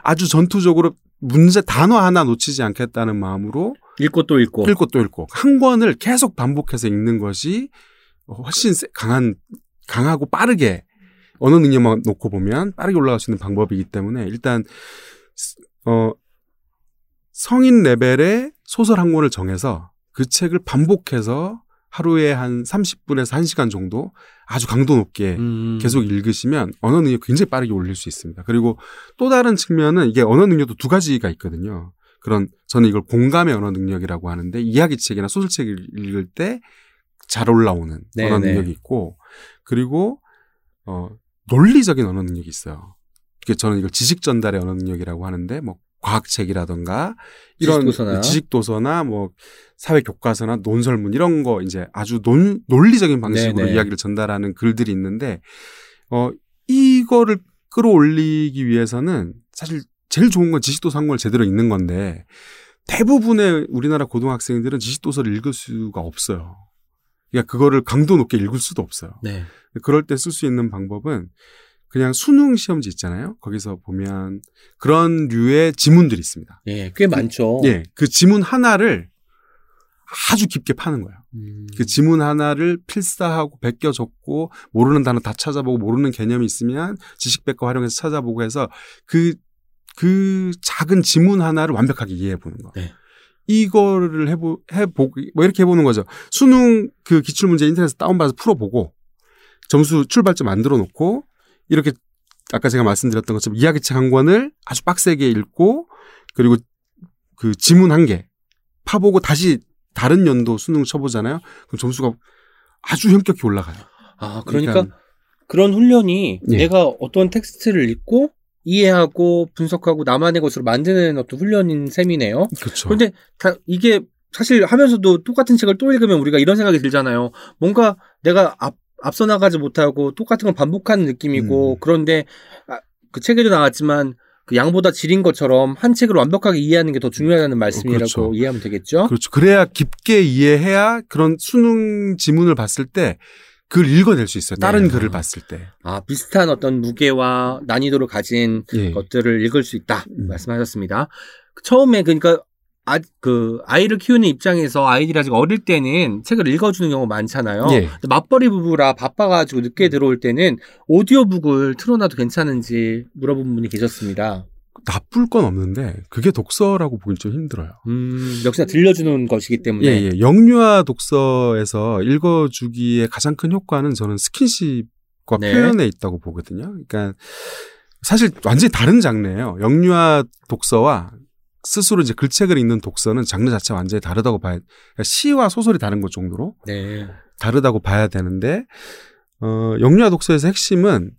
아주 전투적으로 문제 단어 하나 놓치지 않겠다는 마음으로. 읽고 또 읽고. 읽고 또 읽고. 한 권을 계속 반복해서 읽는 것이 훨씬 강한, 강하고 빠르게 언어 능력만 놓고 보면 빠르게 올라갈 수 있는 방법이기 때문에 일단 어, 성인 레벨의 소설 한 권을 정해서 그 책을 반복해서 하루에 한 삼십 분에서 한 시간 정도 아주 강도 높게 음. 계속 읽으시면 언어 능력 굉장히 빠르게 올릴 수 있습니다. 그리고 또 다른 측면은 이게 언어 능력도 두 가지가 있거든요. 그런, 저는 이걸 공감의 언어 능력이라고 하는데 이야기책이나 소설책을 읽을 때 잘 올라오는 네네. 언어 능력이 있고, 그리고, 어, 논리적인 언어 능력이 있어요. 저는 이걸 지식 전달의 언어 능력이라고 하는데, 뭐, 과학책이라던가, 이런 지식도서나, 지식도서나 뭐, 사회교과서나 논설문, 이런 거, 이제 아주 논, 논리적인 방식으로 네네. 이야기를 전달하는 글들이 있는데, 어, 이거를 끌어올리기 위해서는 사실 제일 좋은 건 지식도서 한 권을 제대로 읽는 건데, 대부분의 우리나라 고등학생들은 지식도서를 읽을 수가 없어요. 그러니까 그거를 강도 높게 읽을 수도 없어요. 네. 그럴 때 쓸 수 있는 방법은, 그냥 수능 시험지 있잖아요. 거기서 보면 그런 류의 지문들이 있습니다. 예, 꽤 그, 많죠. 예, 그 지문 하나를 아주 깊게 파는 거예요. 음. 그 지문 하나를 필사하고 베껴 적고 모르는 단어 다 찾아보고 모르는 개념이 있으면 지식백과 활용해서 찾아보고 해서 그, 그 작은 지문 하나를 완벽하게 이해해 보는 거예요. 네. 이거를 해보, 해보, 뭐 이렇게 해보는 거죠. 수능 그 기출문제 인터넷에서 다운받아서 풀어보고 점수 출발점 만들어 놓고 이렇게 아까 제가 말씀드렸던 것처럼 이야기책 한 권을 아주 빡세게 읽고 그리고 그 지문 한 개 파보고 다시 다른 연도 수능 쳐보잖아요. 그럼 점수가 아주 현격히 올라가요. 아, 그러니까, 그러니까 그런 훈련이 예. 내가 어떤 텍스트를 읽고 이해하고 분석하고 나만의 것으로 만드는 어떤 훈련인 셈이네요. 그렇죠. 그런데 이게 사실 하면서도 똑같은 책을 또 읽으면 우리가 이런 생각이 들잖아요. 뭔가 내가 앞, 앞서 나가지 못하고 똑같은 걸 반복하는 느낌이고 음. 그런데 아, 그 책에도 나왔지만 그 양보다 질인 것처럼 한 책을 완벽하게 이해하는 게 더 중요하다는 말씀이라고 그렇죠. 이해하면 되겠죠. 그렇죠. 그래야 깊게 이해해야 그런 수능 지문을 봤을 때 글을 읽어낼 수 있어요. 다른 네. 글을 봤을 때. 아, 비슷한 어떤 무게와 난이도를 가진 예. 것들을 읽을 수 있다. 음. 말씀하셨습니다. 처음에 그러니까 아, 그 아이를 키우는 입장에서 아이들이 아직 어릴 때는 책을 읽어주는 경우가 많잖아요. 예. 맞벌이 부부라 바빠가지고 늦게 들어올 때는 오디오북을 틀어놔도 괜찮은지 물어본 분이 계셨습니다. 나쁠 건 없는데 그게 독서라고 보기 좀 힘들어요. 음, 역시나 들려주는 것이기 때문에. 예, 예. 영유아 독서에서 읽어주기의 가장 큰 효과는 저는 스킨십과 네. 표현에 있다고 보거든요. 그러니까 사실 완전히 다른 장르예요. 영유아 독서와 스스로 이제 글책을 읽는 독서는 장르 자체가 완전히 다르다고 봐야, 그러니까 시와 소설이 다른 것 정도로 네. 다르다고 봐야 되는데, 어, 영유아 독서에서 핵심은,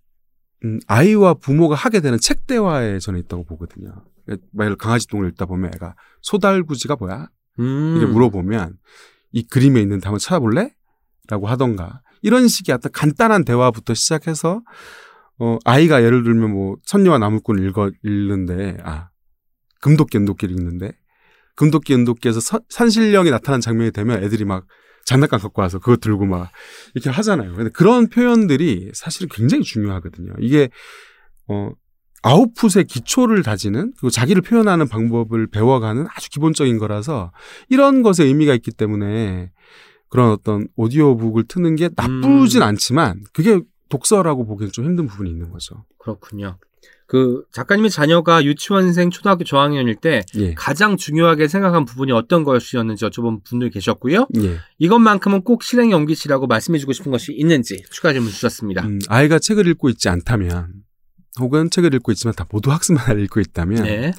음, 아이와 부모가 하게 되는 책 대화에 저는 있다고 보거든요. 만약에 강아지 똥을 읽다 보면 애가 소달구지가 뭐야? 음. 이렇게 물어보면 이 그림에 있는 데 한번 찾아볼래? 라고 하던가. 이런 식의 어떤 간단한 대화부터 시작해서, 어, 아이가 예를 들면 뭐 선녀와 나무꾼을 읽어, 읽는데, 아, 금도끼, 은도끼를 읽는데 금도끼, 은도끼에서 서, 산신령이 나타난 장면이 되면 애들이 막 장난감 갖고 와서 그거 들고 막 이렇게 하잖아요. 근데 그런 표현들이 사실 굉장히 중요하거든요. 이게 어, 아웃풋의 기초를 다지는 그리고 자기를 표현하는 방법을 배워가는 아주 기본적인 거라서 이런 것에 의미가 있기 때문에 그런 어떤 오디오북을 트는 게 나쁘진 음. 않지만 그게 독서라고 보기엔 좀 힘든 부분이 있는 거죠. 그렇군요. 그 작가님의 자녀가 유치원생 초등학교 저학년일 때 예. 가장 중요하게 생각한 부분이 어떤 것이었는지 여쭤본 분들 계셨고요. 예. 이것만큼은 꼭 실행에 옮기시라고 말씀해주고 싶은 것이 있는지 추가 질문 주셨습니다. 음, 아이가 책을 읽고 있지 않다면 혹은 책을 읽고 있지만 다 모두 학습만을 읽고 있다면 네.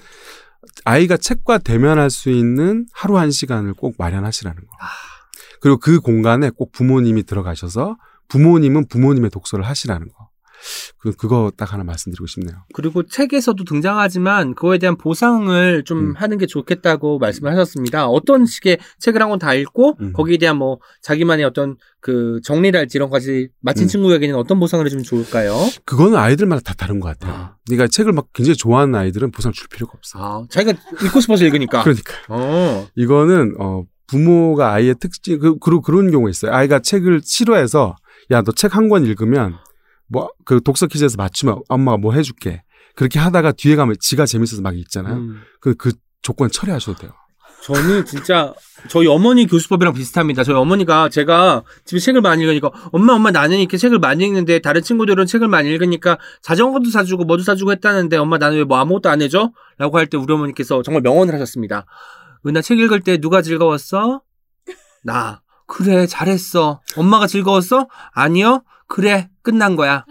아이가 책과 대면할 수 있는 하루 한 시간을 꼭 마련하시라는 거. 아. 그리고 그 공간에 꼭 부모님이 들어가셔서 부모님은 부모님의 독서를 하시라는 거. 그, 그거 딱 하나 말씀드리고 싶네요. 그리고 책에서도 등장하지만 그거에 대한 보상을 좀 음. 하는 게 좋겠다고 말씀을 하셨습니다. 어떤 식의 책을 한 권 다 읽고 음. 거기에 대한 뭐 자기만의 어떤 그 정리랄지 이런 것까지 마친 음. 친구에게는 어떤 보상을 해주면 좋을까요? 그거는 아이들마다 다 다른 것 같아요. 아. 그러니까 책을 막 굉장히 좋아하는 아이들은 보상 줄 필요가 없어요. 아, 자기가 읽고 싶어서 읽으니까. 그러니까. 어. 이거는 어, 부모가 아이의 특징, 그, 그리고 그런 경우가 있어요. 아이가 책을 싫어해서 야, 너 책 한 권 읽으면 뭐, 그 독서 퀴즈에서 맞추면 엄마가 뭐 해줄게. 그렇게 하다가 뒤에 가면 지가 재밌어서 막 읽잖아요. 음. 그, 그 조건 처리하셔도 돼요. 저는 진짜 저희 어머니 교수법이랑 비슷합니다. 저희 어머니가 제가 집에 책을 많이 읽으니까 엄마 엄마 나는 이렇게 책을 많이 읽는데 다른 친구들은 책을 많이 읽으니까 자전거도 사주고 뭐도 사주고 했다는데 엄마 나는 왜 뭐 아무것도 안 해줘? 라고 할 때 우리 어머니께서 정말 명언을 하셨습니다. 은하 책 읽을 때 누가 즐거웠어? 나. 그래 잘했어. 엄마가 즐거웠어? 아니요. 그래 끝난 거야.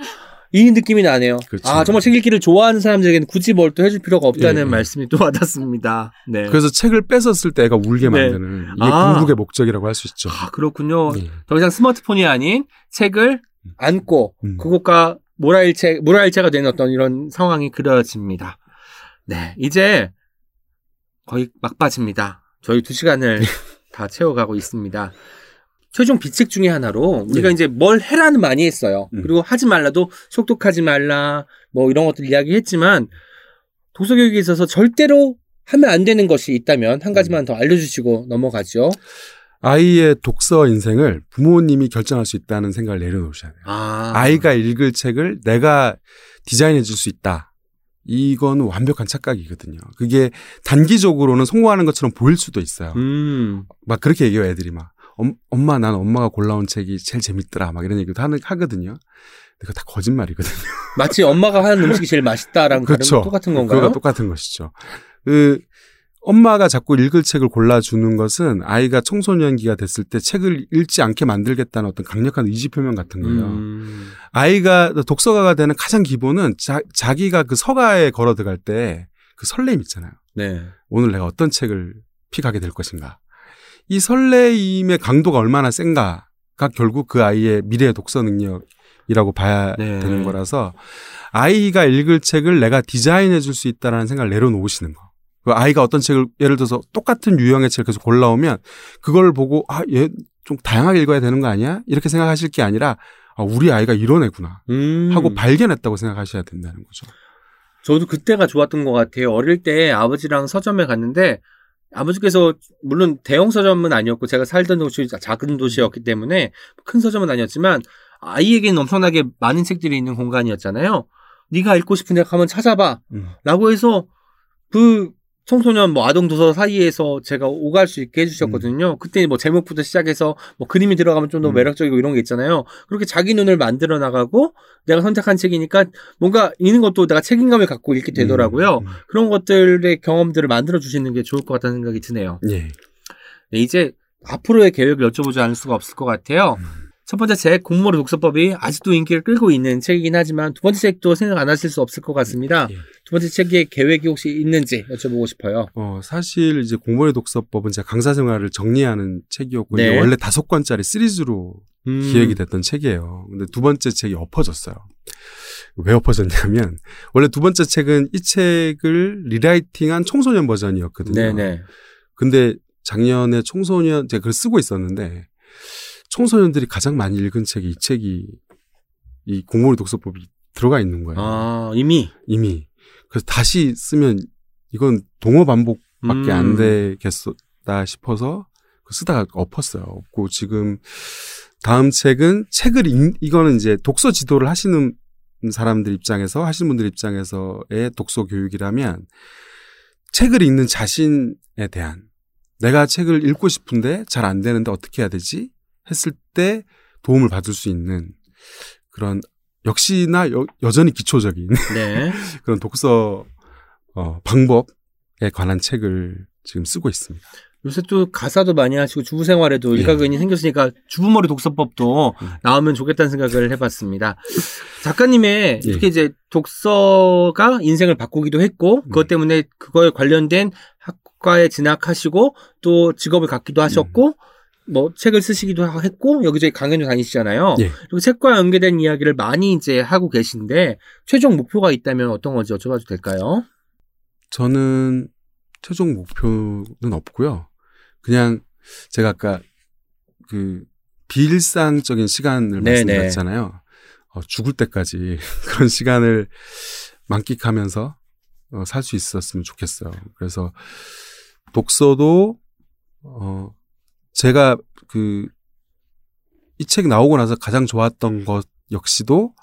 이 느낌이 나네요. 그렇죠. 아 정말 책 읽기를 좋아하는 사람들에게는 굳이 뭘 또 해줄 필요가 없다는 예, 예. 말씀이 또 와닿습니다. 네. 그래서 책을 뺏었을 때 애가 울게 만드는 네. 이게 아. 궁극의 목적이라고 할 수 있죠. 아 그렇군요. 예. 더 이상 스마트폰이 아닌 책을 안고 음. 그것과 모라일체, 모라일체가 되는 어떤 이런 상황이 그려집니다. 네 이제 거의 막바지입니다. 저희 두 시간을 다 채워가고 있습니다. 최종 비책 중에 하나로 우리가 네. 이제 뭘 해라는 많이 했어요. 음. 그리고 하지 말라도 속독하지 말라 뭐 이런 것들 이야기했지만 독서 교육에 있어서 절대로 하면 안 되는 것이 있다면 한 가지만 음. 더 알려주시고 넘어가죠. 아이의 독서 인생을 부모님이 결정할 수 있다는 생각을 내려놓으셔야 돼요. 아. 아이가 읽을 책을 내가 디자인해 줄 수 있다. 이건 완벽한 착각이거든요. 그게 단기적으로는 성공하는 것처럼 보일 수도 있어요. 음. 막 그렇게 얘기해요 애들이 막. 엄마, 난 엄마가 골라온 책이 제일 재밌더라. 막 이런 얘기도 하는, 하거든요. 근데 그거 다 거짓말이거든요. 마치 엄마가 하는 음식이 제일 맛있다라는 거랑 그렇죠. 똑같은 건가요? 그거가 똑같은 것이죠. 그, 엄마가 자꾸 읽을 책을 골라주는 것은 아이가 청소년기가 됐을 때 책을 읽지 않게 만들겠다는 어떤 강력한 의지 표명 같은 거예요. 음. 아이가 독서가가 되는 가장 기본은 자, 자기가 그 서가에 걸어 들어갈 때 그 설렘 있잖아요. 네. 오늘 내가 어떤 책을 픽하게 될 것인가. 이 설레임의 강도가 얼마나 센가가 결국 그 아이의 미래의 독서 능력이라고 봐야 네. 되는 거라서 아이가 읽을 책을 내가 디자인해 줄 수 있다는 생각을 내려놓으시는 거. 그 아이가 어떤 책을 예를 들어서 똑같은 유형의 책을 계속 골라오면 그걸 보고 아, 얘 좀 다양하게 읽어야 되는 거 아니야? 이렇게 생각하실 게 아니라 아, 우리 아이가 이런 애구나 음. 하고 발견했다고 생각하셔야 된다는 거죠. 저도 그때가 좋았던 것 같아요. 어릴 때 아버지랑 서점에 갔는데 아버지께서 물론 대형 서점은 아니었고 제가 살던 도시 작은 도시였기 때문에 큰 서점은 아니었지만 아이에게는 엄청나게 많은 책들이 있는 공간이었잖아요. 네가 읽고 싶은 데 한번 찾아봐 음. 라고 해서 그 청소년 뭐 아동 도서 사이에서 제가 오갈 수 있게 해주셨거든요. 음. 그때 뭐 제목부터 시작해서 뭐 그림이 들어가면 좀 더 음. 매력적이고 이런 게 있잖아요. 그렇게 자기 눈을 만들어 나가고 내가 선택한 책이니까 뭔가 읽는 것도 내가 책임감을 갖고 읽게 되더라고요. 음. 음. 그런 것들의 경험들을 만들어 주시는 게 좋을 것 같다는 생각이 드네요. 예. 네, 이제 앞으로의 계획을 여쭤보지 않을 수가 없을 것 같아요. 음. 첫 번째 책 공부머리 독서법이 아직도 인기를 끌고 있는 책이긴 하지만 두 번째 책도 생각 안 하실 수 없을 것 같습니다. 두 번째 책의 계획이 혹시 있는지 여쭤보고 싶어요. 어, 사실 이제 공부머리 독서법은 제가 강사 생활을 정리하는 책이었고 네. 원래 다섯 권짜리 시리즈로 음. 기획이 됐던 책이에요. 근데 두 번째 책이 엎어졌어요. 왜 엎어졌냐면 원래 두 번째 책은 이 책을 리라이팅한 청소년 버전이었거든요. 네네. 근데 작년에 청소년 제가 그걸 쓰고 있었는데 청소년들이 가장 많이 읽은 책이 이 책이 이 공부머리 독서법이 들어가 있는 거예요. 아, 이미? 이미. 그래서 다시 쓰면 이건 동어 반복밖에 음. 안 되겠다 싶어서 쓰다가 엎었어요. 엎고 지금 다음 책은 책을 읽, 이거는 이제 독서 지도를 하시는 사람들 입장에서 하시는 분들 입장에서의 독서 교육이라면 책을 읽는 자신에 대한 내가 책을 읽고 싶은데 잘 안 되는데 어떻게 해야 되지? 했을 때 도움을 받을 수 있는 그런 역시나 여, 여전히 기초적인 네. 그런 독서 어, 방법에 관한 책을 지금 쓰고 있습니다. 요새 또 가사도 많이 하시고 주부 생활에도 예. 일가견이 생겼으니까 주부머리 독서법도 예. 나오면 좋겠다는 생각을 해봤습니다. 작가님의 예. 특히 이제 독서가 인생을 바꾸기도 했고 음. 그것 때문에 그거에 관련된 학과에 진학하시고 또 직업을 갖기도 하셨고 음. 뭐 책을 쓰시기도 했고 여기저기 강연도 다니시잖아요. 예. 그리고 책과 연계된 이야기를 많이 이제 하고 계신데 최종 목표가 있다면 어떤 건지 여쭤봐도 될까요? 저는 최종 목표는 없고요. 그냥 제가 아까 그 비일상적인 시간을 네네. 말씀드렸잖아요. 어, 죽을 때까지 그런 시간을 만끽하면서 어, 살 수 있었으면 좋겠어요. 그래서 독서도 어. 제가 그 이 책 나오고 나서 가장 좋았던 것 역시도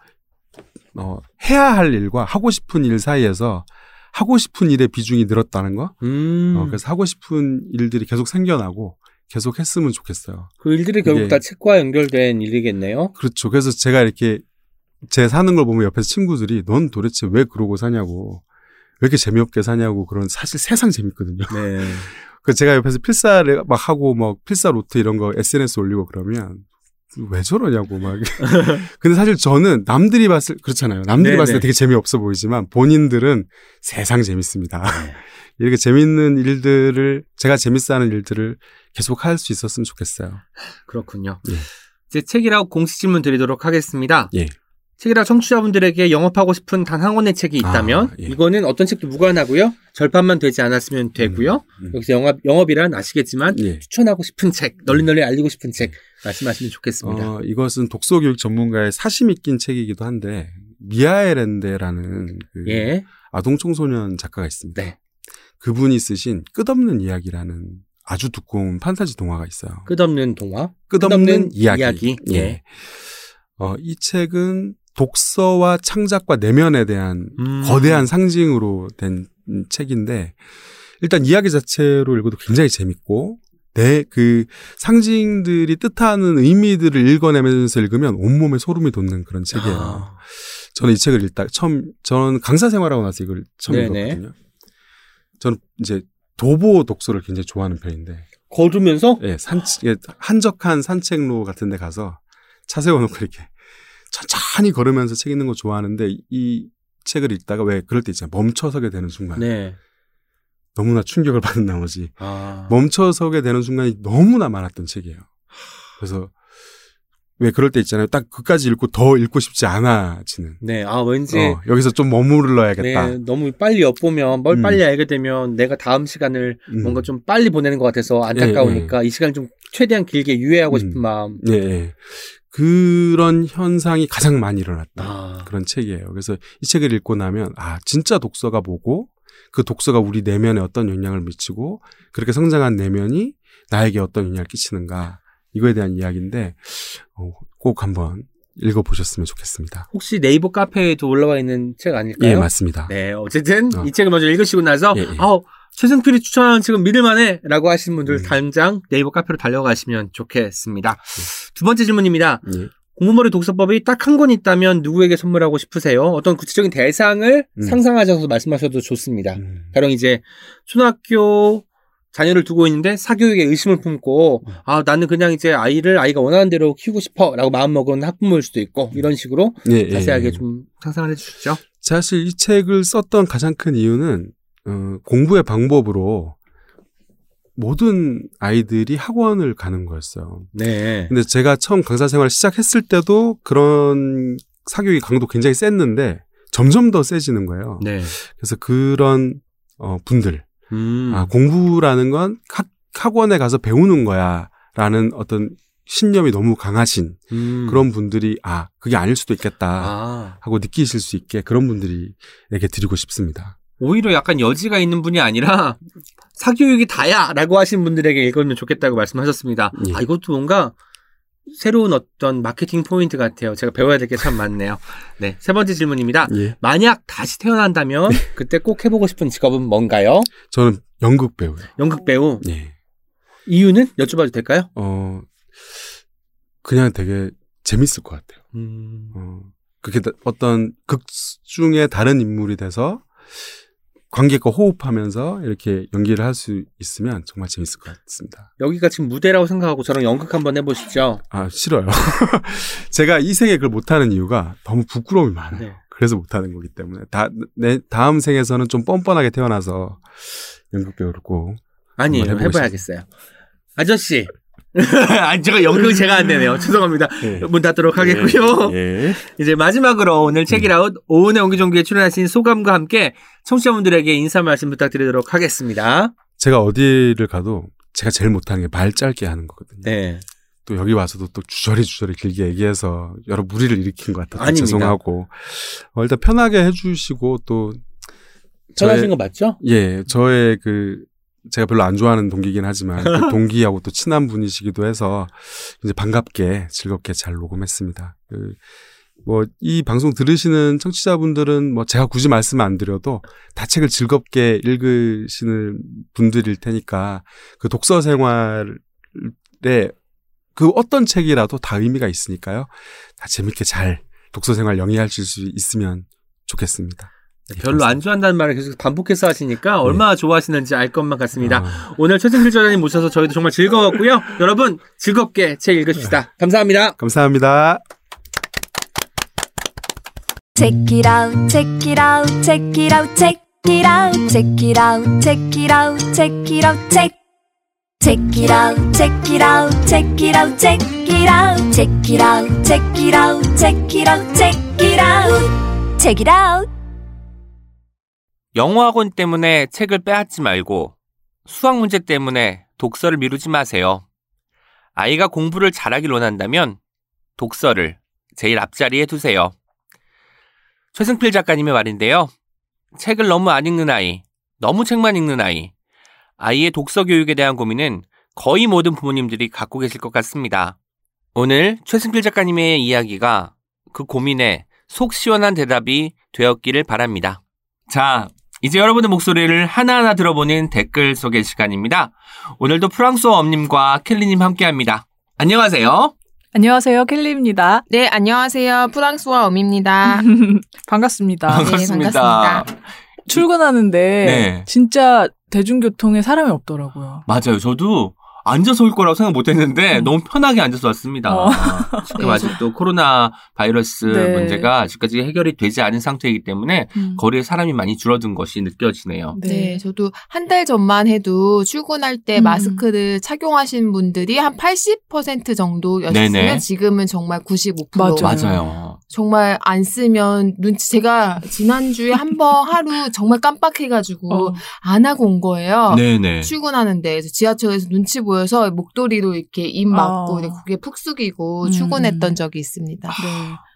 어 해야 할 일과 하고 싶은 일 사이에서 하고 싶은 일의 비중이 늘었다는 거. 음. 어 그래서 하고 싶은 일들이 계속 생겨나고 계속 했으면 좋겠어요. 그 일들이 결국 다 책과 연결된 일이겠네요. 그렇죠. 그래서 제가 이렇게 제 사는 걸 보면 옆에서 친구들이 넌 도대체 왜 그러고 사냐고 왜 이렇게 재미없게 사냐고 그런 사실 세상 재밌거든요. 네. 그 제가 옆에서 필사를 막 하고 막 필사 노트 이런 거 에스엔에스 올리고 그러면 왜 저러냐고 막. 근데 사실 저는 남들이 봤을 그렇잖아요. 남들이 네네. 봤을 때 되게 재미없어 보이지만 본인들은 세상 재밌습니다. 네. 이렇게 재밌는 일들을 제가 재밌어하는 일들을 계속 할 수 있었으면 좋겠어요. 그렇군요. 예. 이제 책이라웃 공식 질문 드리도록 하겠습니다. 예. 책이라웃 청취자분들에게 영업하고 싶은 단 한 권의 책이 있다면 아, 예. 이거는 어떤 책도 무관하고요. 절판만 되지 않았으면 되고요. 음, 음. 여기서 영업, 영업이란 아시겠지만 예. 추천하고 싶은 책, 널리 널리 알리고 싶은 책 말씀하시면 좋겠습니다. 어, 이것은 독서교육 전문가의 사심이 낀 책이기도 한데 미하엘랜데라는 그 예. 아동 청소년 작가가 있습니다. 네. 그분이 쓰신 끝없는 이야기라는 아주 두꺼운 판타지 동화가 있어요. 끝없는 동화? 끝없는, 끝없는 이야기. 이야기. 예. 예. 어, 이 책은 독서와 창작과 내면에 대한 음. 거대한 상징으로 된 책인데 일단 이야기 자체로 읽어도 굉장히 재밌고 내 그 상징들이 뜻하는 의미들을 읽어내면서 읽으면 온몸에 소름이 돋는 그런 책이에요. 아. 저는 이 책을 읽다 처음 저는 강사 생활하고 나서 이걸 처음 네네. 읽었거든요. 저는 이제 도보 독서를 굉장히 좋아하는 편인데 걸으면서 예, 산책 한적한 산책로 같은 데 가서 차 세워놓고 이렇게 천천히 걸으면서 책 읽는 거 좋아하는데 이 책을 읽다가 왜 그럴 때 있잖아요. 멈춰서게 되는 순간. 네. 너무나 충격을 받은 나머지 아. 멈춰서게 되는 순간이 너무나 많았던 책이에요. 그래서 왜 그럴 때 있잖아요. 딱 그까지 읽고 더 읽고 싶지 않아지는. 네, 아 왠지 어, 여기서 좀 머물러야겠다. 네, 너무 빨리 엿보면 뭘 음. 빨리 알게 되면 내가 다음 시간을 음. 뭔가 좀 빨리 보내는 것 같아서 안타까우니까 예, 예. 이 시간을 좀 최대한 길게 유예하고 싶은 음. 마음. 네, 예. 그런 현상이 가장 많이 일어났다. 아. 그런 책이에요. 그래서 이 책을 읽고 나면 아 진짜 독서가 뭐고 그 독서가 우리 내면에 어떤 영향을 미치고 그렇게 성장한 내면이 나에게 어떤 영향을 끼치는가. 이거에 대한 이야기인데 어, 꼭 한번 읽어보셨으면 좋겠습니다. 혹시 네이버 카페에도 올라와 있는 책 아닐까요? 예, 맞습니다. 네, 어쨌든 어. 이 책을 먼저 읽으시고 나서 예, 예. 아우 최승필이 추천하는 책은 믿을만해 라고 하시는 분들 음. 당장 네이버 카페로 달려가시면 좋겠습니다. 예. 두 번째 질문입니다. 예. 공부머리 독서법이 딱 한 권 있다면 누구에게 선물하고 싶으세요? 어떤 구체적인 대상을 음. 상상하셔서 말씀하셔도 좋습니다. 음. 가령 이제 초등학교 자녀를 두고 있는데 사교육에 의심을 품고 아 나는 그냥 이제 아이를 아이가 원하는 대로 키우고 싶어 라고 마음먹은 학부모일 수도 있고 이런 식으로 예, 자세하게 예, 예. 좀 상상을 해주시죠. 사실 이 책을 썼던 가장 큰 이유는 어, 공부의 방법으로 모든 아이들이 학원을 가는 거였어요. 네. 근데 제가 처음 강사 생활을 시작했을 때도 그런 사교육의 강도 굉장히 셌는데 점점 더 세지는 거예요. 네. 그래서 그런 어, 분들 음. 아, 공부라는 건 학, 학원에 가서 배우는 거야 라는 어떤 신념이 너무 강하신 음. 그런 분들이 아 그게 아닐 수도 있겠다 아. 하고 느끼실 수 있게 그런 분들에게 드리고 싶습니다. 오히려 약간 여지가 있는 분이 아니라 사교육이 다야 라고 하신 분들에게 읽으면 좋겠다고 말씀하셨습니다. 예. 아, 이것도 뭔가 새로운 어떤 마케팅 포인트 같아요. 제가 배워야 될 게 참 많네요. 네, 세 번째 질문입니다. 예. 만약 다시 태어난다면 그때 꼭 해보고 싶은 직업은 뭔가요? 저는 연극 배우요. 연극 배우? 예. 이유는 여쭤봐도 될까요? 어, 그냥 되게 재밌을 것 같아요. 음. 어, 그게 어떤 극 중에 다른 인물이 돼서 관객과 호흡하면서 이렇게 연기를 할 수 있으면 정말 재밌을 것 같습니다. 여기가 지금 무대라고 생각하고 저랑 연극 한번 해보시죠. 아 싫어요. 제가 이 생에 그걸 못하는 이유가 너무 부끄러움이 많아요. 네. 그래서 못하는 거기 때문에 다, 내 다음 생에서는 좀 뻔뻔하게 태어나서 연극 배우를 꼭 아니 해봐야겠어요. 아저씨. 아니, 제가 연극 제가 안 되네요. 죄송합니다. 네. 문 닫도록 하겠고요. 네. 네. 이제 마지막으로 오늘 책이라웃 네. 오은의 옹기종기에 출연하신 소감과 함께 청취자분들에게 인사 말씀 부탁드리도록 하겠습니다. 제가 어디를 가도 제가 제일 못하는 게 말 짧게 하는 거거든요. 네. 또 여기 와서도 또 주저리 주저리 길게 얘기해서 여러 무리를 일으킨 것 같아서 죄송하고 어, 일단 편하게 해주시고 또 편하신 거 맞죠? 예, 저의 그 제가 별로 안 좋아하는 동기이긴 하지만 그 동기하고 또 친한 분이시기도 해서 이제 반갑게 즐겁게 잘 녹음했습니다. 그 뭐 이 방송 들으시는 청취자분들은 뭐 제가 굳이 말씀 안 드려도 다 책을 즐겁게 읽으시는 분들일 테니까 그 독서 생활에 그 어떤 책이라도 다 의미가 있으니까요. 다 재밌게 잘 독서 생활 영위하실 수 있으면 좋겠습니다. 네, 별로 안 좋아한다는 말을 계속 반복해서 하시니까 얼마나 네. 좋아하시는지 알 것만 같습니다. 아... 오늘 최승필 저자님 모셔서 저희도 정말 즐거웠고요. 여러분 즐겁게 책 읽읍시다. 감사합니다. 감사합니다. Check it out, check it out, check it out, check it out, check it out, check it out, check it out, check. Check it out, check it out, check it out, check it out, check it out, check it out, check it out, check it out, check it out. 영어학원 때문에 책을 빼앗지 말고 수학 문제 때문에 독서를 미루지 마세요. 아이가 공부를 잘하길 원한다면 독서를 제일 앞자리에 두세요. 최승필 작가님의 말인데요. 책을 너무 안 읽는 아이, 너무 책만 읽는 아이, 아이의 독서 교육에 대한 고민은 거의 모든 부모님들이 갖고 계실 것 같습니다. 오늘 최승필 작가님의 이야기가 그 고민에 속 시원한 대답이 되었기를 바랍니다. 자, 이제 여러분의 목소리를 하나하나 들어보는 댓글 소개 시간입니다. 오늘도 프랑스어 엄님과 켈리님 함께합니다. 안녕하세요. 안녕하세요. 켈리입니다. 네, 안녕하세요. 프랑스어 엄입니다. 반갑습니다. 반갑습니다. 네, 반갑습니다. 출근하는데 네. 진짜 대중교통에 사람이 없더라고요. 맞아요. 저도 앉아서 올 거라고 생각 못 했는데 음. 너무 편하게 앉아서 왔습니다. 어. 지금 네. 아직도 코로나 바이러스 네. 문제가 아직까지 해결이 되지 않은 상태이기 때문에 음. 거리에 사람이 많이 줄어든 것이 느껴지네요. 네, 네. 저도 한 달 전만 해도 출근할 때 음. 마스크를 착용하신 분들이 한 팔십 퍼센트 정도였으면 네네. 지금은 정말 구십오 퍼센트. 맞아요. 맞아요. 정말 안 쓰면 눈치 제가 지난주에 한 번 하루 정말 깜빡해가지고 어. 안 하고 온 거예요. 네네. 출근하는데 그래서 지하철에서 눈치 보여 보여서 목도리로 이렇게 입 막고 어. 고개 푹 숙이고 음. 출근했던 적이 있습니다. 네.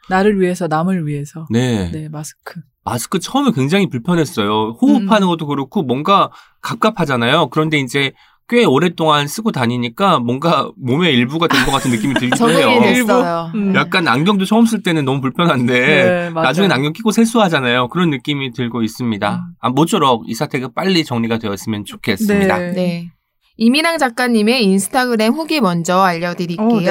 나를 위해서 남을 위해서. 네. 네, 마스크. 마스크 처음에 굉장히 불편했어요. 호흡하는 음. 것도 그렇고 뭔가 갑갑하잖아요. 그런데 이제 꽤 오랫동안 쓰고 다니니까 뭔가 몸의 일부가 된 것 같은 느낌이 들기도 해요. 됐어요. 음. 약간 안경도 처음 쓸 때는 너무 불편한데 네, 나중엔 안경 끼고 세수하잖아요. 그런 느낌이 들고 있습니다. 음. 아, 모쪼록 이 사태가 빨리 정리가 되었으면 좋겠습니다. 네. 네. 이민랑 작가님의 인스타그램 후기 먼저 알려드릴게요. 오, 네.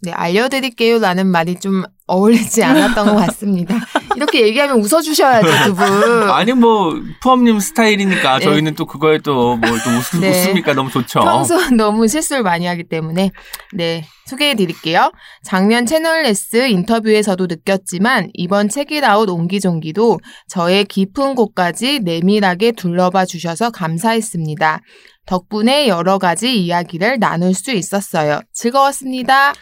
네, 알려드릴게요 라는 말이 좀 어울리지 않았던 것 같습니다. 이렇게 얘기하면 웃어주셔야죠, 두 분. 아니, 뭐, 푸엄님 스타일이니까 네. 저희는 또 그거에 또 뭐 또 웃, 네. 웃으니까 너무 좋죠. 평소 너무 실수를 많이 하기 때문에. 네, 소개해드릴게요. 작년 채널S 인터뷰에서도 느꼈지만 이번 책이라웃 옹기종기도 저의 깊은 곳까지 내밀하게 둘러봐 주셔서 감사했습니다. 덕분에 여러 가지 이야기를 나눌 수 있었어요. 즐거웠습니다.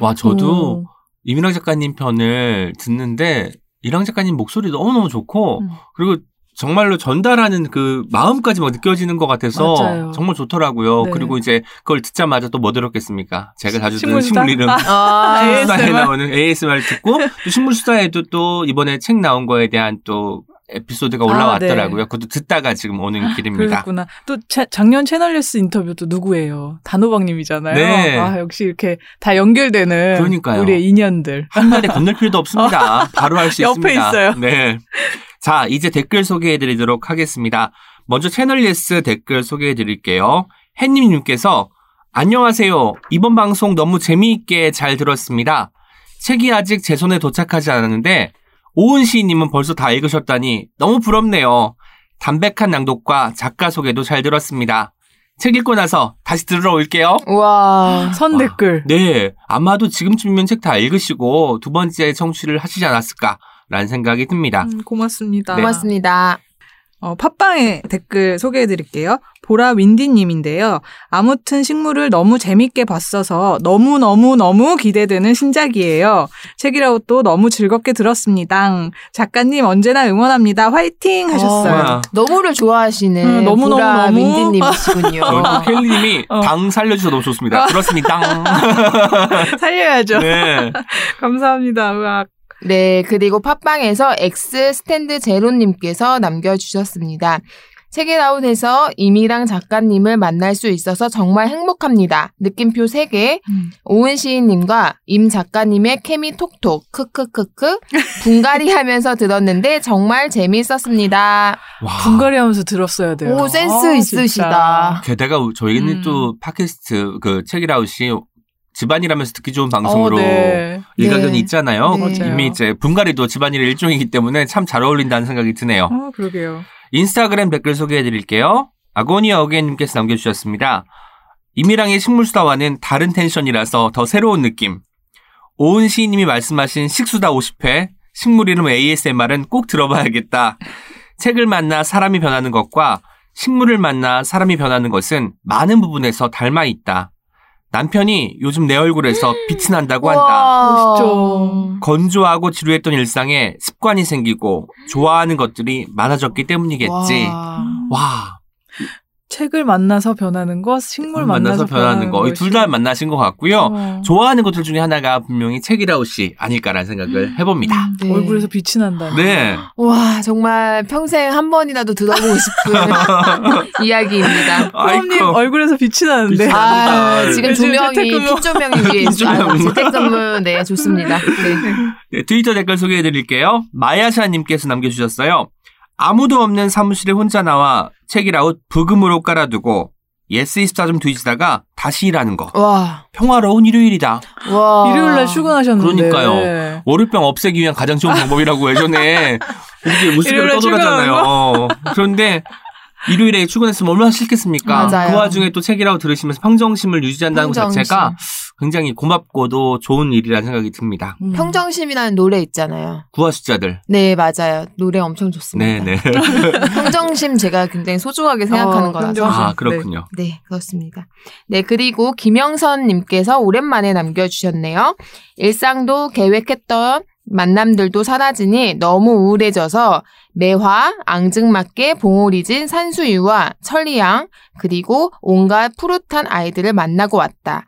와, 저도 오. 이민랑 작가님 편을 듣는데 이랑 작가님 목소리 너무너무 좋고 음. 그리고 정말로 전달하는 그 마음까지 막 느껴지는 것 같아서 맞아요. 정말 좋더라고요. 네. 그리고 이제 그걸 듣자마자 또 뭐 들었겠습니까? 제가 자주 듣는 식물 이름. 아, 에이에스엠알. 나오는 에이에스엠알 듣고 또 식물수다에도 또 이번에 책 나온 거에 대한 또 에피소드가 올라왔더라고요. 아, 네. 그것도 듣다가 지금 오는 길입니다. 그렇구나. 또 차, 작년 채널S 인터뷰도 누구예요? 단호박님이잖아요. 네. 아, 역시 이렇게 다 연결되는 그러니까요. 우리의 인연들. 한 달에 건널 필요도 없습니다. 바로 할 수 있습니다. 옆에 있어요. 네. 자, 이제 댓글 소개해드리도록 하겠습니다. 먼저 채널S 댓글 소개해드릴게요. 햇님님께서 안녕하세요. 이번 방송 너무 재미있게 잘 들었습니다. 책이 아직 제 손에 도착하지 않았는데 오은 시인님은 벌써 다 읽으셨다니 너무 부럽네요. 담백한 낭독과 작가 소개도 잘 들었습니다. 책 읽고 나서 다시 들으러 올게요. 우와, 선 댓글. 아, 네, 아마도 지금쯤이면 책 다 읽으시고 두 번째 청취를 하시지 않았을까라는 생각이 듭니다. 음, 고맙습니다. 네. 고맙습니다. 어, 팟빵의 댓글 소개해드릴게요. 보라 윈디님인데요. 아무튼 식물을 너무 재밌게 봤어서 너무너무너무 기대되는 신작이에요. 책이라웃도 너무 즐겁게 들었습니다. 작가님 언제나 응원합니다. 화이팅 하셨어요. 어, 너무를 좋아하시는 음, 너무너무 보라 윈디님이시군요. 켈리님이 어. 당 살려주셔서 너무 좋습니다. 그렇습니다. 살려야죠. 네. 감사합니다. 으악. 네, 그리고 팟빵에서 X 스탠드 제로님께서 남겨주셨습니다. 책이라웃에서 이미랑 작가님을 만날 수 있어서 정말 행복합니다. 느낌표 세 개, 음. 오은 시인님과 임 작가님의 케미 톡톡, 크크크크, 분갈이 하면서 들었는데 정말 재미있었습니다. 와. 분갈이 하면서 들었어야 돼요. 오, 센스 아, 있으시다. 진짜. 게다가 저희는 음. 또 팟캐스트, 그 책이라웃이 집안이라면서 듣기 좋은 방송으로 어, 네. 일가견이 네. 있잖아요. 네. 이미 이제 분갈이도 집안일의 일종이기 때문에 참 잘 어울린다는 생각이 드네요. 어, 그러게요. 인스타그램 댓글 소개해드릴게요. 아고니아 어게인님께서 남겨주셨습니다. 이미랑의 식물수다와는 다른 텐션이라서 더 새로운 느낌. 오은 시인님이 말씀하신 식수다 오십 회, 식물 이름 에이에스엠알은 꼭 들어봐야겠다. 책을 만나 사람이 변하는 것과 식물을 만나 사람이 변하는 것은 많은 부분에서 닮아 있다. 남편이 요즘 내 얼굴에서 빛이 난다고 한다. 멋있죠. 건조하고 지루했던 일상에 습관이 생기고 좋아하는 것들이 많아졌기 때문이겠지. 와. 와. 책을 만나서 변하는 것, 식물 만나서, 만나서 변하는 것. 둘 다 만나신 것 같고요. 어. 좋아하는 것들 중에 하나가 분명히 책이라웃이 아닐까라는 생각을 해봅니다. 네. 얼굴에서 빛이 난다. 네. 와, 정말 평생 한 번이라도 들어보고 싶은 이야기입니다. 호흡님 얼굴에서 빛이 나는데. 빛이 아, 지금 두 명이 빛조명이 위에 있어요. 재택근무. 네, 좋습니다. 네. 네, 트위터 댓글 소개해드릴게요. 마야샤님께서 남겨주셨어요. 아무도 없는 사무실에 혼자 나와 책이라웃 부금으로 깔아두고 예스 이십사 좀 뒤지다가 다시 일하는 거. 와. 평화로운 일요일이다. 와. 일요일날 출근하셨는데. 그러니까요. 월요병 없애기 위한 가장 좋은 방법이라고 예전에 우스갯소리를 떠돌았잖아요. 어. 그런데 일요일에 출근했으면 얼마나 싫겠습니까? 맞아요. 그 와중에 또 책이라웃 들으시면서 평정심을 유지한다는 평정심. 것 자체가 굉장히 고맙고도 좋은 일이라는 생각이 듭니다. 음. 평정심이라는 노래 있잖아요. 구화숫자들. 네, 맞아요. 노래 엄청 좋습니다. 네네. 평정심 제가 굉장히 소중하게 생각하는 어, 거라서. 아, 그렇군요. 네. 네, 그렇습니다. 네, 그리고 김영선 님께서 오랜만에 남겨주셨네요. 일상도 계획했던 만남들도 사라지니 너무 우울해져서 매화, 앙증맞게, 봉오리진, 산수유와 천리향 그리고 온갖 푸릇한 아이들을 만나고 왔다.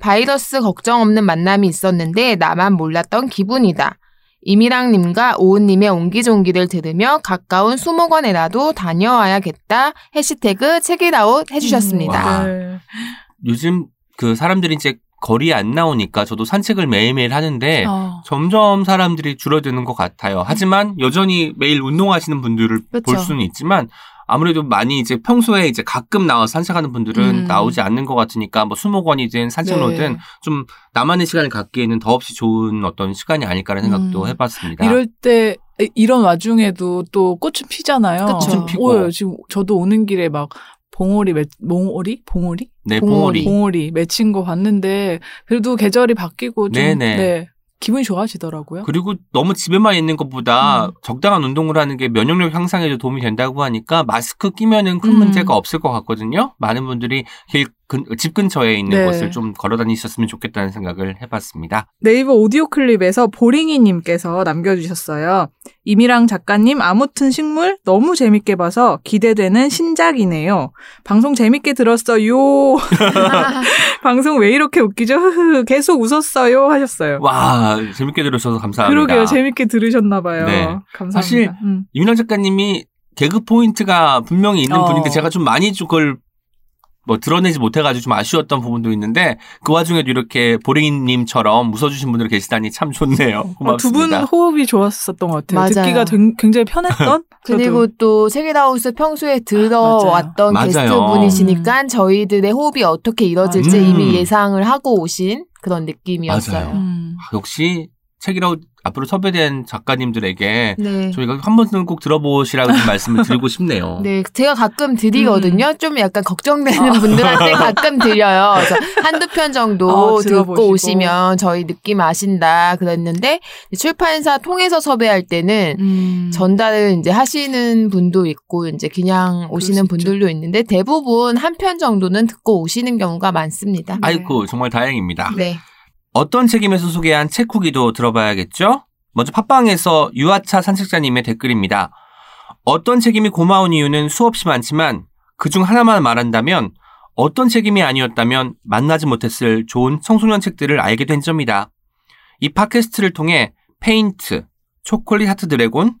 바이러스 걱정 없는 만남이 있었는데 나만 몰랐던 기분이다. 이미랑님과 오은님의 옹기종기를 들으며 가까운 수목원에라도 다녀와야겠다. 해시태그 책이라웃 해주셨습니다. 음, 요즘 그 사람들이 이제 거리에 안 나오니까 저도 산책을 매일매일 하는데 어. 점점 사람들이 줄어드는 것 같아요. 하지만 여전히 매일 운동하시는 분들을 그쵸. 볼 수는 있지만 아무래도 많이 이제 평소에 이제 가끔 나와서 산책하는 분들은 음. 나오지 않는 것 같으니까 뭐 수목원이든 산책로든 네. 좀 나만의 시간을 갖기에는 더없이 좋은 어떤 시간이 아닐까라는 생각도 음. 해봤습니다. 이럴 때 이런 와중에도 또 꽃은 피잖아요. 꽃은 피고. 오, 지금 저도 오는 길에 막 봉오리, 매, 몽오리? 봉오리? 네, 봉오리. 봉오리 맺힌 거 봤는데 그래도 계절이 바뀌고 좀 네네. 네, 기분이 좋아지더라고요. 그리고 너무 집에만 있는 것보다 음. 적당한 운동을 하는 게 면역력 향상에도 도움이 된다고 하니까 마스크 끼면은 큰 음. 문제가 없을 것 같거든요. 많은 분들이 길 근, 집 근처에 있는 네. 곳을 좀 걸어다니셨으면 좋겠다는 생각을 해봤습니다. 네이버 오디오 클립에서 보링이님께서 남겨주셨어요. 이미랑 작가님 아무튼 식물 너무 재밌게 봐서 기대되는 신작이네요. 방송 재밌게 들었어요. 방송 왜 이렇게 웃기죠? 계속 웃었어요 하셨어요. 와 재밌게 들으셔서 감사합니다. 그러게요. 재밌게 들으셨나봐요. 네. 감사합니다. 사실 음. 이미랑 작가님이 개그 포인트가 분명히 있는 어. 분인데 제가 좀 많이 그걸 뭐 드러내지 못해가지고 좀 아쉬웠던 부분도 있는데 그 와중에도 이렇게 보링님처럼 웃어주신 분들 계시다니 참 좋네요. 고맙습니다. 두 분 호흡이 좋았었던 것 같아요. 맞아요. 듣기가 굉장히 편했던. 그리고 또 책이라웃을 평소에 들어왔던 맞아요. 게스트분이시니까 음. 저희들의 호흡이 어떻게 이뤄질지 음. 이미 예상을 하고 오신 그런 느낌이었어요. 음. 역시 책이라웃 앞으로 섭외된 작가님들에게 네. 저희가 한 번쯤 꼭 들어보시라고 말씀을 드리고 싶네요. 네, 제가 가끔 드리거든요. 음. 좀 약간 걱정되는 아. 분들한테 가끔 드려요. 한두 편 정도 어, 듣고 오시면 저희 느낌 아신다 그랬는데 출판사 통해서 섭외할 때는 음. 전달을 이제 하시는 분도 있고 이제 그냥 오시는 분들도 있는데 대부분 한 편 정도는 듣고 오시는 경우가 많습니다. 네. 아이고 정말 다행입니다. 네. 어떤 책임에서 소개한 책 후기도 들어봐야겠죠? 먼저 팟빵에서 유아차 산책자님의 댓글입니다. 어떤 책임이 고마운 이유는 수없이 많지만 그중 하나만 말한다면 어떤 책임이 아니었다면 만나지 못했을 좋은 청소년 책들을 알게 된 점이다. 이 팟캐스트를 통해 페인트, 초콜릿 하트 드래곤,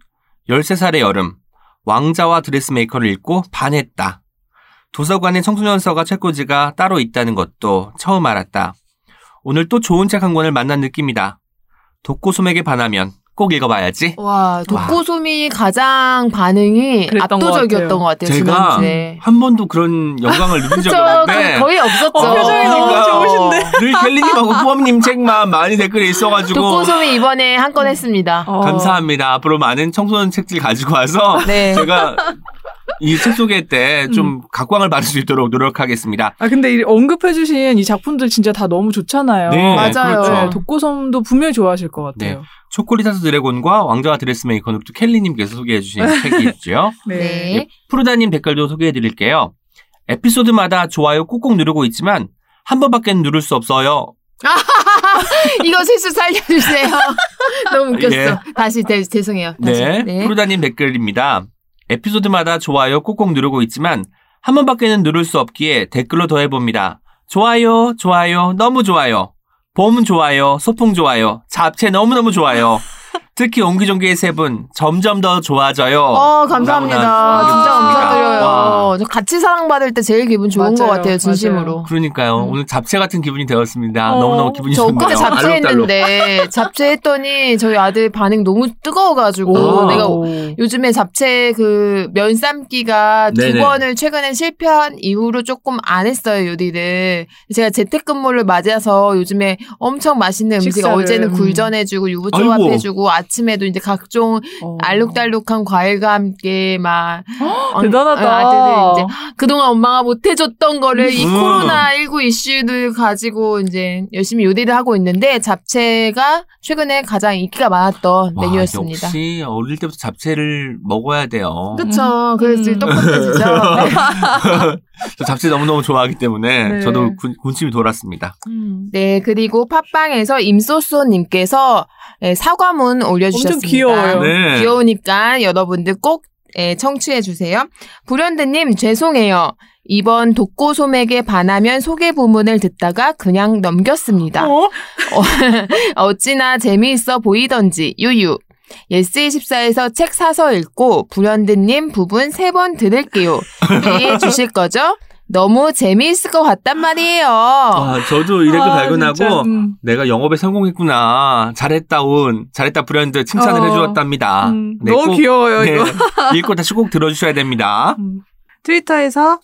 열세 살의 여름, 왕자와 드레스메이커를 읽고 반했다. 도서관에 청소년서가 책꽂이가 따로 있다는 것도 처음 알았다. 오늘 또 좋은 책 한 권을 만난 느낌이다. 독고소맥에 반하면 꼭 읽어봐야지. 와, 독고소미 가장 반응이 압도적이었던 것 같아요. 것 같아요. 제가 지난주에. 한 번도 그런 영광을 누린 적이 없는데 거의 없었죠. 어, 표정이 어, 너무 좋으신데. 늘 켈리님하고 포함님 책만 많이 댓글에 있어가지고. 독고소미 이번에 한 건 했습니다. 어. 감사합니다. 앞으로 많은 청소년 책들 가지고 와서 네. 제가 이 책 소개 때 좀 음. 각광을 받을 수 있도록 노력하겠습니다. 아 근데 언급해주신 이 작품들 진짜 다 너무 좋잖아요. 네, 맞아요. 그렇죠. 네, 독고섬도 분명히 좋아하실 것 같아요. 네. 초콜릿 하트 드래곤과 왕자와 드레스메이커는 또 켈리님께서 소개해주신 책이 있죠. 네. 네. 푸르다님 댓글도 소개해드릴게요. 에피소드마다 좋아요 꾹꾹 누르고 있지만 한 번밖에는 누를 수 없어요. 이거 실수 살려주세요. 너무 웃겼어. 네. 다시 대, 죄송해요. 다시. 네. 네. 푸르다님 댓글입니다. 에피소드마다 좋아요 꼭꼭 누르고 있지만 한 번밖에는 누를 수 없기에 댓글로 더해봅니다. 좋아요, 좋아요, 너무 좋아요. 봄 좋아요, 소풍 좋아요, 잡채 너무너무 좋아요. 특히 옹기종기의 세 분 점점 더 좋아져요. 어, 감사합니다. 아, 진짜 감사드려요. 같이 사랑받을 때 제일 기분 좋은 맞아요, 것 같아요. 진심으로. 맞아요. 그러니까요. 음. 오늘 잡채 같은 기분이 되었습니다. 어, 너무너무 기분이 좋네요. 저까지 잡채했는데 잡채했더니 저희 아들 반응 너무 뜨거워가지고 오. 내가 요즘에 잡채 그 면 삶기가 네네. 두 번을 최근에 실패한 이후로 조금 안 했어요. 요리를. 제가 재택근무를 맞아서 요즘에 엄청 맛있는 음식 식사를. 어제는 굴전해주고 유부초밥 해주고 아침에도 이제 각종 어. 알록달록한 과일과 함께 막 어, 대단하다. 아들은 이제 그동안 엄마가 못해줬던 거를 이 코로나십구 이슈를 가지고 이제 열심히 요리를 하고 있는데 잡채가 최근에 가장 인기가 많았던 와, 메뉴였습니다. 역시 어릴 때부터 잡채를 먹어야 돼요. 그렇죠. 그래서 음. 똑같아지죠. 저 잡채 너무너무 좋아하기 때문에 네. 저도 군, 군침이 돌았습니다. 음. 네. 그리고 팟빵에서 임소쏘님께서 네, 사과문 올려주셨습니다. 엄청 귀여워요. 네. 귀여우니까 여러분들 꼭 네, 청취해주세요. 불현듯님 죄송해요. 이번 독고소맥에 반하면 소개 부문을 듣다가 그냥 넘겼습니다. 어? 어찌나 재미있어 보이던지 유유. 예스이십사에서 책 사서 읽고 불현듯님 부분 세 번 들을게요. 이해해 주실 거죠? 너무 재미있을 것 같단 말이에요. 아, 저도 이 댓글 아, 발견하고 진짜, 음. 내가 영업에 성공했구나. 잘했다 온. 잘했다 브랜드 칭찬을 어, 해주었답니다. 음. 네, 너무 꼭, 귀여워요. 네, 이거. 읽고 다시 꼭 들어주셔야 됩니다. 음. 트위터에서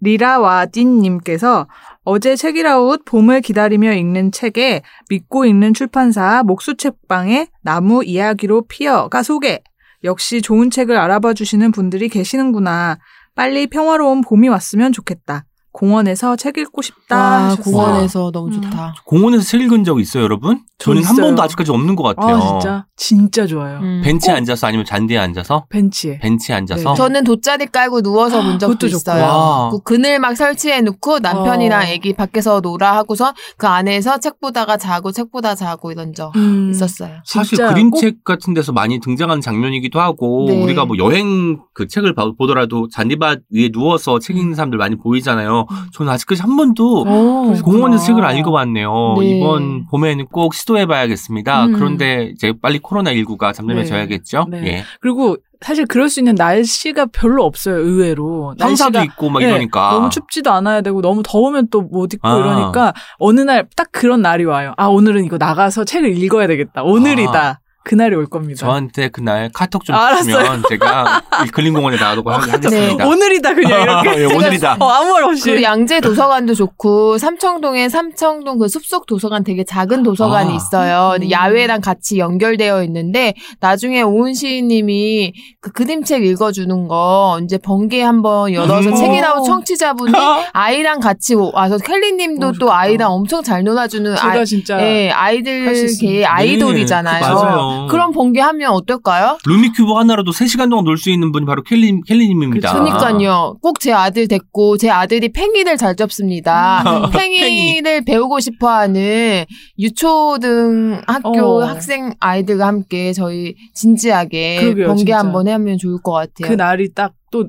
리라와딘님께서 어제 책이라웃 봄을 기다리며 읽는 책에 믿고 읽는 출판사 목수책방의 나무 이야기로 피어가 소개. 역시 좋은 책을 알아봐 주시는 분들이 계시는구나. 빨리 평화로운 봄이 왔으면 좋겠다. 공원에서 책 읽고 싶다. 와, 공원에서 와. 너무 좋다. 공원에서 책 읽은 적 있어요, 여러분? 저는 있어요. 한 번도 아직까지 없는 것 같아요. 아, 진짜? 진짜 좋아요. 음. 벤치에 꼭. 앉아서 아니면 잔디에 앉아서? 벤치에. 벤치에 앉아서? 네. 저는 돗자리 깔고 누워서 본 적도 있어요. 그 그늘 막 설치해 놓고 남편이랑 아기 밖에서 놀아 하고서 그 안에서 책 보다가 자고 책 보다 자고 이런 적 음. 있었어요. 사실 그림책 같은 데서 많이 등장하는 장면이기도 하고 네. 우리가 뭐 여행 그 책을 보더라도 잔디밭 위에 누워서 책 읽는 사람들 많이 보이잖아요. 저는 아직까지 한 번도 오, 공원에서 책을 안 읽어봤네요. 네. 이번 봄에는 꼭 시도해봐야겠습니다. 음. 그런데 이제 빨리 코로나십구가 잠잠해져야겠죠. 네. 네. 예. 그리고 사실 그럴 수 있는 날씨가 별로 없어요. 의외로. 황사도 있고 막 네, 이러니까. 너무 춥지도 않아야 되고 너무 더우면 또 못 입고 아. 이러니까 어느 날 딱 그런 날이 와요. 아 오늘은 이거 나가서 책을 읽어야 되겠다. 오늘이다. 아. 그날이 올 겁니다. 저한테 그날 카톡 좀 주시면 제가 근린공원에 나가고 하겠습니다. 네. 오늘이다 그냥 이렇게. 예, 오늘이다. 어, 아무 말 없이. 그 양재 도서관도 좋고 삼청동에 삼청동 그 숲속 도서관 되게 작은 도서관이 아. 있어요. 음. 야외랑 같이 연결되어 있는데 나중에 오은 시인님이 그 그림책 읽어주는 거 이제 번개 한번 열어서 음. 책이라웃 청취자분이 아이랑 같이 와서 켈리님도 또 아이랑 엄청 잘 놀아주는 제가 아이, 진짜 예, 아이들계의 아이돌이잖아요. 네, 맞아요. 그런 번개하면 어떨까요? 루미큐브 하나라도 세 시간 동안 놀 수 있는 분이 바로 켈리, 켈리님입니다. 그러니까요. 꼭 제 아들 됐고 제 아들이 팽이를 잘 접습니다. 팽이를 팽이. 배우고 싶어하는 유초등 학교 어. 학생 아이들과 함께 저희 진지하게 그러게요, 번개 진짜. 한번 하면 좋을 것 같아요. 그 날이 딱 또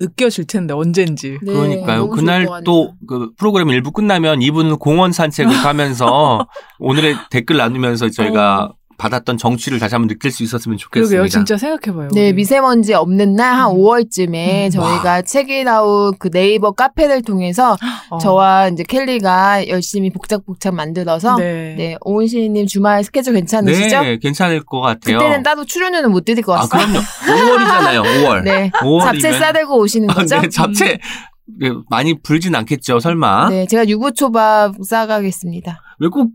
느껴질 텐데 언젠지. 네, 그러니까요. 그날 또 그 프로그램 일부 끝나면 이분은 공원 산책을 가면서 오늘의 댓글 나누면서 저희가 어. 받았던 정취를 다시 한번 느낄 수 있었으면 좋겠습니다. 그러게요. 진짜 생각해봐요. 네. 우리. 미세먼지 없는 날 한 음. 오월쯤에 음. 저희가 와. 책이라웃 그 네이버 카페를 통해서 어. 저와 이제 켈리가 열심히 복작복작 만들어서 네. 네, 오은 시인님 주말 스케줄 괜찮으시죠? 네. 괜찮을 것 같아요. 그때는 따로 출연료는 못 드릴 것 같아요. 아, 그럼요. 오월이잖아요. 오월. 네. 오월이면... 잡채 싸들고 오시는 거죠? 아, 네. 잡채 음. 많이 불진 않겠죠. 설마. 네. 제가 유부초밥 싸가겠습니다. 왜 꼭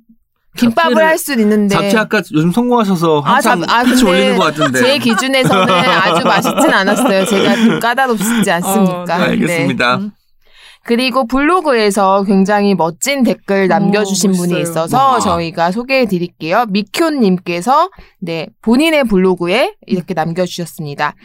김밥을 할 수 있는데 잡채 아까 요즘 성공하셔서 한참 아, 잡, 아, 올리는 것 같은데 제 기준에서는 아주 맛있진 않았어요. 제가 좀 까다롭지 않습니까? 어, 네, 알겠습니다. 네. 그리고 블로그에서 굉장히 멋진 댓글 남겨주신 오, 분이 있어서 와. 저희가 소개해드릴게요. 미쿄님께서 네, 본인의 블로그에 이렇게 남겨주셨습니다.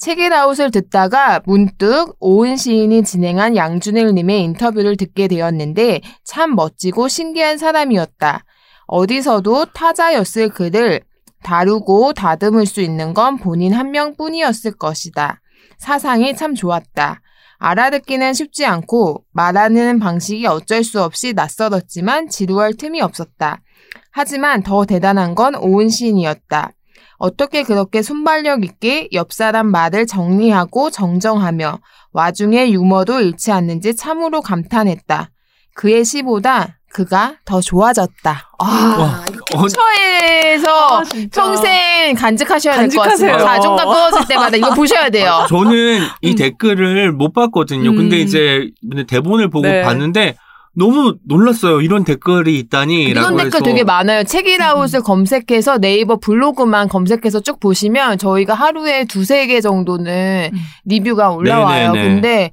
책이라웃을 듣다가 문득 오은 시인이 진행한 양준일님의 인터뷰를 듣게 되었는데 참 멋지고 신기한 사람이었다. 어디서도 타자였을 그를 다루고 다듬을 수 있는 건 본인 한 명뿐이었을 것이다. 사상이 참 좋았다. 알아듣기는 쉽지 않고 말하는 방식이 어쩔 수 없이 낯설었지만 지루할 틈이 없었다. 하지만 더 대단한 건 오은 시인이었다. 어떻게 그렇게 순발력 있게 옆 사람 말을 정리하고 정정하며 와중에 유머도 잃지 않는지 참으로 감탄했다. 그의 시보다 그가 더 좋아졌다. 아, 캡처에서 아, 평생 간직하셔야 될 것 같습니다. 자존감 떨어질 때마다 이거 보셔야 돼요. 저는 이 음. 댓글을 못 봤거든요. 음. 근데 이제 대본을 보고 네. 봤는데 너무 놀랐어요. 이런 댓글이 있다니. 이런 댓글 해서. 되게 많아요. 책이라웃을 음. 검색해서 네이버 블로그만 검색해서 쭉 보시면 저희가 하루에 두세 개 정도는 음. 리뷰가 올라와요. 네네네. 근데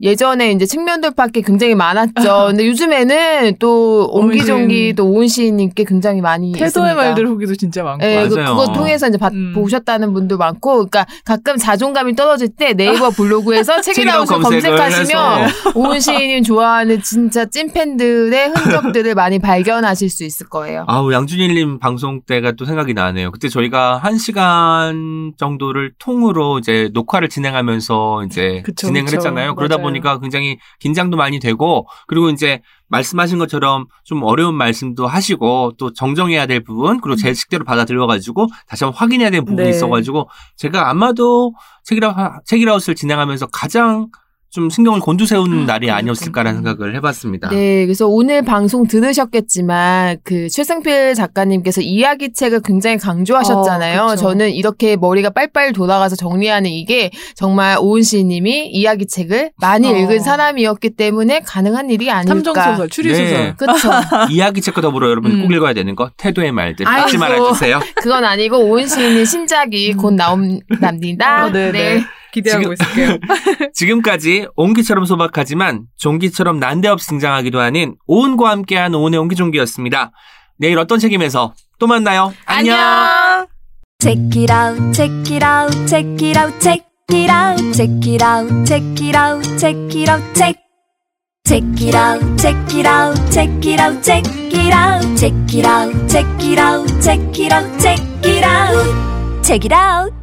예전에 이제 측면돌파기 굉장히 많았죠. 근데 요즘에는 또 옹기종기 또 오은 시인님께 굉장히 많이 태도의 말들 보기도 진짜 많고. 네, 맞아요. 그거 통해서 이제 음. 보셨다는 분도 많고, 그러니까 가끔 자존감이 떨어질 때 네이버 블로그에서 책이라웃을 검색하시면 오은 시인님 좋아하는 진짜 찐팬들의 흔적들을 많이 발견하실 수 있을 거예요. 아우, 양준일님 방송 때가 또 생각이 나네요. 그때 저희가 한 시간 정도를 통으로 이제 녹화를 진행하면서 이제 그쵸, 진행을 그쵸. 했잖아요. 그러다 보니 그러니까 굉장히 긴장도 많이 되고, 그리고 이제 말씀하신 것처럼 좀 어려운 말씀도 하시고 또 정정해야 될 부분, 그리고 제 식대로 받아들여가지고 다시 한번 확인해야 될 부분이 네. 있어가지고 제가 아마도 책이라, 책이라웃을 진행하면서 가장 좀 신경을 곤두세우는 날이 아니었을까라는 생각을 해봤습니다. 네, 그래서 오늘 방송 들으셨겠지만 그 최승필 작가님께서 이야기책을 굉장히 강조하셨잖아요. 어, 저는 이렇게 머리가 빨빨 돌아가서 정리하는 이게 정말 오은 시인님이 이야기책을 많이 어. 읽은 사람이었기 때문에 가능한 일이 아닐까. 탐정소설, 추리소설. 네. 그렇죠. 이야기책과 더불어 여러분 음. 꼭 읽어야 되는 거, 태도의 말들 잊지 말아주세요. 그건 아니고 오은 시인의 신작이 곧 나옵니다. 어, 네. 네. 기대하고 지금, 있을게요. 지금까지 옹기처럼 소박하지만 종기처럼 난데없이 등장하기도 하는 오은과 함께한 오은의 옹기종기였습니다. 내일 어떤 책임에서 또 만나요. 안녕. Check it out, check it out, check it out, check it out, check it out, check it out, check it out, check. Check it out, check it out, check it out, check it out, check it out, check it out, check it out, check it out, check it out.